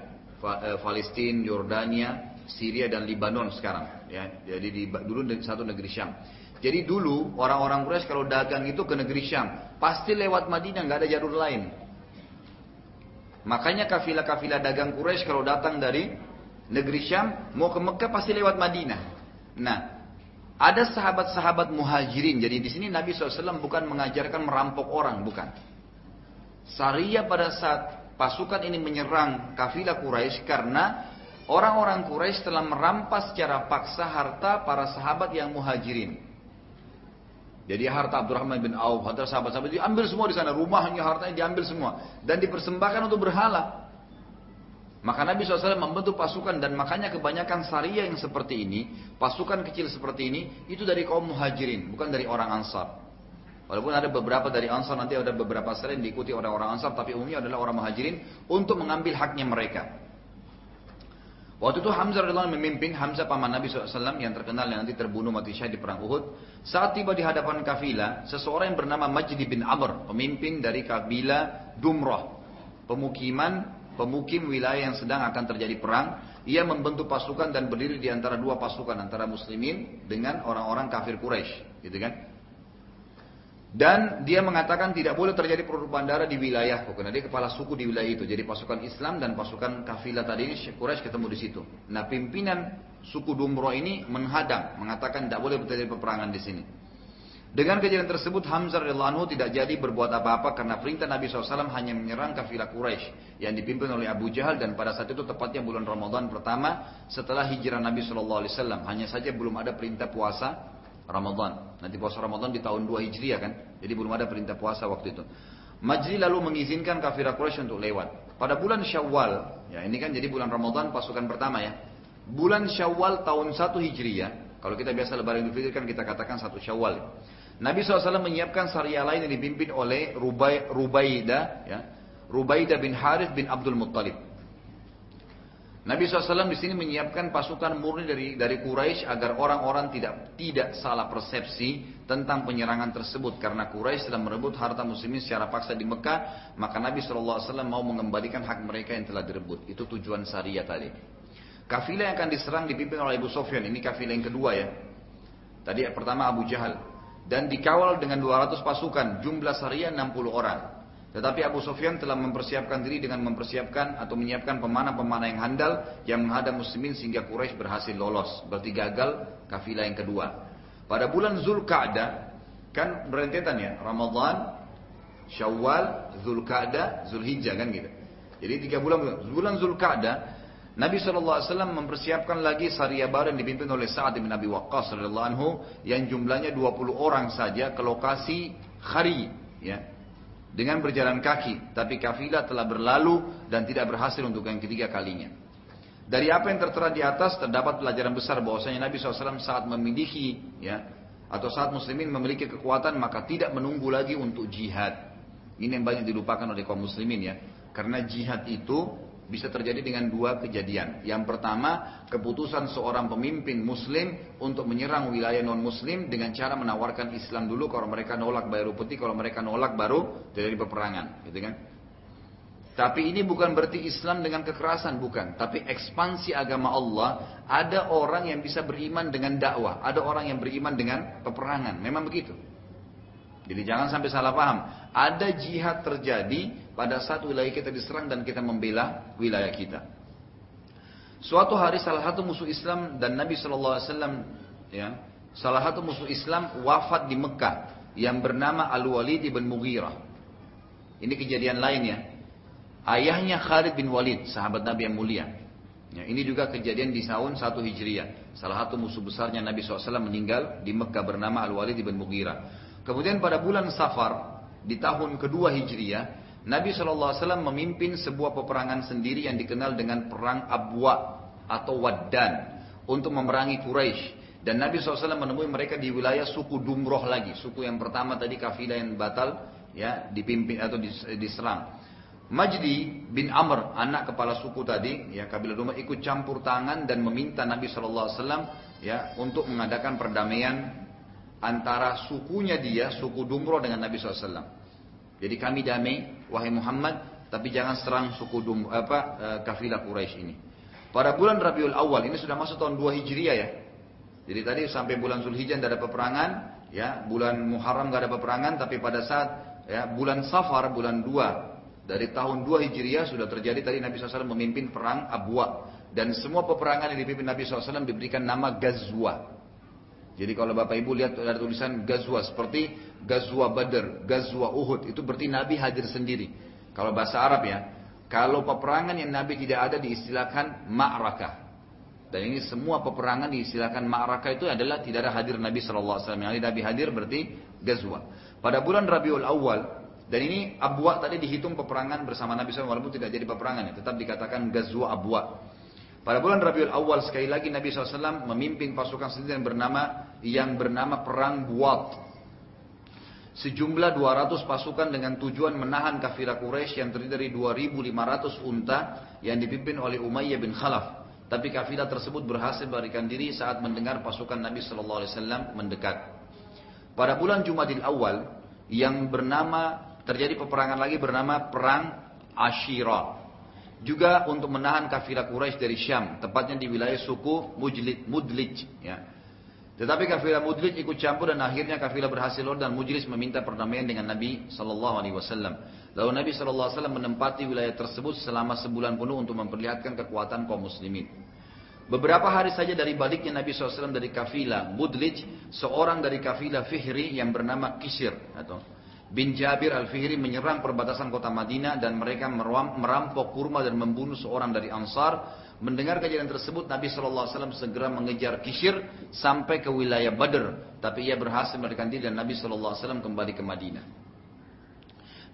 Palestina, Yordania, Syria dan Lebanon sekarang. Ya, jadi di, dulu satu negeri Syam. Jadi dulu orang-orang Quraisy kalau dagang itu ke negeri Syam pasti lewat Madinah, nggak ada jalur lain. Makanya kafilah-kafilah dagang Quraisy kalau datang dari negeri Syam mau ke Mekah pasti lewat Madinah. Nah, ada sahabat-sahabat muhajirin. Jadi di sini Nabi shallallahu alaihi wasallam bukan mengajarkan merampok orang, bukan. Sariyah pada saat pasukan ini menyerang kafilah Quraisy karena orang-orang Quraisy telah merampas secara paksa harta para sahabat yang muhajirin. Jadi harta Abdurrahman bin Auf, harta sahabat-sahabat diambil semua di sana, rumahnya, hartanya diambil semua dan dipersembahkan untuk berhala. Maka Nabi shallallahu alaihi wasallam membentuk pasukan, dan makanya kebanyakan sariyah yang seperti ini, pasukan kecil seperti ini, itu dari kaum muhajirin, bukan dari orang Ansar. Walaupun ada beberapa dari Ansar, nanti ada beberapa sariyah yang diikuti orang-orang Ansar, tapi umumnya adalah orang muhajirin untuk mengambil haknya mereka. Waktu itu Hamzah radhiyallahu anhu memimpin. Hamzah paman Nabi shallallahu alaihi wasallam yang terkenal yang nanti terbunuh mati syahid di perang Uhud. Saat tiba di hadapan kafilah, seseorang yang bernama Majdi bin Amr, pemimpin dari kabilah Dumrah, pemukiman pemukim wilayah yang sedang akan terjadi perang. Ia membentuk pasukan dan berdiri di antara dua pasukan, antara muslimin dengan orang-orang kafir Quraisy, gitu kan? Dan dia mengatakan tidak boleh terjadi pertumpahan darah di wilayahku, karena dia kepala suku di wilayah itu. Jadi pasukan Islam dan pasukan kafilah tadi Quraisy ketemu di situ. Nah, pimpinan suku Dumro ini menghadang, mengatakan tidak boleh terjadi peperangan di sini. Dengan kejadian tersebut Hamzah radhiyallahu anhu tidak jadi berbuat apa-apa karena perintah Nabi shallallahu alaihi wasallam hanya menyerang kafilah Quraisy yang dipimpin oleh Abu Jahal, dan pada saat itu tepatnya bulan Ramadan pertama setelah hijrah Nabi shallallahu alaihi wasallam. Hanya saja belum ada perintah puasa Ramadan. Nanti puasa Ramadan di tahun dua Hijriah kan. Jadi belum ada perintah puasa waktu itu. Majlis lalu mengizinkan kafilah Quraisy untuk lewat. Pada bulan Syawal, ya ini kan jadi bulan Ramadan pasukan pertama ya. Bulan Syawal tahun satu Hijriah. Kalau kita biasa lebaran Idul Fitri kan kita katakan satu Syawal. Nabi shallallahu alaihi wasallam menyiapkan syariah lain yang dipimpin oleh Rubai, Rubaidah ya. Rubaidah bin Harith bin Abdul Muttalib. Nabi shallallahu alaihi wasallam di sini menyiapkan pasukan murni dari dari Quraisy agar orang-orang tidak tidak salah persepsi tentang penyerangan tersebut, karena Quraisy telah merebut harta muslimin secara paksa di Mekah, maka Nabi shallallahu alaihi wasallam mau mengembalikan hak mereka yang telah direbut. Itu tujuan syariah tadi. Kafilah yang akan diserang dipimpin oleh Abu Sufyan. Ini kafilah yang kedua ya. Tadi yang pertama Abu Jahal, dan dikawal dengan dua ratus pasukan, jumlah syariah enam puluh orang. Tetapi Abu Sufyan telah mempersiapkan diri dengan mempersiapkan atau menyiapkan pemanah-pemanah yang handal yang menghadang muslimin sehingga Quraisy berhasil lolos. Berarti gagal kafilah yang kedua. Pada bulan Zulqa'dah, kan berentetan ya, Ramadan, Syawal, Zulqa'dah, Zulhijjah kan gitu. Jadi tiga bulan, bulan Zulqa'dah, Nabi shallallahu alaihi wasallam mempersiapkan lagi syariah baru yang dipimpin oleh Sa'ad bin Abi Waqqas radhiyallahu anhu yang jumlahnya dua puluh orang saja ke lokasi Khari ya. Dengan berjalan kaki, tapi kafilah telah berlalu dan tidak berhasil untuk yang ketiga kalinya. Dari apa yang tertera di atas terdapat pelajaran besar bahwasanya Nabi shallallahu alaihi wasallam saat memiliki ya, atau saat muslimin memiliki kekuatan maka tidak menunggu lagi untuk jihad. Ini yang banyak dilupakan oleh kaum muslimin ya, karena jihad itu bisa terjadi dengan dua kejadian. Yang pertama, keputusan seorang pemimpin muslim untuk menyerang wilayah non-muslim dengan cara menawarkan Islam dulu. Kalau mereka nolak baru putih, kalau mereka nolak baru terjadi peperangan, gitu kan? Tapi ini bukan berarti Islam dengan kekerasan, bukan. Tapi ekspansi agama Allah, ada orang yang bisa beriman dengan dakwah, ada orang yang beriman dengan peperangan. Memang begitu. Jadi jangan sampai salah paham. Ada jihad terjadi pada saat wilayah kita diserang dan kita membela wilayah kita. Suatu hari salah satu musuh Islam dan Nabi Shallallahu Alaihi Wasallam, ya, salah satu musuh Islam wafat di Mekah yang bernama Al-Walid bin Mughirah. Ini kejadian lainnya. Ayahnya Khalid bin Walid, sahabat Nabi yang mulia. Ya, ini juga kejadian di tahun satu Hijriah. Salah satu musuh besarnya Nabi Shallallahu Alaihi Wasallam meninggal di Mekah bernama Al-Walid bin Mughirah. Kemudian pada bulan Safar, di tahun kedua Hijriah, Nabi shallallahu alaihi wasallam memimpin sebuah peperangan sendiri yang dikenal dengan Perang Abwa atau Waddan untuk memerangi Quraisy. Dan Nabi shallallahu alaihi wasallam menemui mereka di wilayah suku Dumroh lagi, suku yang pertama tadi kafilah yang batal ya dipimpin atau diserang. Majdi bin Amr, anak kepala suku tadi, ya kabilah Dumroh, ikut campur tangan dan meminta Nabi shallallahu alaihi wasallam ya untuk mengadakan perdamaian antara sukunya dia, suku Dumro dengan Nabi shallallahu alaihi wasallam. Jadi kami damai, wahai Muhammad, tapi jangan serang suku Dumro, apa, kafilah Quraisy ini. Pada bulan Rabiul Awal, ini sudah masuk tahun dua Hijriah ya. Jadi tadi sampai bulan Zulhijjah tidak ada peperangan, ya, bulan Muharram tidak ada peperangan, tapi pada saat ya, bulan Safar, bulan dua dari tahun dua Hijriah sudah terjadi tadi Nabi shallallahu alaihi wasallam memimpin perang Abwa. Dan semua peperangan yang dipimpin Nabi shallallahu alaihi wasallam diberikan nama Ghazwa. Jadi kalau Bapak Ibu lihat ada tulisan Ghazwa, seperti Ghazwa Badr, Ghazwa Uhud, itu berarti Nabi hadir sendiri. Kalau bahasa Arab ya, kalau peperangan yang Nabi tidak ada diistilahkan ma'rakah. Dan ini semua peperangan diistilahkan ma'rakah itu adalah tidak ada hadir Nabi shallallahu alaihi wasallam. Yang Nabi hadir berarti Ghazwa. Pada bulan Rabiul Awal, dan ini Abwa tadi dihitung peperangan bersama Nabi shallallahu alaihi wasallam walaupun tidak jadi peperangan ya, tetap dikatakan Ghazwa Abwa. Pada bulan Rabiul Awal sekali lagi Nabi shallallahu alaihi wasallam memimpin pasukan sendiri yang bernama yang bernama Perang Buat. Sejumlah dua ratus pasukan dengan tujuan menahan kafilah Quraisy yang terdiri dari dua ribu lima ratus unta yang dipimpin oleh Umayyah bin Khalaf. Tapi kafilah tersebut berhasil melarikan diri saat mendengar pasukan Nabi shallallahu alaihi wasallam mendekat. Pada bulan Jumadil Awal yang bernama terjadi peperangan lagi bernama Perang Ashira. Juga untuk menahan kafilah Quraisy dari Syam, tepatnya di wilayah suku Mudlij. Mudlij ya. Tetapi kafilah Mudlij ikut campur dan akhirnya kafilah berhasil lolos dan Mudlij meminta perdamaian dengan Nabi shallallahu alaihi wasallam. Lalu Nabi shallallahu alaihi wasallam menempati wilayah tersebut selama sebulan penuh untuk memperlihatkan kekuatan kaum muslimin. Beberapa hari saja dari baliknya Nabi shallallahu alaihi wasallam dari kafilah Mudlij, seorang dari kafilah Fihri yang bernama Kisir atau bin Jabir al-Fihri menyerang perbatasan kota Madinah dan mereka merampok kurma dan membunuh seorang dari Ansar. Mendengar kejadian tersebut, Nabi shallallahu alaihi wasallam segera mengejar Kisir sampai ke wilayah Badr. Tapi ia berhasil melarikan diri dan Nabi shallallahu alaihi wasallam kembali ke Madinah.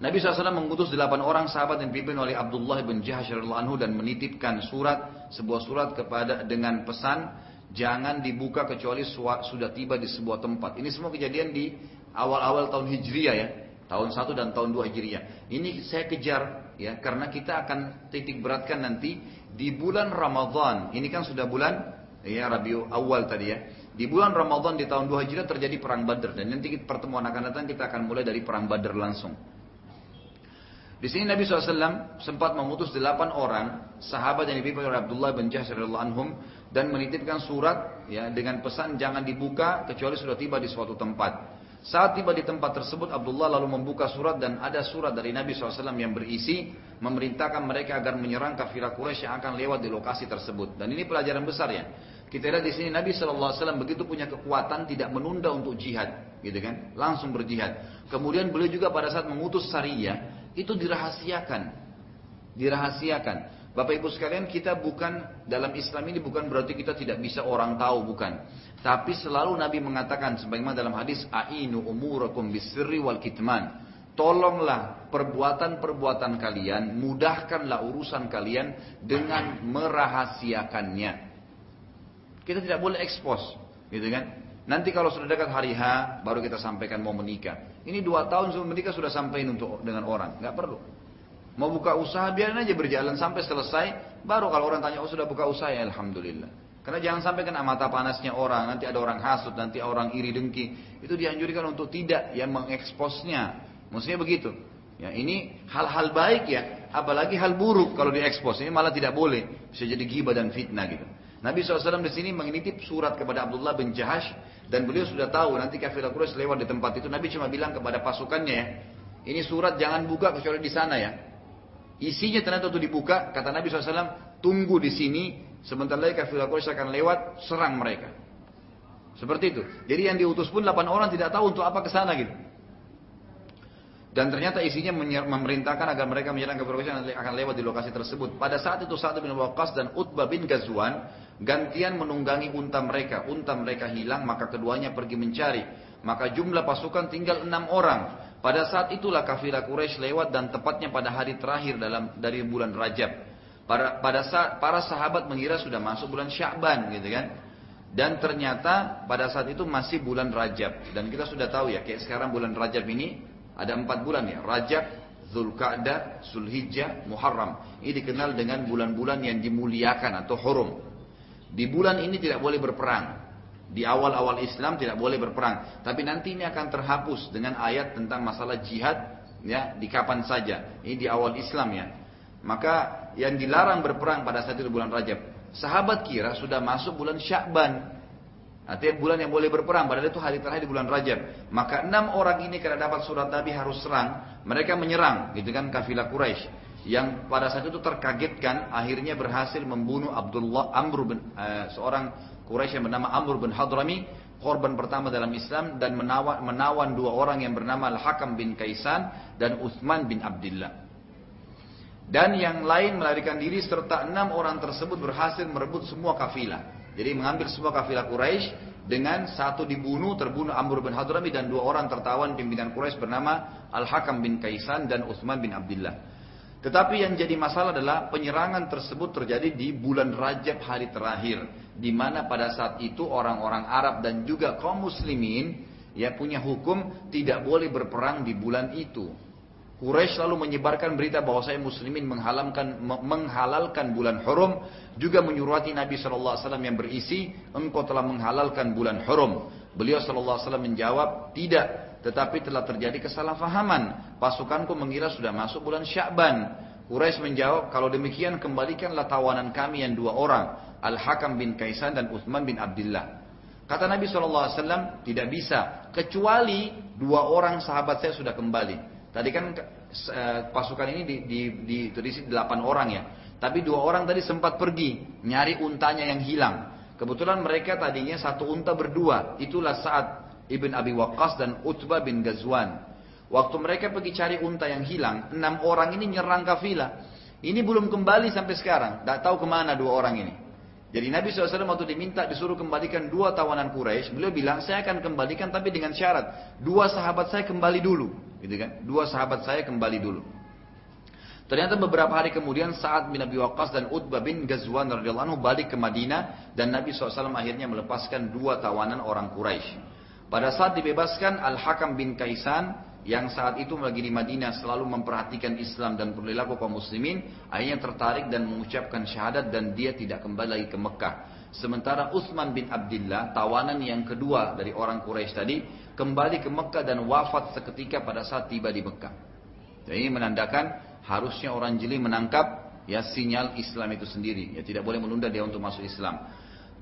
Nabi shallallahu alaihi wasallam mengutus delapan orang sahabat yang dipimpin oleh Abdullah bin Jahash radhiyallahu anhu dan menitipkan surat, sebuah surat kepada dengan pesan, jangan dibuka kecuali sudah tiba di sebuah tempat. Ini semua kejadian di awal-awal tahun Hijriah ya. tahun satu dan tahun dua Hijriah. Ini saya kejar ya karena kita akan titik beratkan nanti di bulan Ramadan. Ini kan sudah bulan ya Rabiul Awal tadi ya. Di bulan Ramadan di tahun dua Hijriah terjadi perang Badar dan nanti pertemuan akan datang kita akan mulai dari perang Badar langsung. Di sini Nabi shallallahu alaihi wasallam sempat memutus delapan orang sahabat yang dipimpin oleh Abdullah bin Jahsh radhiyallahu anhum dan menitipkan surat ya dengan pesan jangan dibuka kecuali sudah tiba di suatu tempat. Saat tiba di tempat tersebut, Abdullah lalu membuka surat dan ada surat dari Nabi shallallahu alaihi wasallam yang berisi memerintahkan mereka agar menyerang kafilah Quraisy yang akan lewat di lokasi tersebut. Dan ini pelajaran besar ya. Kita lihat di sini Nabi shallallahu alaihi wasallam begitu punya kekuatan tidak menunda untuk jihad, gitu kan? Langsung berjihad. Kemudian beliau juga pada saat mengutus Sariyah itu dirahasiakan, dirahasiakan. Bapak Ibu sekalian, kita bukan dalam Islam ini bukan berarti kita tidak bisa orang tahu, bukan. Tapi selalu Nabi mengatakan sebagaimana dalam hadis ainu umurakum bisirri wal kitman. Tolonglah perbuatan-perbuatan kalian, mudahkanlah urusan kalian dengan merahasiakannya. Kita tidak boleh expose, gitu kan? Nanti kalau sudah dekat hari H baru kita sampaikan mau menikah. Ini dua tahun sebelum menikah sudah sampaikan untuk dengan orang, nggak perlu. Mau buka usaha biarin aja berjalan sampai selesai, baru kalau orang tanya oh sudah buka usaha ya alhamdulillah. Karena jangan sampai kena mata panasnya orang, nanti ada orang hasut, nanti orang iri dengki. Itu dianjurkan untuk tidak yang mengeksposnya. Maksudnya begitu. Ya, ini hal-hal baik ya, apalagi hal buruk kalau diekspos. Ini malah tidak boleh, bisa jadi ghibah dan fitnah gitu. Nabi shallallahu alaihi wasallam di sini menitip surat kepada Abdullah bin Jahash dan beliau sudah tahu nanti kafilah Quraisy lewat di tempat itu. Nabi cuma bilang kepada pasukannya ya, ini surat jangan buka kecuali di sana ya. Isinya ternyata itu dibuka, kata Nabi shallallahu alaihi wasallam tunggu di sini. Sebentar lagi kafilah Quraisy akan lewat serang mereka. Seperti itu. Jadi yang diutus pun delapan orang tidak tahu untuk apa kesana gitu. Dan ternyata isinya memerintahkan agar mereka menyerang kafilah Quraisy yang akan lewat di lokasi tersebut. Pada saat itu Sa'd bin Waqqas dan Utbah bin Ghazwan gantian menunggangi unta mereka. Unta mereka hilang maka keduanya pergi mencari. Maka jumlah pasukan tinggal enam orang. Pada saat itulah kafilah Quraisy lewat dan tepatnya pada hari terakhir dalam dari bulan Rajab. Para, pada saat, para sahabat mengira sudah masuk bulan Sya'ban gitu kan. Dan ternyata pada saat itu masih bulan Rajab. Dan kita sudah tahu ya kayak sekarang bulan Rajab ini ada empat bulan ya. Rajab, Dzulqa'dah, Dzulhijjah, Muharram. Ini dikenal dengan bulan-bulan yang dimuliakan atau hurum. Di bulan ini tidak boleh berperang. Di awal-awal Islam tidak boleh berperang. Tapi nanti ini akan terhapus dengan ayat tentang masalah jihad ya di kapan saja. Ini di awal Islam ya. Maka yang dilarang berperang pada saat itu bulan Rajab. Sahabat kira sudah masuk bulan Sya'ban, artinya bulan yang boleh berperang. Padahal itu hari terakhir di bulan Rajab. Maka enam orang ini karena dapat surat Nabi harus serang. Mereka menyerang gitu kan kafilah Quraisy yang pada saat itu terkagetkan akhirnya berhasil membunuh Abdullah Amr bin eh, seorang Quraisy yang bernama Amr bin Hadrami, korban pertama dalam Islam, dan menawan, menawan dua orang yang bernama Al-Hakam bin Kaisan dan Utsman bin Abdullah. Dan yang lain melarikan diri serta enam orang tersebut berhasil merebut semua kafilah. Jadi mengambil semua kafilah Quraisy dengan satu dibunuh, terbunuh Amr bin Hadrami dan dua orang tertawan pimpinan Quraisy bernama Al-Hakam bin Kaisan dan Utsman bin Abdullah. Tetapi yang jadi masalah adalah penyerangan tersebut terjadi di bulan Rajab hari terakhir, di mana pada saat itu orang-orang Arab dan juga kaum muslimin ya punya hukum tidak boleh berperang di bulan itu. Quraisy lalu menyebarkan berita bahwasanya muslimin menghalalkan bulan hurum, juga menyuruhati Nabi shallallahu alaihi wasallam yang berisi, engkau telah menghalalkan bulan hurum. Beliau shallallahu alaihi wasallam menjawab, tidak, tetapi telah terjadi kesalahpahaman. Pasukanku mengira sudah masuk bulan Sya'ban. Quraisy menjawab, kalau demikian kembalikanlah tawanan kami yang dua orang, Al-Hakam bin Kaisan dan Uthman bin Abdullah. Kata Nabi shallallahu alaihi wasallam, tidak bisa, kecuali dua orang sahabat saya sudah kembali. Tadi kan pasukan ini di, di, di, terisi delapan orang ya, tapi dua orang tadi sempat pergi, nyari untanya yang hilang. Kebetulan mereka tadinya satu unta berdua, itulah Sa'ad ibn Abi Waqqas dan Utbah bin Ghazwan. Waktu mereka pergi cari unta yang hilang, enam orang ini nyerang kafilah. Ini belum kembali sampai sekarang. Tak tahu kemana dua orang ini. Jadi Nabi shallallahu alaihi wasallam waktu diminta disuruh kembalikan dua tawanan Quraisy, beliau bilang, saya akan kembalikan tapi dengan syarat. Dua sahabat saya kembali dulu. Gitu kan? Dua sahabat saya kembali dulu. Ternyata beberapa hari kemudian Sa'ad bin Abi Waqqas dan Utbah bin Ghazwan radhiyallahu anhu balik ke Madinah. Dan Nabi shallallahu alaihi wasallam akhirnya melepaskan dua tawanan orang Quraisy. Pada saat dibebaskan, Al-Hakam bin Kaisan yang saat itu lagi di Madinah selalu memperhatikan Islam dan perilaku kaum muslimin, akhirnya tertarik dan mengucapkan syahadat dan dia tidak kembali lagi ke Mekah. Sementara Uthman bin Abdullah, tawanan yang kedua dari orang Quraisy tadi, kembali ke Mekah dan wafat seketika pada saat tiba di Mekah. Jadi ini menandakan harusnya orang jeli menangkap ya sinyal Islam itu sendiri, ya tidak boleh menunda dia untuk masuk Islam.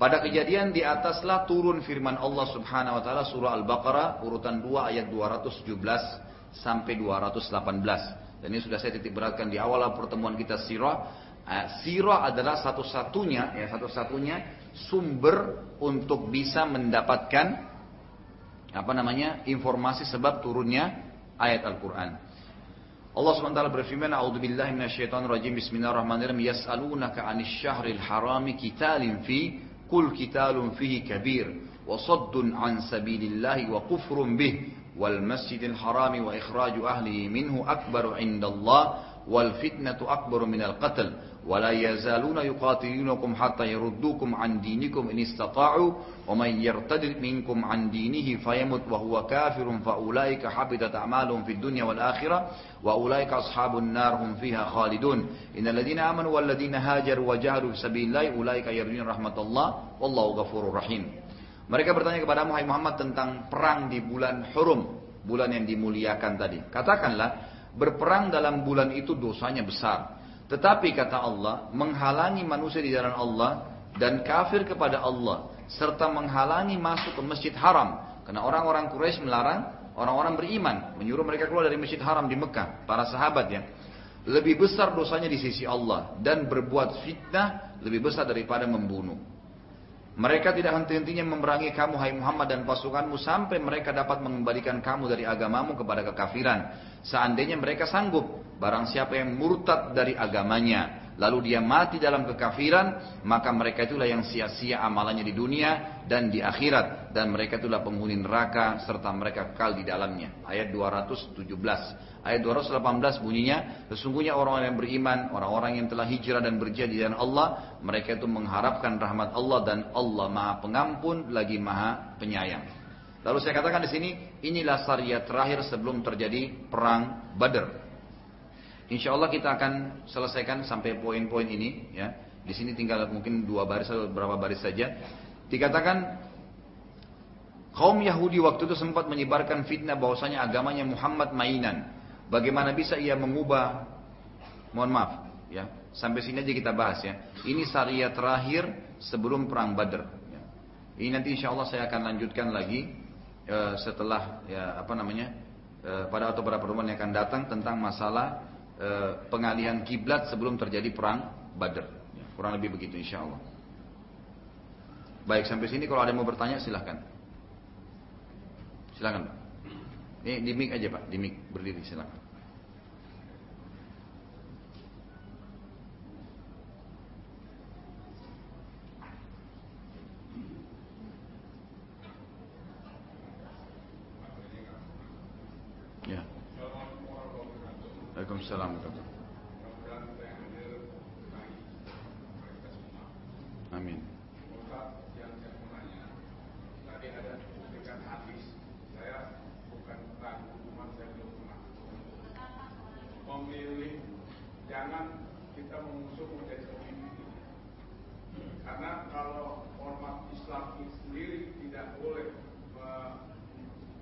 Pada kejadian di ataslah turun firman Allah subhanahu wa ta'ala surah Al-Baqarah urutan dua ayat dua ratus tujuh belas sampai dua ratus delapan belas. Dan ini sudah saya titik beratkan di awal pertemuan kita sirah. Sirah adalah satu-satunya ya satu-satunya sumber untuk bisa mendapatkan apa namanya informasi sebab turunnya ayat Al-Quran. Allah subhanahu wa taala berfirman, A'udzu billahi minasyaitonir rajim. Bismillahirrahmanirrahim. Yas'alunaka 'anil syahril harami qitalin fi Qul qitalun fihi kabir wa saddun 'an sabilillahi wa kufrun bih wal masjidil harami wa ikhraju ahlihi minhu akbaru 'indallah wal fitnatu akbaru minal qatl wa la yazaluna yuqatilunakum hatta yaruddukum 'an dinikum in istata'u wa man yartadid minkum 'an dinihi fayamut wa huwa kafirun fa ulaika habitat a'maluhum fid dunya wal akhirah wa ulaika ashabun nar hum fiha khalidun innal ladzina amanu wal ladzina hajaru wa jahadu fi sabilillahi ulaika yarjun rahmatallah wallahu ghafurur rahim. Mereka bertanya kepada Muhammad tentang perang di bulan Hurum, bulan yang dimuliakan tadi. Katakanlah, berperang dalam bulan itu dosanya besar. Tetapi kata Allah, menghalangi manusia di jalan Allah dan kafir kepada Allah, serta menghalangi masuk ke masjid haram. Karena orang-orang Quraisy melarang orang-orang beriman, menyuruh mereka keluar dari masjid haram di Mekah, para sahabat ya. Lebih besar dosanya di sisi Allah dan berbuat fitnah lebih besar daripada membunuh. Mereka tidak henti-hentinya memerangi kamu, hai Muhammad, dan pasukanmu sampai mereka dapat mengembalikan kamu dari agamamu kepada kekafiran. Seandainya mereka sanggup, barang siapa yang murtad dari agamanya, lalu dia mati dalam kekafiran, maka mereka itulah yang sia-sia amalannya di dunia dan di akhirat. Dan mereka itulah penghuni neraka, serta mereka kekal di dalamnya. Ayat dua ratus tujuh belas. Ayat dua ratus delapan belas bunyinya, sesungguhnya orang-orang yang beriman, orang-orang yang telah hijrah dan berjihad di jalan Allah, mereka itu mengharapkan rahmat Allah dan Allah Maha Pengampun lagi Maha Penyayang. Lalu saya katakan di sini, inilah syariat terakhir sebelum terjadi perang Badar. Insya Allah kita akan selesaikan sampai poin-poin ini. Ya, di sini tinggal mungkin dua baris atau beberapa baris saja. Dikatakan, kaum Yahudi waktu itu sempat menyebarkan fitnah bahwasanya agamanya Muhammad mainan. Bagaimana bisa ia mengubah, mohon maaf, ya, sampai sini aja kita bahas ya. Ini syariat terakhir sebelum perang Badar. Ya. Ini nanti insya Allah saya akan lanjutkan lagi e, setelah ya, apa namanya e, pada atau pada pertemuan yang akan datang tentang masalah e, pengalihan kiblat sebelum terjadi perang Badar. Ya, kurang lebih begitu insya Allah. Baik, sampai sini kalau ada yang mau bertanya silahkan, silakan Pak. Ini di mic aja Pak, di mic berdiri silakan. Ya. Waalaikumsalam warahmatullahi wabarakatuh. Amin. Jangan kita mengusung menjadi pemimpin, karena kalau ormas Islam sendiri tidak boleh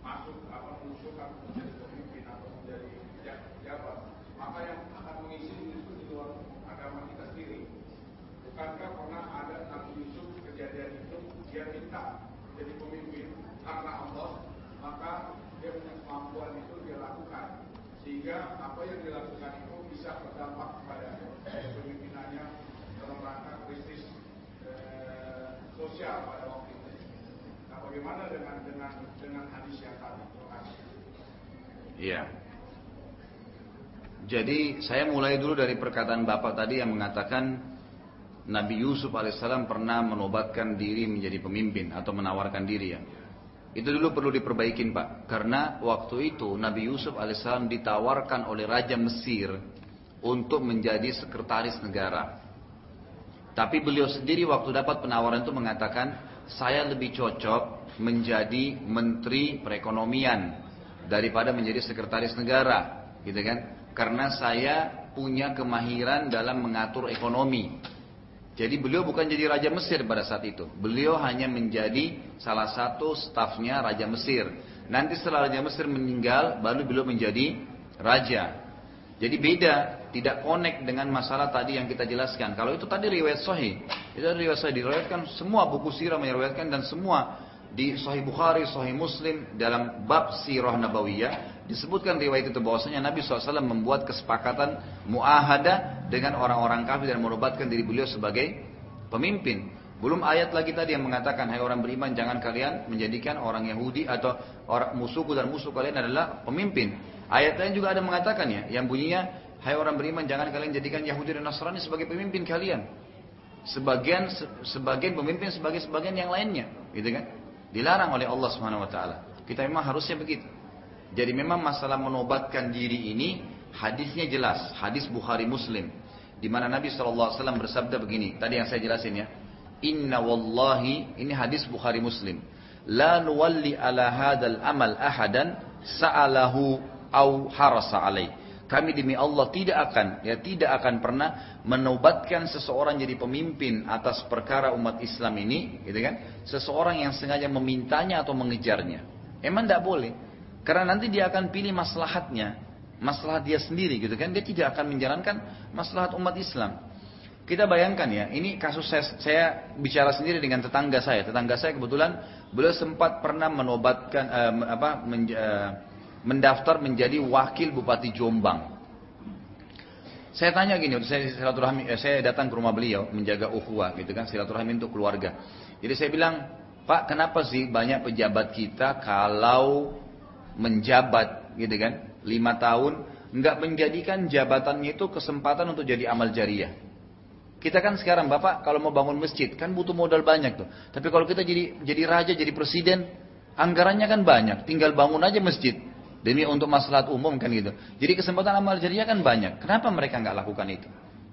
masuk apa mengusung menjadi pemimpin atau menjadi pejabat, maka yang akan mengisi itu meningkat menjadi pemimpin karena Allah, maka dia punya kemampuan itu dia lakukan, sehingga apa yang dilakukan itu bisa berdampak kepada pemimpinannya dalam rangka krisis eh, sosial pada waktu itu. Nah, bagaimana dengan dengan dengan hadis yang tadi? Iya. Jadi saya mulai dulu dari perkataan Bapak tadi yang mengatakan Nabi Yusuf alaihissalam pernah menobatkan diri menjadi pemimpin atau menawarkan diri, ya. Itu dulu perlu diperbaikin, Pak. Karena waktu itu Nabi Yusuf alaihissalam ditawarkan oleh Raja Mesir untuk menjadi sekretaris negara. Tapi beliau sendiri waktu dapat penawaran itu mengatakan, saya lebih cocok menjadi menteri perekonomian daripada menjadi sekretaris negara, gitu kan? Karena saya punya kemahiran dalam mengatur ekonomi. Jadi beliau bukan jadi Raja Mesir pada saat itu. Beliau hanya menjadi salah satu stafnya Raja Mesir. Nanti setelah Raja Mesir meninggal, baru beliau menjadi Raja. Jadi beda, tidak connect dengan masalah tadi yang kita jelaskan. Kalau itu tadi riwayat Sahih. Itu riwayat Sahih, diriwayatkan semua buku sirah meriwayatkan dan semua di Sahih Bukhari, Sahih Muslim, dalam bab Sirah Nabawiyah disebutkan riwayat itu bahwasanya Nabi shallallahu alaihi wasallam membuat kesepakatan muahadah dengan orang-orang kafir dan menobatkan diri beliau sebagai pemimpin. Belum ayat lagi tadi yang mengatakan, hai orang beriman, jangan kalian menjadikan orang Yahudi atau orang musuhku dan musuh kalian adalah pemimpin. Ayat lain juga ada mengatakannya yang bunyinya, hai orang beriman, jangan kalian jadikan Yahudi dan Nasrani sebagai pemimpin kalian, sebagian sebagian pemimpin sebagai sebagian yang lainnya, gitu kan? Dilarang oleh Allah Subhanahu wa taala. Kita memang harusnya begitu. Jadi memang masalah menobatkan diri ini hadisnya jelas, hadis Bukhari Muslim, di mana Nabi sallallahu alaihi wasallam bersabda begini, tadi yang saya jelasin ya. Inna wallahi, ini hadis Bukhari Muslim. La nuwalli ala hadzal amal ahadan sa'alahu aw harasa alaihi. Kami demi Allah tidak akan, ya tidak akan pernah menobatkan seseorang jadi pemimpin atas perkara umat Islam ini, gitu kan? Seseorang yang sengaja memintanya atau mengejarnya. Emang tidak boleh, karena nanti dia akan pilih maslahatnya, maslahat dia sendiri, gitu kan? Dia tidak akan menjalankan maslahat umat Islam. Kita bayangkan ya, ini kasus saya, saya bicara sendiri dengan tetangga saya. Tetangga saya kebetulan beliau sempat pernah menobatkan eh, apa? Men, eh, mendaftar menjadi wakil bupati Jombang. Saya tanya gini, saya silaturahmi, saya datang ke rumah beliau menjaga ukhuwah, gitu kan, silaturahmi untuk keluarga. Jadi saya bilang, Pak, kenapa sih banyak pejabat kita kalau menjabat, gitu kan, lima tahun nggak menjadikan jabatannya itu kesempatan untuk jadi amal jariah. Kita kan sekarang, Bapak, kalau mau bangun masjid kan butuh modal banyak tuh. Tapi kalau kita jadi jadi raja, jadi presiden, anggarannya kan banyak, tinggal bangun aja masjid. Demi untuk maslahat umum kan gitu. Jadi kesempatan amal jariah kan banyak. Kenapa mereka nggak lakukan itu?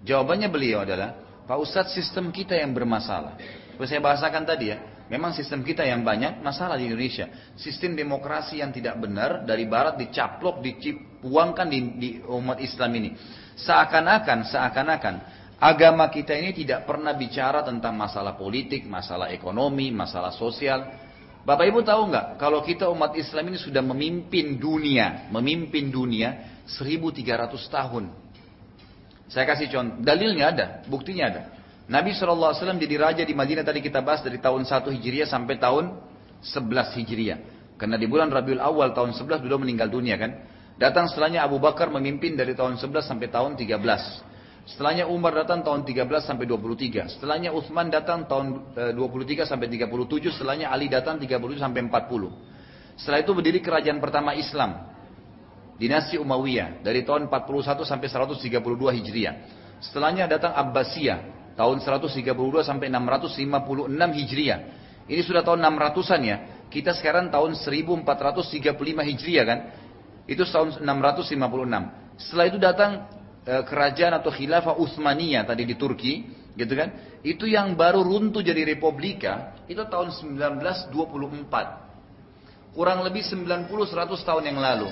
Jawabannya beliau adalah, Pak Ustadz, sistem kita yang bermasalah. Seperti saya bahasakan tadi ya. Memang sistem kita yang banyak masalah di Indonesia. Sistem demokrasi yang tidak benar dari Barat dicaplok, dipuangkan di, di umat Islam ini. Seakan-akan, seakan-akan agama kita ini tidak pernah bicara tentang masalah politik, masalah ekonomi, masalah sosial. Bapak Ibu tahu nggak kalau kita umat Islam ini sudah memimpin dunia, memimpin dunia seribu tiga ratus tahun. Saya kasih contoh, dalilnya ada, buktinya ada. Nabi shallallahu alaihi wasallam jadi raja di Madinah tadi kita bahas dari tahun satu Hijriah sampai tahun sebelas Hijriah. Karena di bulan Rabiul Awal tahun sebelas beliau meninggal dunia kan. Datang setelahnya Abu Bakar memimpin dari tahun sebelas sampai tahun tiga belas. Setelahnya Umar datang tahun tiga belas sampai dua puluh tiga. Setelahnya Utsman datang tahun dua puluh tiga sampai tiga puluh tujuh. Setelahnya Ali datang tiga puluh tujuh sampai empat puluh. Setelah itu berdiri kerajaan pertama Islam, dinasti Umayyah, dari tahun empat puluh satu sampai seratus tiga puluh dua Hijriah. Setelahnya datang Abbasiyah tahun seratus tiga puluh dua sampai enam ratus lima puluh enam Hijriah. Ini sudah tahun enam ratusan ya. Kita sekarang tahun seribu empat ratus tiga puluh lima Hijriah kan. Itu tahun enam ratus lima puluh enam. Setelah itu datang kerajaan atau khilafah Utsmaniyah tadi di Turki, gitu kan? Itu yang baru runtuh jadi republika, itu tahun seribu sembilan ratus dua puluh empat. Kurang lebih sembilan puluh sampai seratus tahun yang lalu.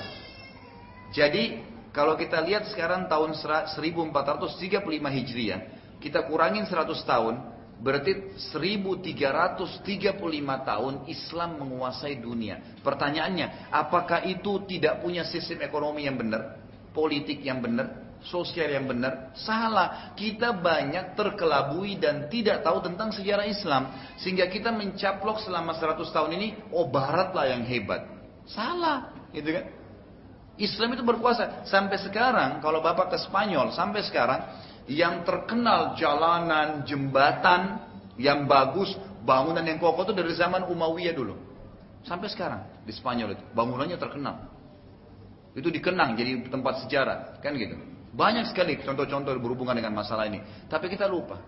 Jadi, kalau kita lihat sekarang tahun seribu empat ratus tiga puluh lima Hijriah, kita kurangin seratus tahun, berarti seribu tiga ratus tiga puluh lima tahun Islam menguasai dunia. Pertanyaannya, apakah itu tidak punya sistem ekonomi yang benar, politik yang benar, sosial yang benar, salah. Kita banyak terkelabui dan tidak tahu tentang sejarah Islam. Sehingga kita mencaplok selama seratus tahun ini, oh Barat lah yang hebat. Salah, gitu kan? Islam itu berkuasa. Sampai sekarang, kalau Bapak ke Spanyol, sampai sekarang, yang terkenal jalanan, jembatan, yang bagus, bangunan yang kokoh itu dari zaman Umayyah dulu. Sampai sekarang, di Spanyol itu, bangunannya terkenal. Itu dikenang jadi tempat sejarah, kan gitu. Banyak sekali contoh-contoh berhubungan dengan masalah ini. Tapi kita lupa.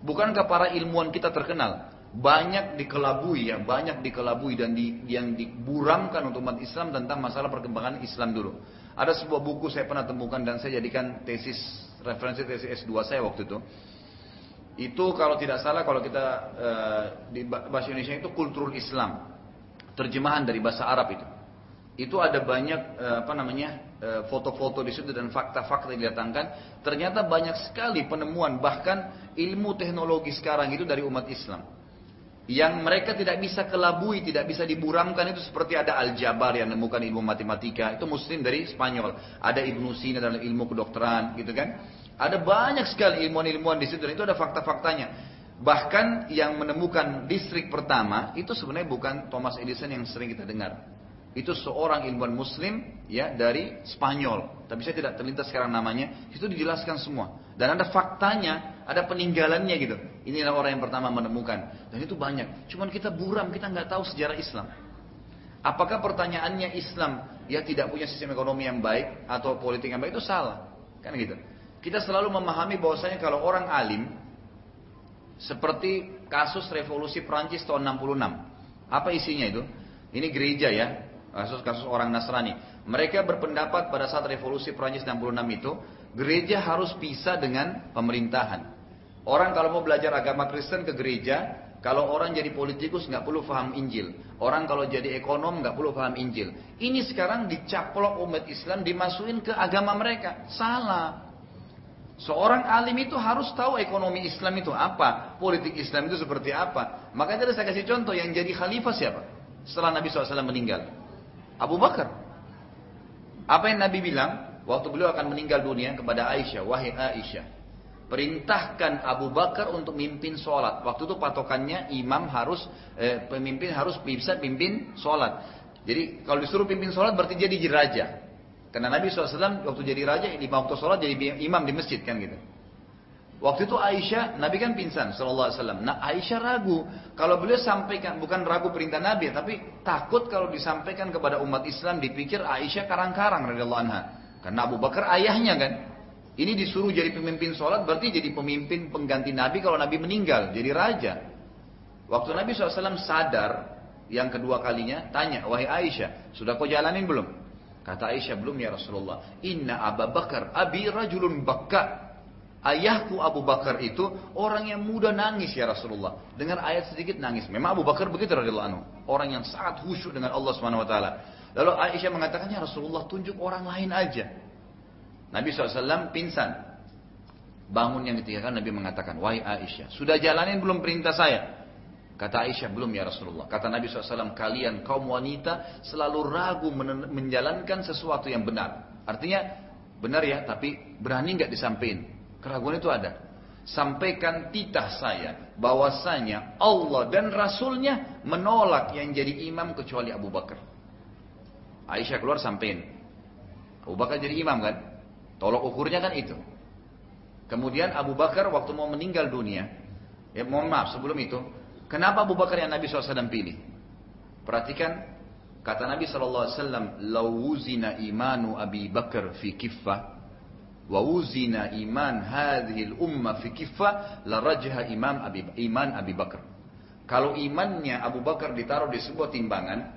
Bukankah para ilmuwan kita terkenal? Banyak dikelabui ya, banyak dikelabui dan di, yang diburamkan untuk umat Islam tentang masalah perkembangan Islam dulu. Ada sebuah buku saya pernah temukan dan saya jadikan tesis, referensi tesis S dua saya waktu itu. Itu kalau tidak salah, kalau kita uh, di bahasa Indonesia itu Kulturul Islam. Terjemahan dari bahasa Arab itu. Itu ada banyak apa namanya foto-foto di situ dan fakta-fakta yang didatangkan. Ternyata banyak sekali penemuan, bahkan ilmu teknologi sekarang itu dari umat Islam yang mereka tidak bisa kelabui, tidak bisa diburamkan. Itu seperti ada Al-Jabar yang menemukan ilmu matematika, itu muslim dari Spanyol. Ada Ibnu Sina dalam ilmu kedokteran, gitu kan. Ada banyak sekali ilmuwan-ilmuwan di situ dan itu ada fakta-faktanya. Bahkan yang menemukan listrik pertama itu sebenarnya bukan Thomas Edison yang sering kita dengar. Itu seorang ilmuwan muslim ya dari Spanyol, tapi saya tidak terlintas sekarang namanya. Itu dijelaskan semua dan ada faktanya, ada peninggalannya gitu. Inilah orang yang pertama menemukan dan itu banyak. Cuman kita buram, kita nggak tahu sejarah Islam. Apakah pertanyaannya Islam ya tidak punya sistem ekonomi yang baik atau politik yang baik, itu salah, kan gitu. Kita selalu memahami bahwasanya kalau orang alim, seperti kasus revolusi Perancis tahun enam puluh enam, apa isinya itu? Ini gereja ya. Kasus-kasus orang Nasrani. Mereka berpendapat pada saat revolusi Perancis enam puluh enam itu, gereja harus pisah dengan pemerintahan. Orang kalau mau belajar agama Kristen ke gereja, kalau orang jadi politikus nggak perlu paham Injil. Orang kalau jadi ekonom nggak perlu paham Injil. Ini sekarang dicaplok umat Islam, dimasukin ke agama mereka. Salah. Seorang alim itu harus tahu ekonomi Islam itu apa, politik Islam itu seperti apa. Makanya tadi saya kasih contoh, yang jadi khalifah siapa setelah Nabi shallallahu alaihi wasallam meninggal? Abu Bakar. Apa yang Nabi bilang waktu beliau akan meninggal dunia kepada Aisyah? Wahai Aisyah, perintahkan Abu Bakar untuk mimpin sholat. Waktu itu patokannya imam harus eh, pemimpin harus bisa pimpin sholat. Jadi kalau disuruh pimpin sholat berarti jadi raja. Karena Nabi shallallahu alaihi wasallam waktu jadi raja, lima waktu sholat jadi imam di masjid, kan gitu. Waktu itu Aisyah, Nabi kan pingsan shallallahu alaihi wasallam. Nah Aisyah ragu, kalau beliau sampaikan, bukan ragu perintah Nabi, tapi takut kalau disampaikan kepada umat Islam dipikir Aisyah karang-karang radhiyallahu anha. Karena Abu Bakar ayahnya kan. Ini disuruh jadi pemimpin sholat, berarti jadi pemimpin pengganti Nabi kalau Nabi meninggal, jadi raja. Waktu Nabi shallallahu alaihi wasallam sadar yang kedua kalinya, tanya, wahai Aisyah, sudah kau jalanin belum? Kata Aisyah, belum ya Rasulullah. Inna Abu Bakar abi rajulun bakka. Ayahku Abu Bakar itu orang yang muda nangis ya Rasulullah. Dengar ayat sedikit nangis. Memang Abu Bakar begitu radhiyallahu anhu. Orang yang sangat khusyuk dengan Allah Subhanahu wa taala. Lalu Aisyah mengatakan, "Ya Rasulullah, tunjuk orang lain aja." Nabi shallallahu alaihi wasallam pingsan. Bangun yang ketiga kan Nabi mengatakan, "Wahai Aisyah, sudah jalanin belum perintah saya?" Kata Aisyah, "Belum ya Rasulullah." Kata Nabi shallallahu alaihi wasallam, "Kalian kaum wanita selalu ragu men- menjalankan sesuatu yang benar." Artinya benar ya, tapi berani nggak disampaikan? Keraguan itu ada. Sampaikan titah saya bahwasanya Allah dan Rasulnya menolak yang jadi imam kecuali Abu Bakar. Aisyah keluar sampein. Abu Bakar jadi imam kan? Tolok ukurnya kan itu. Kemudian Abu Bakar waktu mau meninggal dunia, ya mohon maaf sebelum itu, kenapa Abu Bakar yang Nabi shallallahu alaihi wasallam pilih? Perhatikan kata Nabi shallallahu alaihi wasallam, "Lawuzina imanu Abi Bakar fi kiffah wawuzina iman hadhil umma fi kiffa la rajha imam Abi, iman Abi Bakar." Kalau imannya Abu Bakar ditaruh di sebuah timbangan,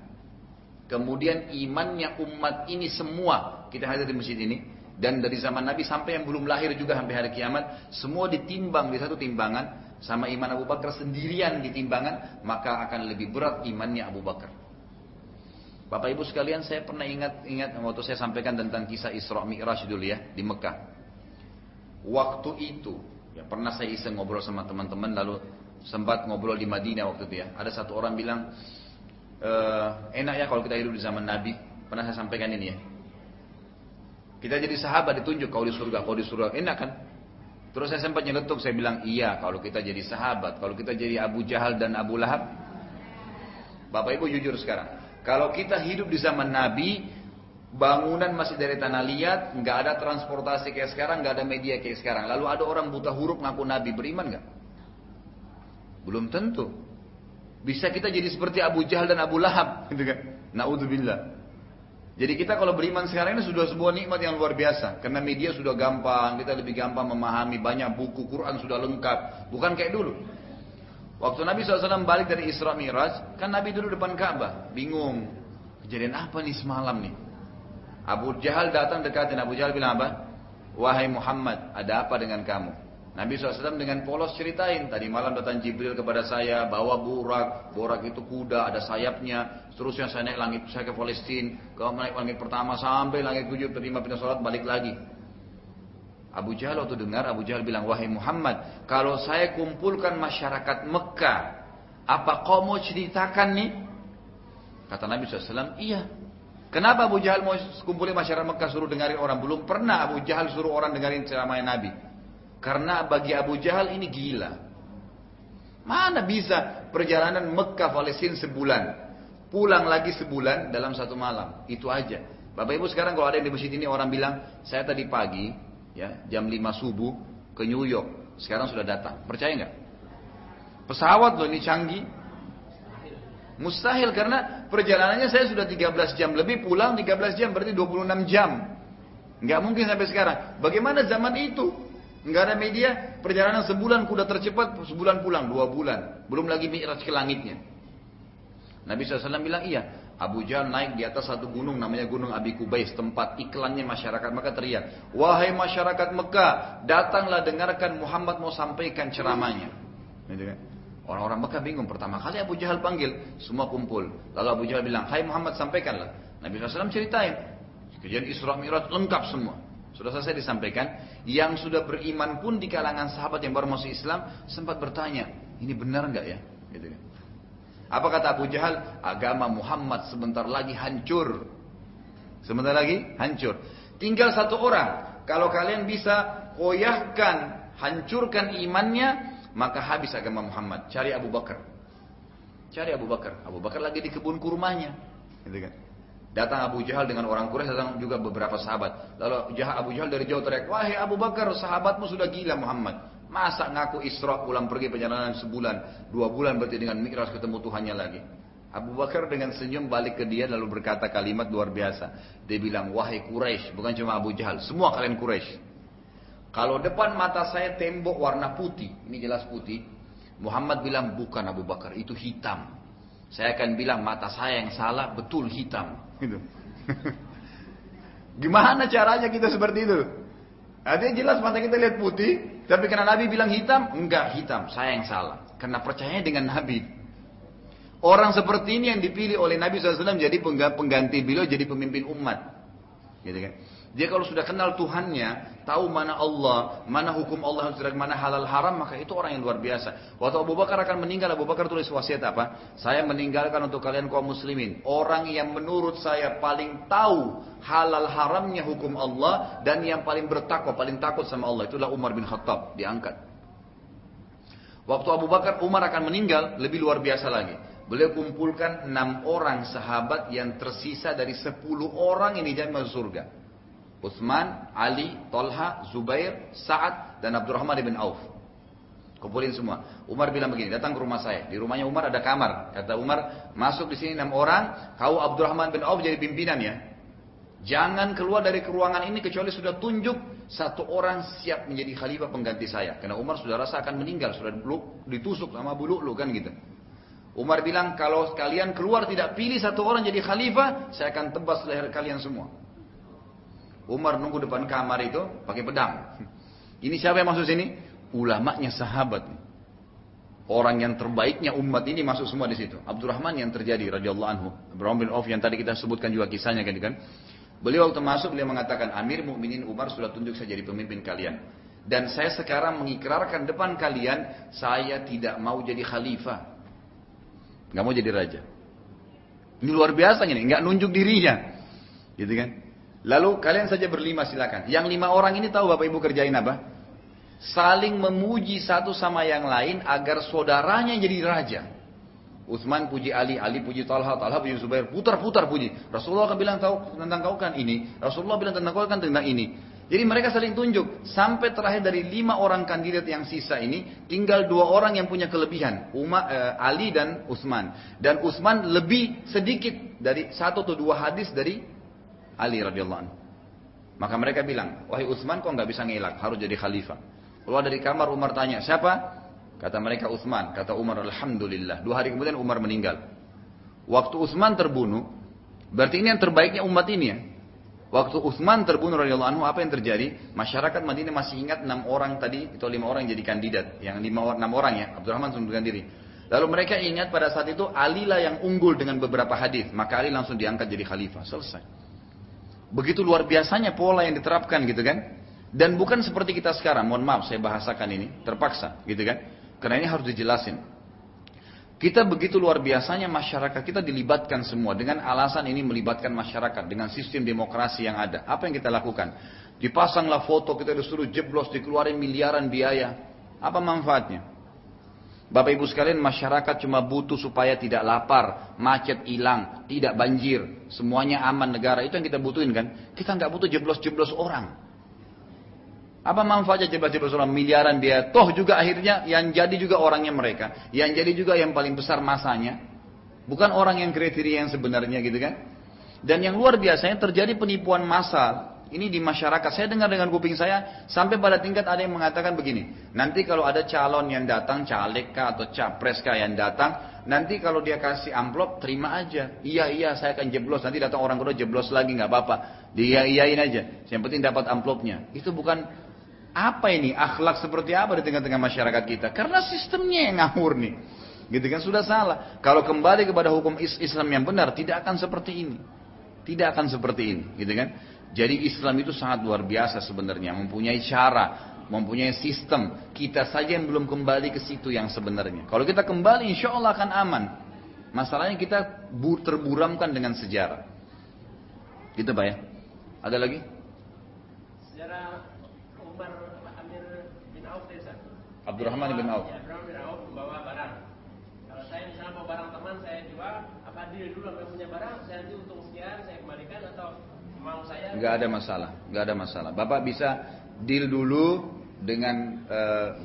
kemudian imannya umat ini semua, kita hadir di masjid ini, dan dari zaman Nabi sampai yang belum lahir juga sampai hari kiamat, semua ditimbang di satu timbangan, sama iman Abu Bakar sendirian di timbangan, maka akan lebih berat imannya Abu Bakar. Bapak Ibu sekalian, saya pernah ingat-ingat waktu saya sampaikan tentang kisah Isra Mi'raj dulu ya, di Mekah. Waktu itu, ya pernah saya iseng ngobrol sama teman-teman, lalu sempat ngobrol di Madinah waktu itu ya. Ada satu orang bilang, e, enak ya kalau kita hidup di zaman Nabi. Pernah saya sampaikan ini ya. Kita jadi sahabat ditunjuk kau di surga, kau di surga. Enak kan? Terus saya sempat nyeletuk, saya bilang, iya kalau kita jadi sahabat, kalau kita jadi Abu Jahal dan Abu Lahab. Bapak Ibu jujur sekarang, kalau kita hidup di zaman Nabi, bangunan masih dari tanah liat, gak ada transportasi kayak sekarang, gak ada media kayak sekarang. Lalu ada orang buta huruf ngaku Nabi, beriman gak? Belum tentu. Bisa kita jadi seperti Abu Jahal dan Abu Lahab, gitu kan? Na'udzubillah. Jadi kita kalau beriman sekarang ini sudah sebuah nikmat yang luar biasa. Karena media sudah gampang, kita lebih gampang memahami, banyak buku, Quran sudah lengkap. Bukan kayak dulu. Waktu Nabi shallallahu alaihi wasallam balik dari Isra Mi'raj, kan Nabi dulu depan Ka'bah, bingung. Kejadian apa nih semalam nih? Abu Jahal datang dekatin, Abu Jahal bilang apa? Wahai Muhammad, ada apa dengan kamu? Nabi shallallahu alaihi wasallam dengan polos ceritain, tadi malam datang Jibril kepada saya, bawa borak, borak itu kuda, ada sayapnya, seterusnya saya naik langit, saya ke Palestina, kalau naik langit pertama sampai langit tujuh, terima pindah sholat, balik lagi. Abu Jahal waktu dengar, Abu Jahal bilang, wahai Muhammad, kalau saya kumpulkan masyarakat Mekah, apa kau mau ceritakan nih? Kata Nabi shallallahu alaihi wasallam, iya. Kenapa Abu Jahal mau kumpulin masyarakat Mekah suruh dengarin orang? Belum pernah Abu Jahal suruh orang dengarin ceramah Nabi. Karena bagi Abu Jahal ini gila. Mana bisa perjalanan Mekah Palestina sebulan, pulang lagi sebulan dalam satu malam. Itu aja. Bapak Ibu sekarang kalau ada yang di masjid ini orang bilang, saya tadi pagi ya jam lima subuh ke New York. Sekarang sudah datang. Percaya nggak? Pesawat loh ini canggih. Mustahil karena perjalanannya saya sudah tiga belas jam lebih, pulang tiga belas jam berarti dua puluh enam jam. Nggak mungkin sampai sekarang. Bagaimana zaman itu? Nggak ada media, perjalanan sebulan kuda tercepat, sebulan pulang, dua bulan. Belum lagi mi'raj ke langitnya. Nabi shallallahu alaihi wasallam bilang, iya. Abu Jahal naik di atas satu gunung, namanya Gunung Abi Kubais. Tempat iklannya masyarakat Mekah teriak. Wahai masyarakat Mekah, datanglah dengarkan Muhammad mau sampaikan ceramahnya. Orang-orang Mekah bingung. Pertama kali Abu Jahal panggil, semua kumpul. Lalu Abu Jahal bilang, hai Muhammad sampaikanlah. Nabi shallallahu alaihi wasallam ceritain. Kejadian Isra Mi'raj lengkap semua. Sudah selesai disampaikan. Yang sudah beriman pun di kalangan sahabat yang baru masuk Islam sempat bertanya, ini benar nggak ya? Gitu. Apa kata Abu Jahal? Agama Muhammad sebentar lagi hancur. Sebentar lagi hancur. Tinggal satu orang. Kalau kalian bisa koyahkan, hancurkan imannya, maka habis agama Muhammad. Cari Abu Bakar. Cari Abu Bakar. Abu Bakar lagi di kebun kurmanya. Gitu kan? Datang Abu Jahal dengan orang Quraisy, datang juga beberapa sahabat. Lalu Abu Jahal dari jauh teriak, wahai Abu Bakar, sahabatmu sudah gila Muhammad. Masa ngaku Isra pulang pergi perjalanan sebulan, dua bulan berarti dengan Mi'raj ketemu Tuhannya lagi. Abu Bakar dengan senyum balik ke dia lalu berkata kalimat luar biasa. Dia bilang, wahai Quraisy, bukan cuma Abu Jahal, semua kalian Quraisy. Kalau depan mata saya tembok warna putih, ini jelas putih. Muhammad bilang bukan Abu Bakar, itu hitam. Saya akan bilang mata saya yang salah, betul hitam. Gitu. Gimana caranya kita seperti itu? Artinya jelas mata kita lihat putih, tapi karena Nabi bilang hitam, enggak hitam, saya yang salah. Karena percayanya dengan Nabi. Orang seperti ini yang dipilih oleh Nabi shallallahu alaihi wasallam jadi pengganti beliau, jadi pemimpin umat. Gitu kan? Dia kalau sudah kenal Tuhannya, tahu mana Allah, mana hukum Allah, mana halal haram, maka itu orang yang luar biasa. Waktu Abu Bakar akan meninggal, Abu Bakar tulis wasiat apa? Saya meninggalkan untuk kalian kaum muslimin. Orang yang menurut saya paling tahu halal haramnya hukum Allah, dan yang paling bertakwa, paling takut sama Allah. Itulah Umar bin Khattab, diangkat. Waktu Abu Bakar, Umar akan meninggal, lebih luar biasa lagi. Beliau kumpulkan enam orang sahabat yang tersisa dari sepuluh orang yang dijamin masuk surga. Utsman, Ali, Talha, Zubair, Sa'ad, dan Abdurrahman bin Auf. Kumpulin semua. Umar bilang begini, datang ke rumah saya. Di rumahnya Umar ada kamar. Kata Umar, masuk di sini enam orang. Kau Abdurrahman bin Auf jadi pimpinan ya. Jangan keluar dari ruangan ini kecuali sudah tunjuk satu orang siap menjadi khalifah pengganti saya. Karena Umar sudah rasa akan meninggal, sudah ditusuk sama bulu-bulu kan gitu. Umar bilang, kalau kalian keluar tidak pilih satu orang jadi khalifah, saya akan tebas leher kalian semua. Umar nunggu depan kamar itu pakai pedang. Ini siapa yang masuk sini? Ulamanya sahabat. Orang yang terbaiknya umat ini masuk semua di situ. Abdurrahman yang terjadi radhiyallahu anhu, Abdurrahman bin Auf yang tadi kita sebutkan juga kisahnya kan kan. Beliau waktu masuk beliau mengatakan, Amir Mukminin Umar sudah tunjuk saya jadi pemimpin kalian. Dan saya sekarang mengikrarkan depan kalian, saya tidak mau jadi khalifah. Enggak mau jadi raja. Ini luar biasa ini, enggak nunjuk dirinya. Gitu kan? Lalu kalian saja berlima silakan. Yang lima orang ini tahu Bapak Ibu kerjain apa? Saling memuji satu sama yang lain agar saudaranya jadi raja. Utsman puji Ali, Ali puji Talha, Talha puji Zubair, putar-putar puji. Rasulullah akan bilang tahu tentang kau kan ini, Rasulullah bilang tentang kau kan tentang ini. Jadi mereka saling tunjuk sampai terakhir dari lima orang kandidat yang sisa ini tinggal dua orang yang punya kelebihan, Umar, eh, Ali dan Utsman. Dan Utsman lebih sedikit dari satu atau dua hadis dari Ali radhiyallahu anhu. Maka mereka bilang, wahai Utsman kok nggak bisa ngelak, harus jadi khalifah. Keluar dari kamar Umar tanya, siapa? Kata mereka Utsman. Kata Umar, alhamdulillah. Dua hari kemudian Umar meninggal. Waktu Utsman terbunuh, berarti ini yang terbaiknya umat ini ya. Waktu Utsman terbunuh radhiyallahu anhu, apa yang terjadi? Masyarakat Madinah masih ingat enam orang tadi, atau lima orang jadi kandidat, yang lima enam orang ya, Abdurrahman mengundurkan diri. Lalu mereka ingat pada saat itu Ali lah yang unggul dengan beberapa hadis, maka Ali langsung diangkat jadi khalifah. Selesai. Begitu luar biasanya pola yang diterapkan gitu kan? Dan bukan seperti kita sekarang. Mohon maaf saya bahasakan ini, terpaksa gitu kan? Karena ini harus dijelasin. Kita begitu luar biasanya masyarakat kita dilibatkan semua dengan alasan ini melibatkan masyarakat dengan sistem demokrasi yang ada. Apa yang kita lakukan? Dipasanglah foto kita disuruh jeblos dikeluarin miliaran biaya. Apa manfaatnya? Bapak Ibu sekalian, masyarakat cuma butuh supaya tidak lapar, macet hilang, tidak banjir, semuanya aman negara. Itu yang kita butuhin kan? Kita nggak butuh jeblos-jeblos orang. Apa manfaatnya jeblos-jeblos orang miliaran biaya? Toh juga akhirnya yang jadi juga orangnya mereka. Yang jadi juga yang paling besar masanya. Bukan orang yang kriteria yang sebenarnya gitu kan. Dan yang luar biasanya terjadi penipuan massa. Ini di masyarakat. Saya dengar dengan kuping saya. Sampai pada tingkat ada yang mengatakan begini. Nanti kalau ada calon yang datang. Caleg kah atau capres kah yang datang. Nanti kalau dia kasih amplop terima aja. Iya iya saya akan jeblos. Nanti datang orang kedua jeblos lagi gak apa-apa. Dia iyain aja. Yang penting dapat amplopnya. Itu bukan... Apa ini akhlak seperti apa di tengah-tengah masyarakat kita? Karena sistemnya yang ngawur nih. Gitu kan sudah salah. Kalau kembali kepada hukum Islam yang benar tidak akan seperti ini. Tidak akan seperti ini, gitu kan? Jadi Islam itu sangat luar biasa sebenarnya, mempunyai cara, mempunyai sistem. Kita saja yang belum kembali ke situ yang sebenarnya. Kalau kita kembali insya Allah akan aman. Masalahnya kita terburamkan dengan sejarah. Gitu Pak ya? Ada lagi? Sejarah Abdurrahman bin Auf. Abdurrahman bin Auf membawa barang. Kalau saya misalnya bawa barang teman saya jual, apa dia dulu yang punya barang, saya nanti untung sekian saya kembalikan atau mau saya? Enggak ada masalah, enggak ada masalah. Bapak bisa deal dulu dengan e,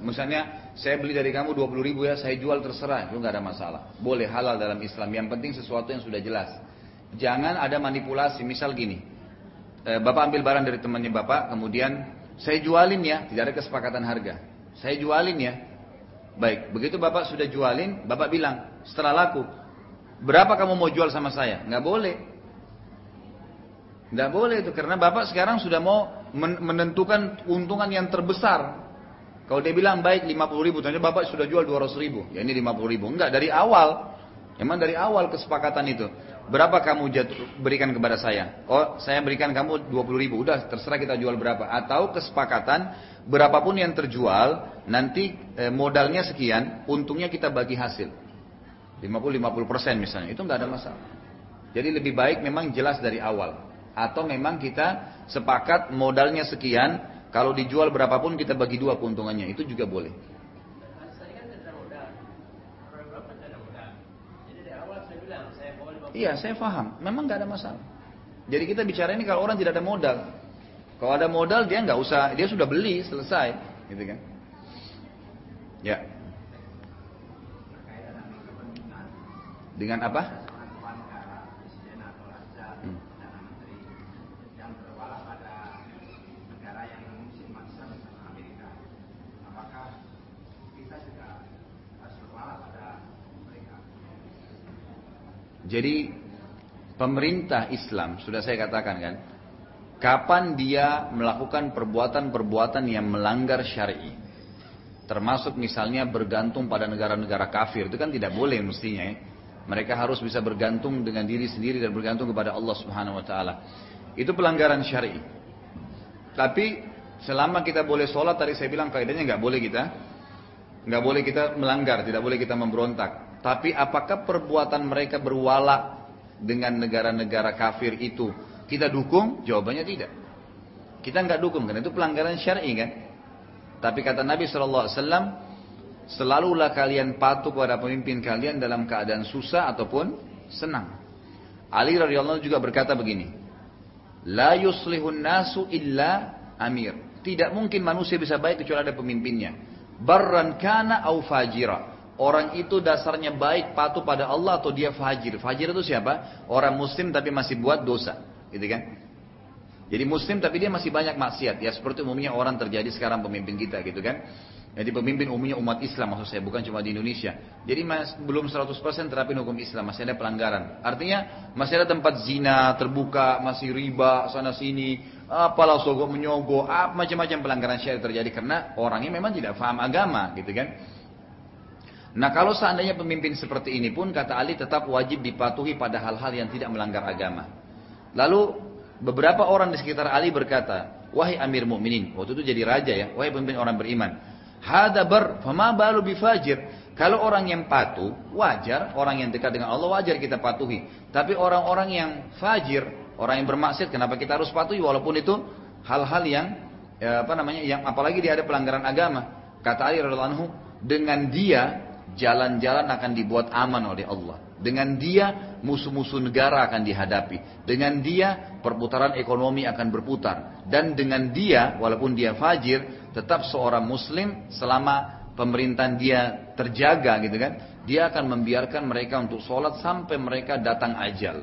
misalnya saya beli dari kamu dua puluh ribu ya, saya jual terserah, itu enggak ada masalah. Boleh halal dalam Islam. Yang penting sesuatu yang sudah jelas. Jangan ada manipulasi. Misal gini, e, Bapak ambil barang dari temannya Bapak, kemudian saya jualin ya, tidak ada kesepakatan harga. Saya jualin ya. Baik, begitu Bapak sudah jualin, Bapak bilang, setelah laku, berapa kamu mau jual sama saya? Nggak boleh. Nggak boleh itu, karena Bapak sekarang sudah mau menentukan keuntungan yang terbesar. Kalau dia bilang, baik lima puluh ribu, ternyata Bapak sudah jual dua ratus ribu. Ya ini lima puluh ribu. Enggak, dari awal. Memang dari awal kesepakatan itu. Berapa kamu berikan kepada saya? Oh, saya berikan kamu dua puluh ribu. Udah, terserah kita jual berapa. Atau kesepakatan, berapapun yang terjual, nanti eh, modalnya sekian, untungnya kita bagi hasil. lima puluh lima puluh persen misalnya. Itu nggak ada masalah. Jadi lebih baik memang jelas dari awal. Atau memang kita sepakat modalnya sekian, kalau dijual berapapun kita bagi dua keuntungannya. Itu juga boleh. Iya, saya paham. Memang nggak ada masalah. Jadi kita bicara ini kalau orang tidak ada modal. Kalau ada modal dia nggak usah, dia sudah beli selesai, gitu kan? Ya. Dengan apa? Hmm. Jadi pemerintah Islam sudah saya katakan kan, kapan dia melakukan perbuatan-perbuatan yang melanggar syar'i, termasuk misalnya bergantung pada negara-negara kafir, itu kan tidak boleh mestinya ya. Mereka harus bisa bergantung dengan diri sendiri dan bergantung kepada Allah Subhanahu Wa Taala. Itu pelanggaran syar'i. Tapi selama kita boleh sholat, tadi saya bilang kaidahnya nggak boleh kita, nggak boleh kita melanggar, tidak boleh kita memberontak. Tapi apakah perbuatan mereka berwala dengan negara-negara kafir itu Kita dukung? Jawabannya tidak. Kita enggak dukung, karena itu pelanggaran syar'i kan. Tapi kata Nabi shallallahu alaihi wasallam, selalulah kalian patuh kepada pemimpin kalian dalam keadaan susah ataupun senang. Ali radhiyallahu anhu juga berkata begini, la yuslihun nasu illa amir. Tidak mungkin manusia bisa baik kecuali ada pemimpinnya. Barran kana au fajira. Orang itu dasarnya baik, patuh pada Allah, atau dia fajir. Fajir itu siapa? Orang muslim tapi masih buat dosa, gitu kan? Jadi muslim tapi dia masih banyak maksiat. Ya seperti umumnya orang terjadi sekarang pemimpin kita gitu kan. Jadi pemimpin umumnya umat Islam maksud saya. Bukan cuma di Indonesia. Jadi mas, belum seratus persen terapin hukum Islam. Masih ada pelanggaran. Artinya masih ada tempat zina terbuka. Masih riba sana sini. Apalah sogok menyogok. Macam-macam pelanggaran syariat terjadi. Karena orangnya memang tidak paham agama gitu kan. Nah kalau seandainya pemimpin seperti ini pun kata Ali tetap wajib dipatuhi pada hal-hal yang tidak melanggar agama. Lalu beberapa orang di sekitar Ali berkata, wahai Amir Mukminin, waktu itu jadi raja ya, wahai pemimpin orang beriman. Hada bar, fama balu bifajir. Kalau orang yang patuh, wajar. Orang yang dekat dengan Allah, wajar kita patuhi. Tapi orang-orang yang fajir, orang yang bermaksiat, kenapa kita harus patuhi? Walaupun itu hal-hal yang, ya apa namanya, yang apalagi dia ada pelanggaran agama. Kata Ali radhiyallahu anhu, dengan dia jalan-jalan akan dibuat aman oleh Allah. Dengan dia musuh-musuh negara akan dihadapi. Dengan dia perputaran ekonomi akan berputar. Dan dengan dia walaupun dia fajir, tetap seorang muslim selama pemerintahan dia terjaga gitu kan. Dia akan membiarkan mereka untuk sholat sampai mereka datang ajal.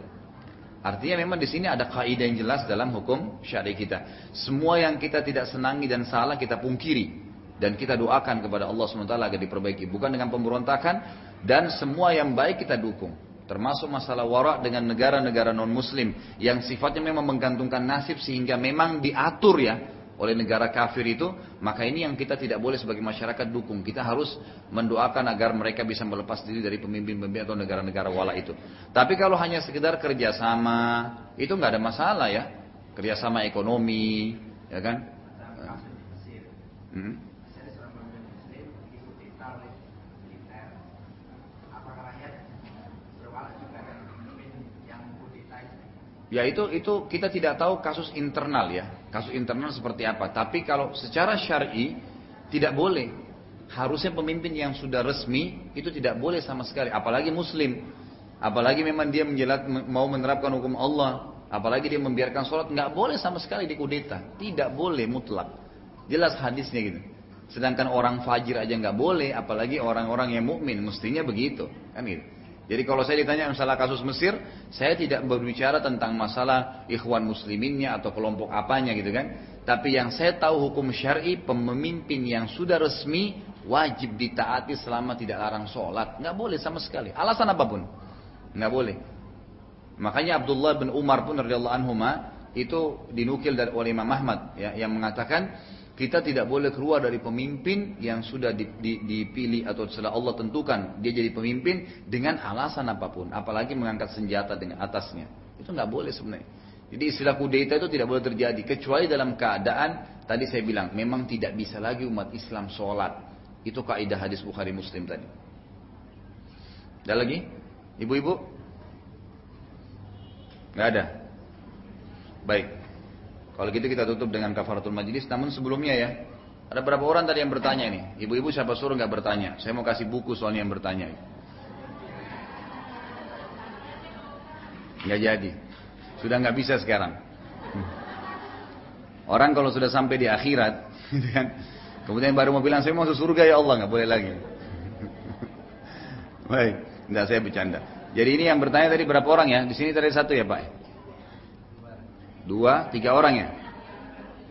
Artinya memang di sini ada kaidah yang jelas dalam hukum syar'i kita. Semua yang kita tidak senangi dan salah kita pungkiri. Dan kita doakan kepada Allah subhanahu wa taala agar diperbaiki. Bukan dengan pemberontakan. Dan semua yang baik kita dukung. Termasuk masalah wara dengan negara-negara non-muslim. Yang sifatnya memang menggantungkan nasib sehingga memang diatur ya oleh negara kafir itu. Maka ini yang kita tidak boleh sebagai masyarakat dukung. Kita harus mendoakan agar mereka bisa melepas diri dari pemimpin-pemimpin atau negara-negara wala itu. Tapi kalau hanya sekedar kerjasama, itu gak ada masalah ya. Kerjasama ekonomi, ya kan? Hmm? Ya itu itu kita tidak tahu kasus internal ya. Kasus internal seperti apa. Tapi kalau secara syar'i tidak boleh. Harusnya pemimpin yang sudah resmi itu tidak boleh sama sekali. Apalagi muslim. Apalagi memang dia menjelat, mau menerapkan hukum Allah. Apalagi dia membiarkan sholat. Nggak boleh sama sekali dikudeta. Tidak boleh mutlak. Jelas hadisnya gitu. Sedangkan orang fajir aja nggak boleh. Apalagi orang-orang yang mukmin. Mestinya begitu. Kan gitu. Jadi kalau saya ditanya masalah kasus Mesir, saya tidak berbicara tentang masalah ikhwan musliminnya atau kelompok apanya gitu kan. Tapi yang saya tahu hukum syar'i, pemimpin yang sudah resmi wajib ditaati selama tidak larang sholat. Nggak boleh sama sekali. Alasan apapun. Nggak boleh. Makanya Abdullah bin Umar pun radhiyallahu anhuma itu dinukil dari oleh Imam Ahmad ya, yang mengatakan kita tidak boleh keluar dari pemimpin yang sudah dipilih atau setelah Allah tentukan. Dia jadi pemimpin dengan alasan apapun. Apalagi mengangkat senjata dengan atasnya. Itu nggak boleh sebenarnya. Jadi istilah kudeta itu tidak boleh terjadi. Kecuali dalam keadaan, tadi saya bilang, memang tidak bisa lagi umat Islam sholat. Itu kaidah hadis Bukhari Muslim tadi. Ada lagi? Ibu-ibu? Nggak ada? Baik. Kalau gitu kita tutup dengan kafaratul majlis. Namun sebelumnya ya, ada berapa orang tadi yang bertanya ini? Ibu-ibu siapa suruh nggak bertanya? Saya mau kasih buku soalnya yang bertanya. Nggak jadi. Sudah nggak bisa sekarang. Orang kalau sudah sampai di akhirat, kemudian baru mau bilang saya mau masuk surga ya Allah, nggak boleh lagi. Baik, nggak saya bercanda. Jadi ini yang bertanya tadi berapa orang ya? Di sini tadi satu ya Pak. Dua, tiga orang ya.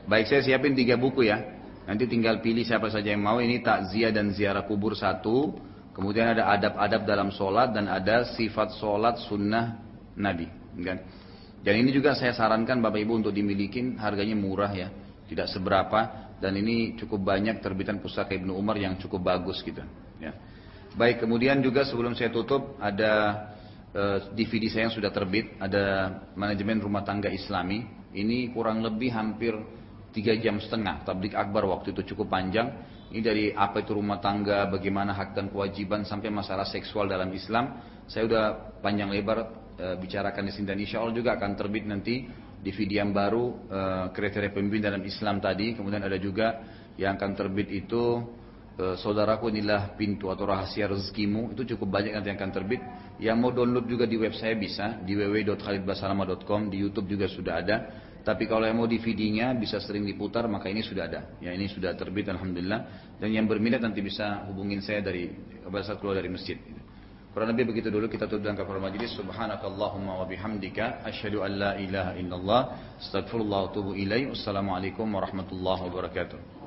Baik, saya siapin tiga buku ya. Nanti tinggal pilih siapa saja yang mau. Ini takziah dan ziarah kubur satu. Kemudian ada adab-adab dalam sholat. Dan ada sifat sholat sunnah Nabi. Dan ini juga saya sarankan Bapak Ibu untuk dimiliki. Harganya murah ya. Tidak seberapa. Dan ini cukup banyak terbitan pustaka Ibnu Umar yang cukup bagus gitu. Ya. Baik, kemudian juga sebelum saya tutup ada D V D saya yang sudah terbit, ada manajemen rumah tangga Islami. Ini kurang lebih hampir tiga jam setengah. Tablik akbar waktu itu cukup panjang. Ini dari apa itu rumah tangga, bagaimana hak dan kewajiban sampai masalah seksual dalam Islam. Saya sudah panjang lebar e, bicarakan di sini dan insya Allah juga akan terbit nanti D V D yang baru, uh, kriteria pemimpin dalam Islam tadi. Kemudian ada juga yang akan terbit itu, uh, saudaraku inilah pintu atau rahasia rezekimu. Itu cukup banyak nanti yang akan terbit. Yang mau download juga di web saya bisa, di w w w dot khalid basalama dot com. Di YouTube juga sudah ada. Tapi kalau yang mau D V D-nya bisa sering diputar, maka ini sudah ada. Ya, ini sudah terbit, alhamdulillah. Dan yang berminat nanti bisa hubungin saya dari pada saat keluar dari masjid. Kurang lebih begitu dulu kita tutup dengan kafaratul majlis. Subhanakallahumma wa bihamdika asyhadu an la ilaha illallah astaghfirullah wa atubu ilaih. Wassalamualaikum warahmatullahi wabarakatuh.